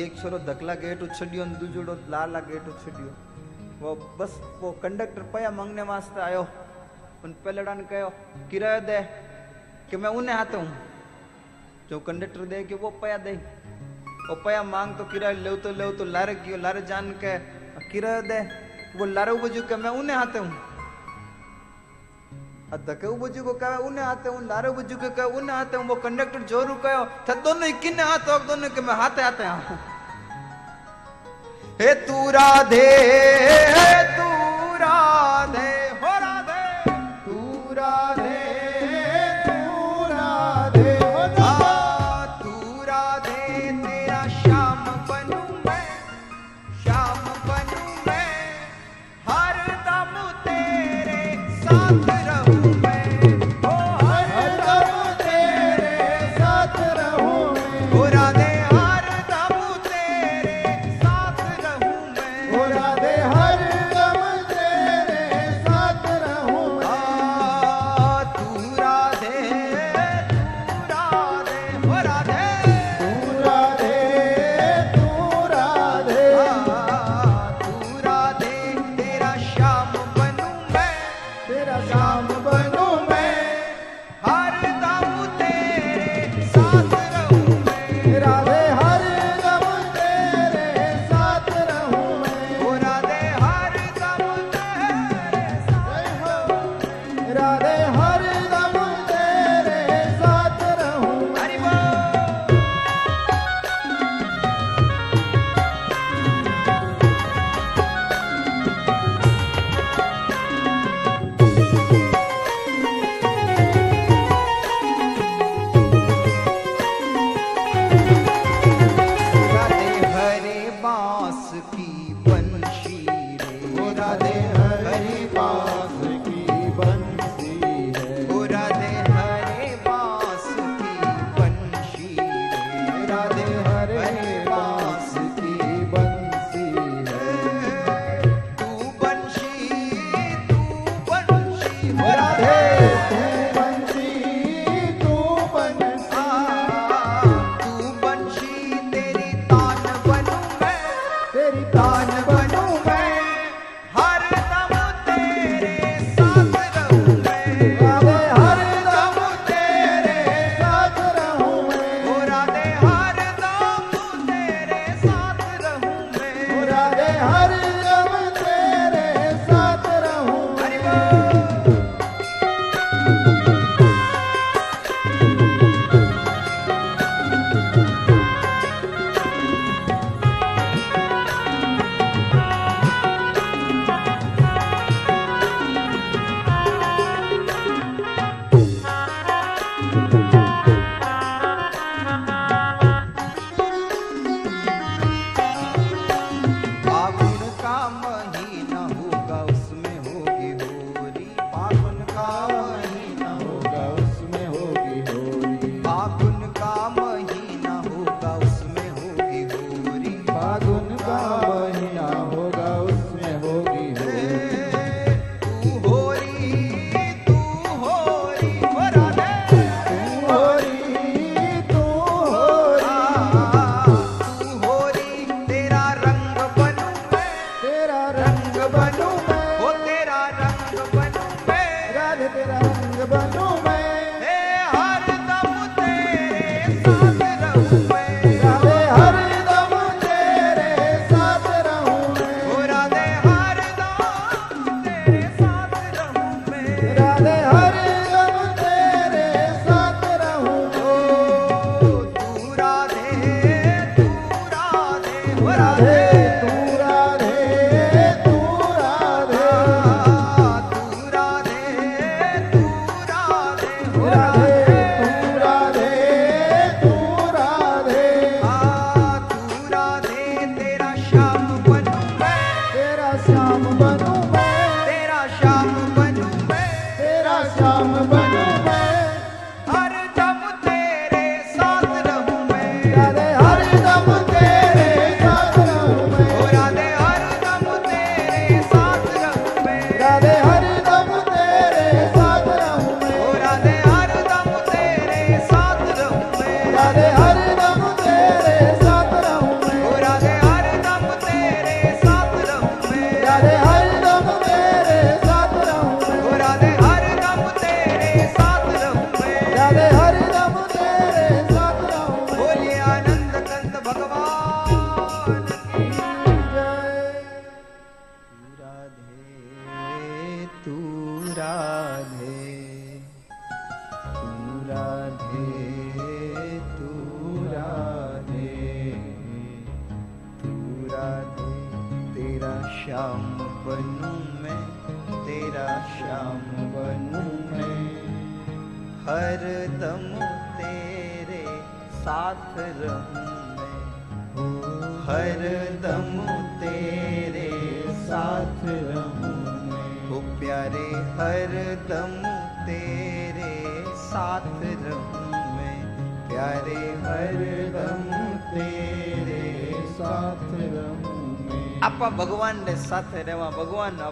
एक छोरो धकला गेट उछड़ियो और दूजोड़ो लाला गेट उछड़ियो। वो बस वो कंडक्टर पया मांगने वास्ते आयो, उन पेलड़ा ने कहो किराया दे कि मैं उन्हें हाथ हूँ। जो कंडक्टर दे कि वो पया दे, वो पया मांग तो किराया ले तो लारे गयो, लारे जान के किराया दे, वो लारे बजू के मैं उन्हें हाथ हूँ। धके उबजू को कहे उन्हें हाथे हूँ, लारे उबजू को कहे उन्हें हाथे हूँ, वो कंडक्टर जोरू कहो थे दोनों किन्ने हाथ हो, दोनों के मैं हाथे हाथे हूँ। हे तू राधे, हे तू राधे, हो राधे तू राधे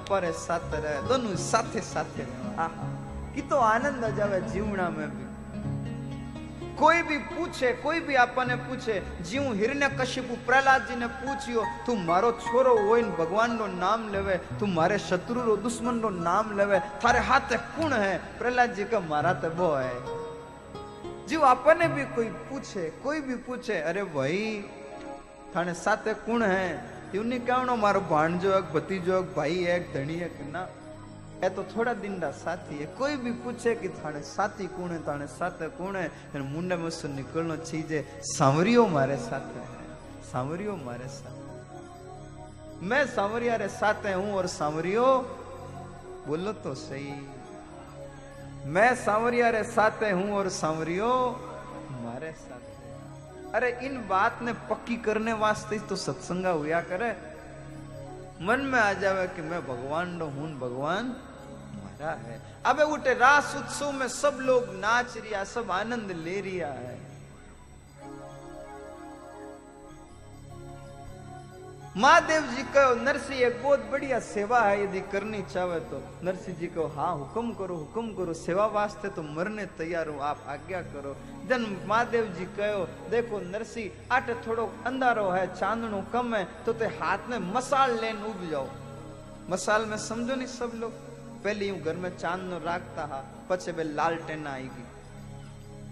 पर साथ रहे दोनों साथे साथे कि तो आनंद आ जावे जीवना में भी। कोई भी पूछे, कोई भी आपने पूछे, जीव हिरण्यकशिपु प्रहलाद जी ने पूछियो, तू मारो छोरो होय ने भगवान नो नाम लेवे, तू मारे शत्रु रो दुश्मन नो नाम लेवे, थारे हाथे कुण है? प्रहलाद जी का मारा तो वो है। जीव आपने भी कोई पूछे, कोई भी पूछे, अरे भाई थाने साथे कुण है? यूनी कहना मारो भाणजो एक, भतीजो एक, भाई एक, धणी एक, ना ए तो थोड़ा दिन दा साथी है। कोई भी पूछे कि थाने साथी कौन है, थाने साथे कौन है, इन मुंडे में से निकलनो चीजे सांवरियो मारे साथ है, सांवरियो मारे साथ, मैं सांवरिया रे साथ हूं और सांवरियो बोलो तो सही, मैं सांवरिया रे साथ हूं और सांवरियो मारे साथ। अरे इन बात ने पक्की करने वास्ते तो सत्संगा हुआ करे, मन में आ जावे कि मैं भगवान रो हूं, भगवान मारा है। अबे उठे रास उत्सव में सब लोग नाच रिया, सब आनंद ले रिया है, महादेव जी कहो नरसिंह एक बहुत बढ़िया सेवा है, यदि करनी चाहे तो। नरसिंह जी कहो हाँ हुक्म करो, हुक्म करो, सेवा वास्ते तो मरने तैयार हो, आप आज्ञा करो। जन महादेव जी कहो देखो नरसिंह आटे थोड़ो अंधारो है, चांदनो कम है, तो ते हाथ में मसाल लेन उब जाओ। मसाल में समझो नहीं सब लोग, पहले यूं घर में चांदनो राखता हा, पछे बे लालटेन आएगी,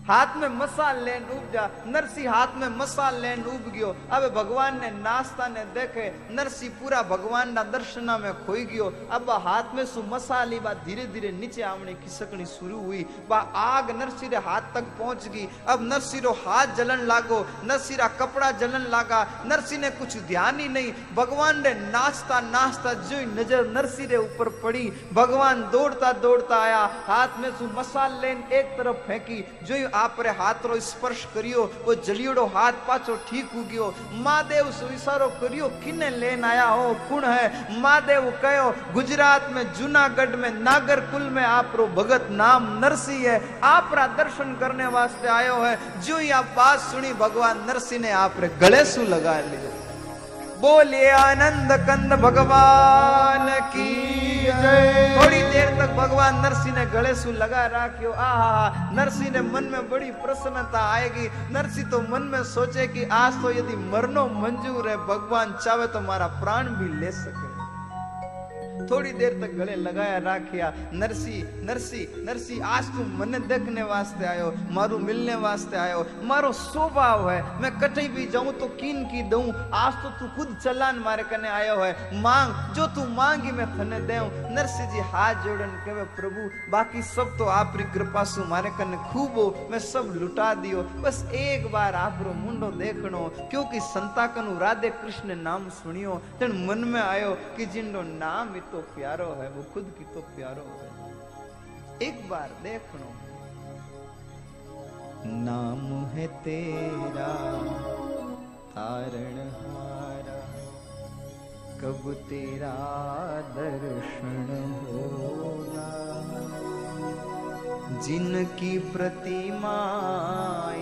हाथ में मसाल लेन उब जा, नरसी हाथ में मसाल लेन उब गयो। अब भगवान ने नास्ता ने देखे, नरसी पूरा भगवान ना दर्शना में खोई गयो। अब हाथ में सु मसाली बा धीरे धीरे नीचे आवनी खिसकनी शुरू हुई, बा आग नरसी रे हाथ तक पहुंच गई। अब नरसी रो हाथ जलन लागो, नरसी रा कपड़ा जलन लागा। नरसी ने कुछ ध्यान ही नहीं, भगवान रे नाचता नाचता जो नजर नरसी रे ऊपर पड़ी, भगवान दौड़ता दौड़ता आया, हाथ में सु मसाल लेन एक तरफ फेंकी। जो आप रे हाथ रो स्पर्श करियो, वो जलियोड़ो हाथ पाछो ठीक हो गयो। महादेव सुविसारो करियो किने लेन आया हो, कुण है? महादेव कहो गुजरात में जूनागढ़ में नागरकुल में आप रो भगत नाम नरसी है, आप रा दर्शन करने वास्ते आयो है। जो ही आप बात सुनी, भगवान नरसी ने आप रे गले सु लगा लियो। बोले आनंद कंद भगवान की जय। थोड़ी देर तक भगवान नरसी ने गले सु लगा राखियो। आहा, नरसी ने मन में बड़ी प्रसन्नता आएगी। नरसी तो मन में सोचे कि आज तो यदि मरनो मंजूर है, भगवान चाहे तो मारा प्राण भी ले सके। थोड़ी देर तक गले लगाया राखिया। नरसी नरसी नरसी, आज तू मने देखने वास्ते आयो, मारू मिलने वास्ते आयो। मारो स्वभाव है, मैं कटई भी जाऊं तो कीन की दूं, आज तो तू खुद चलान मारे कने आयो है। मांग जो तू मांगी मैं थने देऊं। नरसी जी हाथ जोड़न कहे, प्रभु बाकी सब तो आप री कृपा सु मारे कने खूब हो, मैं सब लुटा दियो। बस एक बार आप रो मुंडो देखनो, क्योंकि संता कनु राधे कृष्ण नाम सुनियो, जन मन में आयो कि जिनो नाम तो प्यारो है, वो खुद की तो प्यारो है। एक बार देखनो, नाम है तेरा तारण हारा, कब तेरा दर्शन होगा। जिनकी प्रतिमा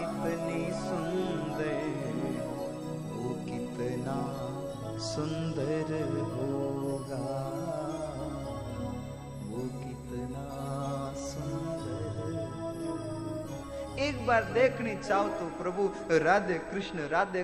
इतनी सुंदर, वो कितना सुंदर होगा, कितना सुंदर। एक बार देखनी चाहो तो प्रभु राधे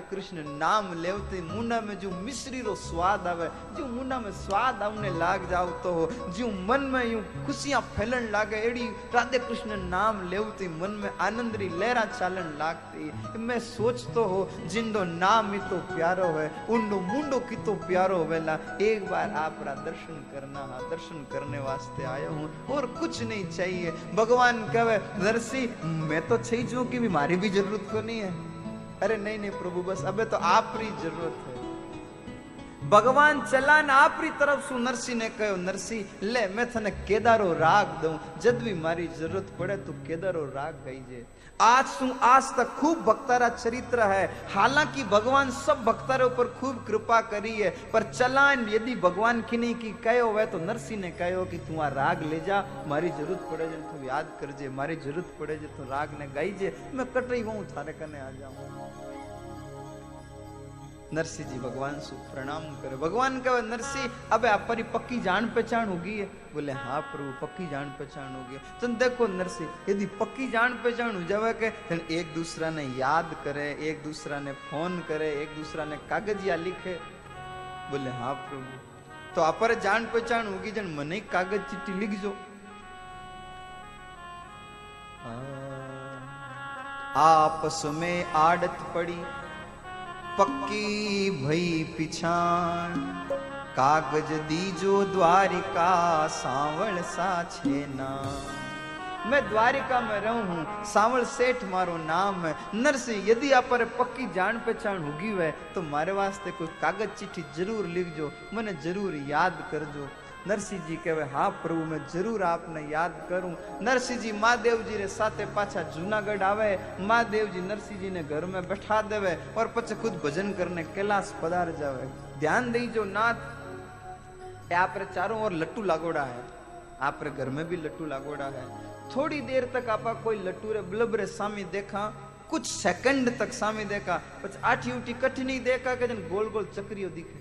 कृष्ण नाम लेवते मुना में जो मिश्री रो स्वाद आवे, जो मुना में स्वाद आवने लाग जाओ तो जो मन में यूं खुशियां फैलन लागे, एड़ी राधे कृष्ण नाम लेवते मन में आनंद री लहरा चालन लागती। मैं सोच तो हो जिंदो नाम ही तो प्यारो है, उन्नो मुंडो की तो प्यारो वेला। एक बार आप रा दर्शन करना है, दर्शन करने वास्ते आयो हूँ और कुछ नहीं चाहिए। भगवान कहे नरसी मैं तो चीजों की बीमारी भी जरूरत को नहीं है। अरे नहीं नहीं प्रभु, बस अबे तो आप री जरूरत है। भगवान चलान आपरी तरफ सु नरसी ने कहो, नरसी ले मैं थने केदारो राग दूं, जद भी मारी जरूरत पड़े तो केदारो राग गईजे। आज तक खूब भक्तारा चरित्र है, हालांकि भगवान सब भक्तारों पर खूब कृपा करी है, पर चलान यदि भगवान की नहीं की कहो है तो नरसी ने कहो कि तू आ राग ले जा, मारी जरूरत पड़े जे तो याद करजे, मारी जरूरत पड़े जे तो राग ने गाईजे, मैं कटई हूं थारे कने आ जाऊं। नरसी जी भगवान सु प्रणाम करे। भगवान कहे नरसी अबे आप पर पक्की जान पहचान होगी है। बोले हाँ प्रभु पक्की जान पहचान होगी। तो देखो नरसी यदि पक्की जान पहचान हो जावे के तो एक दूसरा ने याद करे, एक दूसरा ने फोन करे, एक दूसरा ने कागजिया लिखे। बोले हाँ प्रभु, तो आप पर जान पहचान होगी जन मने कागज चिट्ठी लिख जो। आपस में आड़त पड़ी पक्की भई पिछाण, कागज दीजो द्वारिका सांवल सा छेना। मैं द्वारिका में रहूं हूँ, सांवल सेठ मारो नाम है। नरसी यदि आप पर पक्की जान पहचान होगी है तो मारे वास्ते कोई कागज चिट्ठी जरूर लिख जो, मने जरूर याद कर जो। नरसी जी कहे हाँ प्रभु मैं जरूर आपने याद करूं। नरसी जी महादेव जी रे साथे पाछा जूनागढ़ आवे। महादेव जी नरसी जी ने घर में बैठा देवे और पछे खुद भजन करने कैलाश पधार जावे। ध्यान दीजो नाथ, आप रे चारों ओर लट्टू लागोड़ा है, आप रे घर में भी लट्टू लागोड़ा है। थोड़ी देर तक आपा कोई लट्टू रे बल्ब रे सामी देखा, कुछ सेकंड तक सामी देखा, पछ आठी उठी कठनी देखा के जन गोल गोल चक्रियो दिखे।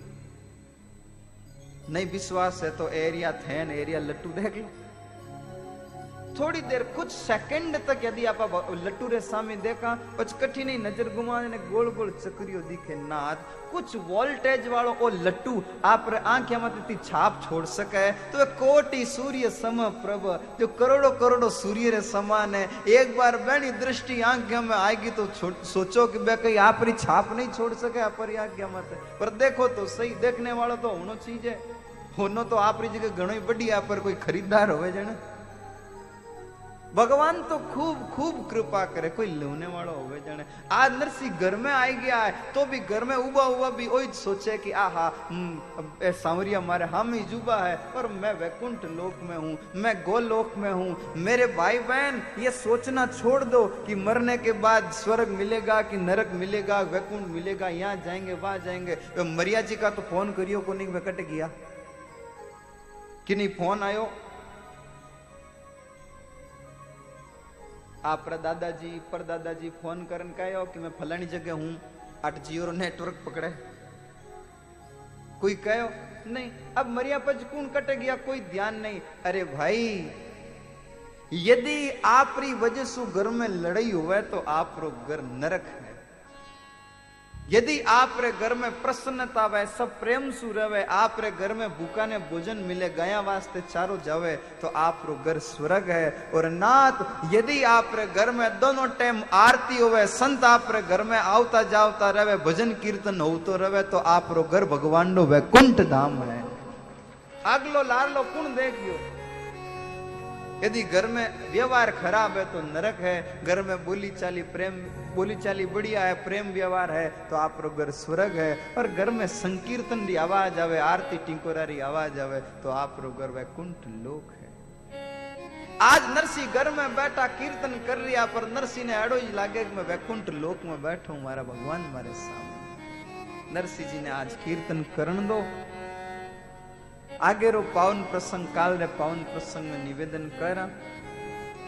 नहीं विश्वास है तो एरिया थैन एरिया लट्टू देख लो। थोड़ी देर कुछ सेकंड तक यदि आप लट्टू रे सामने देखा पच कठी नहीं नजर घुमा ने गोल गोल चक्रियों दिखे नाथ कुछ वोल्टेज वालों ओ लट्टू आप आंखें माते छाप छोड़ सके तो कोटि सूर्य सम प्रभ जो करोड़ों करोड़ों सूर्य रे समान है। एक बार बेनी दृष्टि आंखें में आएगी तो सोचो कि बे कहीं आप छाप नहीं छोड़ सके आप आंखें माते। पर देखो तो सही देखने वालों तो होनो चीज है होनो तो आप जगह घणो बड़ी आप पर कोई खरीदार होवे जने भगवान तो खूब खूब कृपा करे कोई लेने वाला होवे जाने। आज नरसिंह घर में आई गया है तो भी घर में उबा हुआ भी वही सोचे कि आहा सांवरिया मारे हम ही जुबा है पर मैं वैकुंठ लोक में हूँ मैं गोलोक में हूँ। मेरे भाई बहन ये सोचना छोड़ दो कि मरने के बाद स्वर्ग मिलेगा कि नरक मिलेगा वैकुंठ मिलेगा यहाँ जाएंगे वहां जाएंगे। तो मरिया जी का तो फोन करियो को नहीं मैं कट गया कि नहीं फोन आयो आप दादाजी परदादाजी फोन करन कहो कि मैं फलानी जगह हूँ आठ जियो रो नेटवर्क पकड़े कोई कहो नहीं। अब मरिया पज कून कट गया कोई ध्यान नहीं। अरे भाई यदि आप री वजह सु घर में लड़ाई हुए तो आप रो घर नरक है। यदि आप रे घर में प्रसन्नता वे सब प्रेम सु रहे आप रे घर में भूखा ने भोजन मिले गया वास्ते चारों जावे तो आप रो घर स्वर्ग है। और नाथ यदि आप रे घर में दोनों टाइम आरती होवे संत आप रे घर में आवता जावता रहे भजन कीर्तन होतो रहे तो आप रो घर भगवान नो वैकुंठ धाम है। अगलो लालो कुण देखियो। यदि घर में व्यवहार खराब है तो नरक है। घर में बोली चाली बढ़िया है प्रेम व्यवहार है तो आप रो घर स्वर्ग है। और घर में संकीर्तन की आवाज आवे आरती टिंकोरारी आवाज आवे तो आप रो घर वैकुंठ लोक है। आज नरसिंह घर में बैठा कीर्तन कर रिया पर नरसिंह ने अड़ो लागे मैं वैकुंठ लोक में बैठा हूं मारा भगवान मारे सामने। नरसिंह जी ने आज कीर्तन करण दो। आगे रो पावन प्रसंग काल रे पावन प्रसंग में निवेदन करा।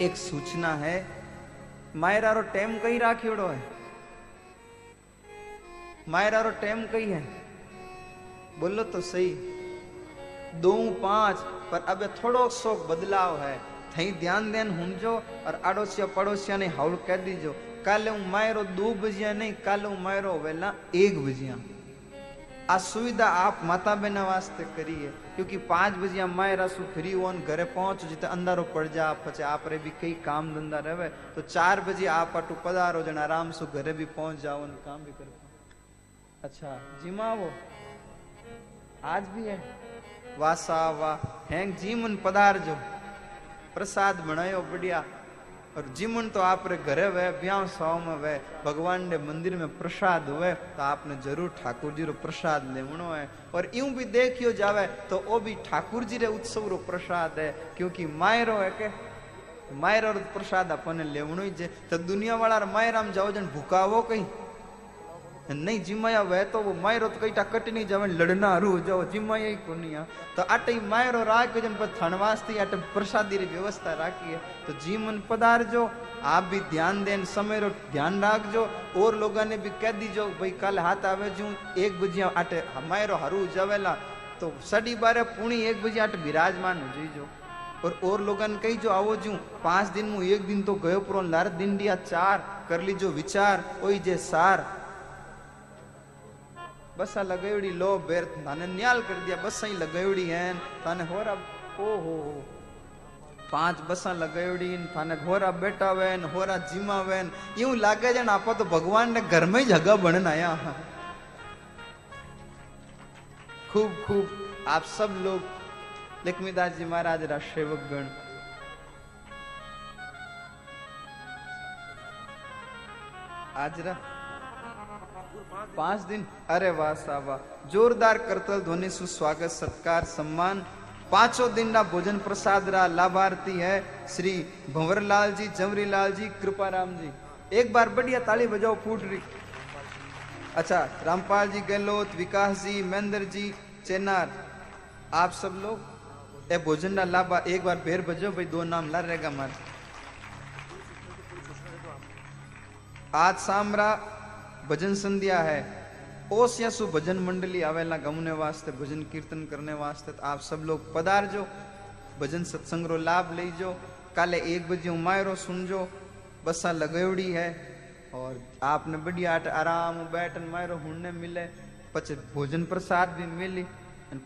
एक सूचना है मायरा रो टेम कई राखियोड़ो है मायरा रो टेम कई है बोलो तो सही 2:05। पर अबे थोड़ो सो बदलाव है थई ध्यान देन हुंजो और आड़ोसिया पड़ोसिया ने हाउल कह दीजो काले हूँ मायरो 2 बजिया नहीं काले हूँ मायरो वेला 1 बजिया। आ सुविधा आप माता बहना वास्ते करिए क्योंकि 5 बजे मायरा सु फ्री होन घरे पहुंच जिते अंधारो पड़ जा पचे आप रे भी कई काम धंधा रहे तो 4 बजे आप आटू पधारो जन आराम से घरे भी पहुंच जाओ काम भी करो। अच्छा जिमा वो आज भी है वासा वाह हैंग जीमन पधार जो प्रसाद बनायो बढ़िया। और जीमन तो आप रे घरे वे ब्याह साव में वे भगवान ने मंदिर में प्रसाद हुए तो आपने जरूर ठाकुर जी रो प्रसाद लेवणो है। और यूं भी देखियो जावे तो ओ भी ठाकुर जी रे उत्सव रो प्रसाद है क्योंकि मायरो है के मायरो प्रसाद अपने लेवणो ही तो दुनिया वाला मायरा में जाओ जन भूकावो कहीं नहीं जिमाया वे तो वो मायरो तो कई टा कट नहीं जावे लड़ना रू जाओ जिमाया ही कोनिया तो आटे मायरो राख जन पर थणवास्ती आटे प्रसादी री व्यवस्था राखी है तो जीमन पधार जो आप भी ध्यान देन समय रो ध्यान राख जो। और लोगों ने भी कह दीजो भाई कल हाथ आवे जू 1 बजिया आटे मायरो हरू जावेला तो सड़ी बारे पूरी 1 बजिया आटे विराजमान हो जीजो। और लोगों ने कही जो आवो जू 5 दिन में 1 दिन तो गयो पुरो लार दिन दिया 4 कर लीजो विचार ओई जे सार बस आ लगड़ी लो बेर ताने न्याल कर दिया बस ही लगड़ी है ताने हो रहा ओहो 5 बसा लगड़ी थाने घोरा बेटा वेन होरा जिमा वेन यूं लागे जन आपा तो भगवान ने घर में ही जगह बनन आया। खूब खूब आप सब लोग लक्ष्मीदास जी महाराज रा सेवक गण आजरा 5 दिन अरे वाह सावा जोरदार करतल ध्वनि सुस्वागत सत्कार सम्मान 5 दिन ना भोजन प्रसाद रा लाभार्थी है श्री भंवरलाल जी जमरीलाल जी कृपाराम जी। एक बार बढ़िया ताली बजाओ फूट रही। अच्छा रामपाल जी गहलोत विकास जी महेंद्र जी चेनार आप सब लोग ए भोजन ना लाभ एक बार बेर बजाओ भाई 2 नाम ला रहेगा मारे आज सामरा भजन संध्या है ओस या सु भजन मंडली आवेला गमने वास्ते भजन कीर्तन करने वास्ते तो आप सब लोग पधार जो भजन सत्संग रो लाभ ले जो काले 1 बजे उमायरो सुनजो बसा लगेवड़ी है और आपने बढ़िया आराम बैठन मायरो हुने मिले पचे भोजन प्रसाद भी मिली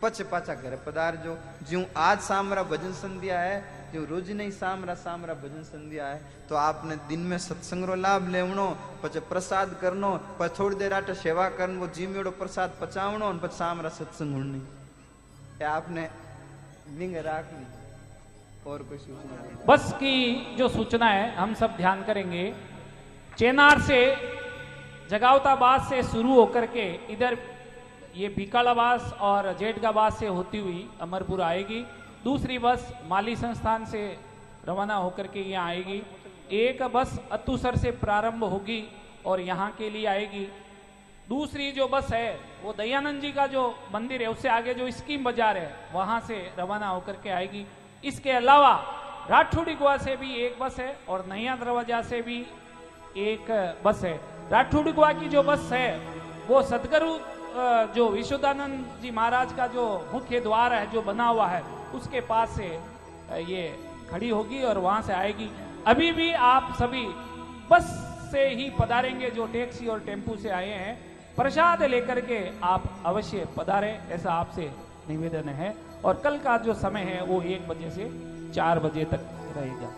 पचे पाचा घर पधार जो ज्यों आज सामरा भजन संध्या है जो रोज नहीं सामरा भजन संध्या है तो आपने दिन में सत्संग रो लाभ लेवणो पचे प्रसाद करनो पचे थोड़ी देर आटे सेवा करन वो जीमेड़ो प्रसाद पचावणो और पचे सामरा सत्संग होनी आपने लिंग राखनी और कोई सूचना बस की जो सूचना है हम सब ध्यान करेंगे। चेनार से जगावताबाद से शुरू होकर के इधर ये बीकालाबास और जेठगाबाद से होती हुई अमरपुर आएगी। दूसरी बस माली संस्थान से रवाना होकर के यहाँ आएगी। एक बस अतुसर से प्रारंभ होगी और यहाँ के लिए आएगी। दूसरी जो बस है वो दयानंद जी का जो मंदिर है उससे आगे जो स्कीम बाजार है वहाँ से रवाना होकर के आएगी। इसके अलावा राठौड़ी गोवा से भी एक बस है और नया दरवाजा से भी एक बस है। राठौड़ी गोवा की जो बस है वो सदगुरु जो विशुद्धानंद जी महाराज का जो मुख्य द्वार है जो बना हुआ है उसके पास से ये खड़ी होगी और वहां से आएगी। अभी भी आप सभी बस से ही पधारेंगे जो टैक्सी और टेम्पू से आए हैं। प्रसाद लेकर के आप अवश्य पधारें ऐसा आपसे निवेदन है। और कल का जो समय है वो 1 बजे से 4 बजे तक रहेगा।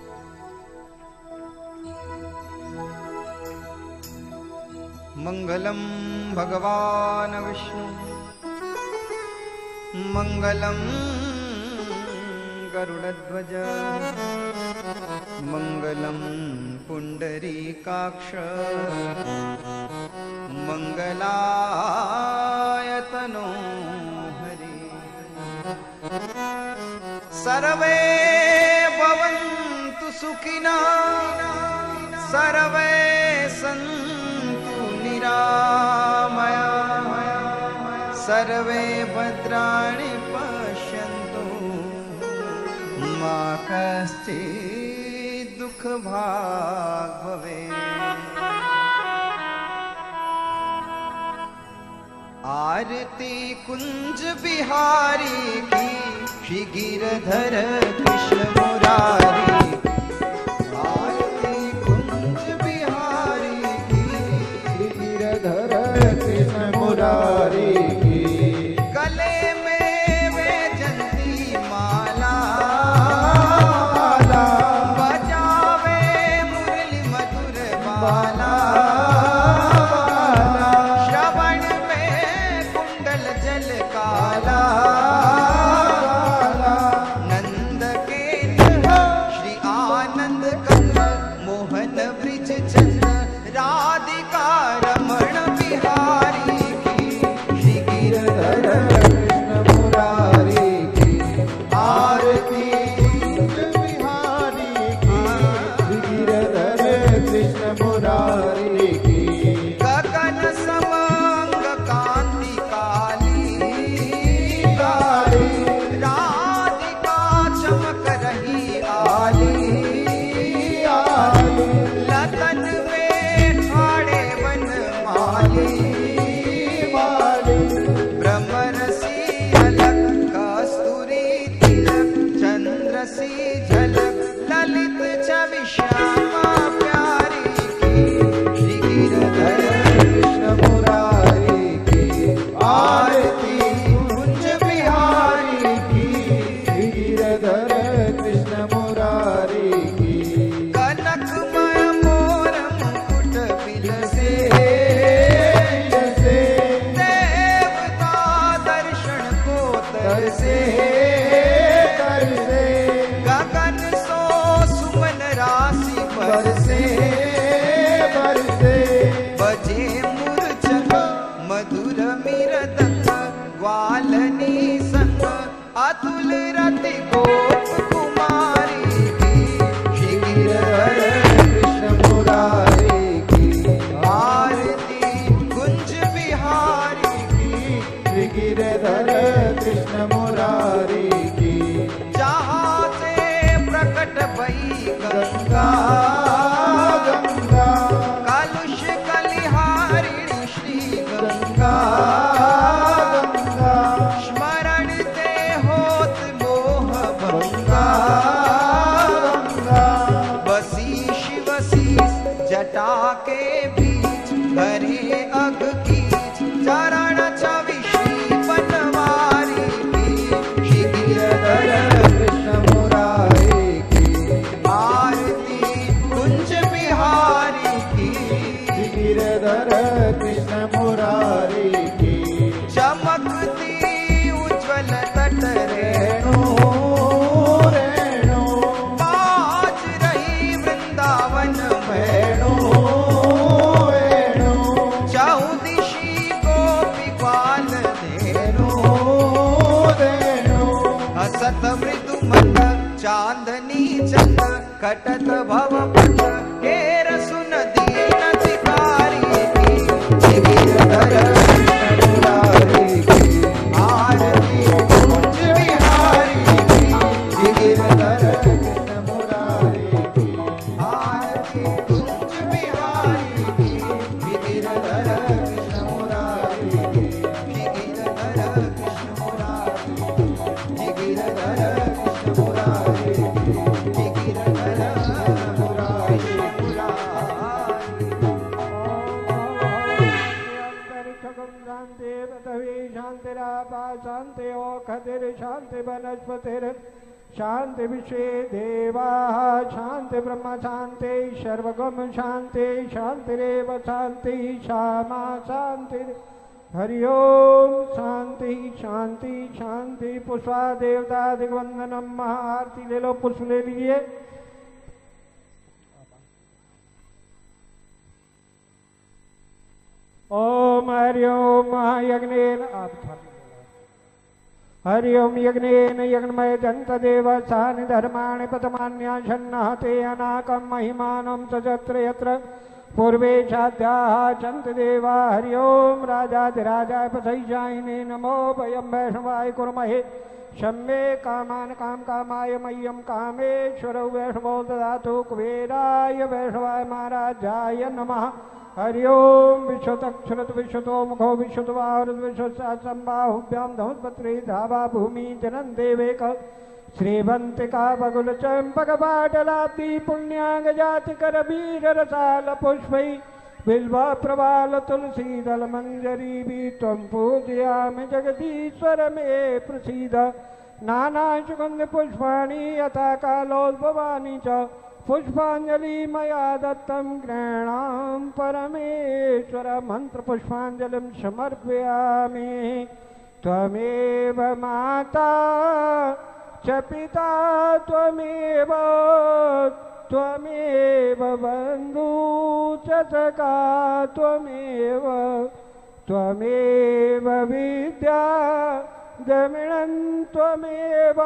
मंगलम भगवान विष्णु मंगलम गरुड़ध्वज मंगलम पुंडरीकाक्ष मंगलायतनो हरि सर्वे भवन्तु सुखिनः सर्वे सन्तु निरामयाः सर्वे भद्राणि पश्यन्तु मा कश्चित् दुःखभाग् भवेत्। आरती कुंज बिहारी की श्री गिरधर कृष्ण मुरारी आरती कुंज बिहारी की श्री गिरधर कृष्ण मुरारी की गले में वैजंती माला माला बजावे मुरली मधुर बाला हसत मृदु मंद चांदनी चंद कटत भव पथ के रसुन दीन सिकारी शांति वनस्पतिर शांति विश्वे देवा शांति ब्रह्म शांति सर्वगम शांति शांतिरेव शांति क्षमा शांति हरिओम शांति शांति शांति। पुष्पा देवता दिग्वंदनम महाआरती ले लो, पुष्प ले लीजिए। ओम हरिओम महायज्ञेन आप हरिओम यज्ञेन यज्ञमय दंतदेव सानि धर्माणि पतमान्याशन्नहते अनाकं महिमानं तजत्र यत्र पूर्वे चाध्याः चंद्रदेवा। हरिओम राजाधिराजाय पथैषायिने नमो वयं वैष्णवाय कुर्महे शम्मे कामान काम कामाय मह्यं कामेश्वरौ वैष्णवो ददातु कुबेराय वैष्णवाय महाराजाय नमः। हरिओम विश्वतक्षरत विश्वतो मुखो विश्वतवाहृत विश्वसासंबाहुभ्यां धनुपत्री धावा भूमि जनन देवेक श्रीवंतिका बगुल चंपकपाटलाब्धि पुण्यांग जाति करवीर रसाल पुष्पै बिल्वा प्रवाल तुलसी दल मंजरी भी त्वं पूजयामि जगदीश्वर मे प्रसीद। नाना सुगंध पुष्पाणि यथा कालोद्भवानि च पुष्पांजलि मया दत्तं ग्रहणां परमेश्वर मंत्र पुष्पांजलिं समर्पयामि। त्वमेव माता च पिता त्वमेव बंधु च सखा त्वमेव विद्या द्रविणं त्वमेव।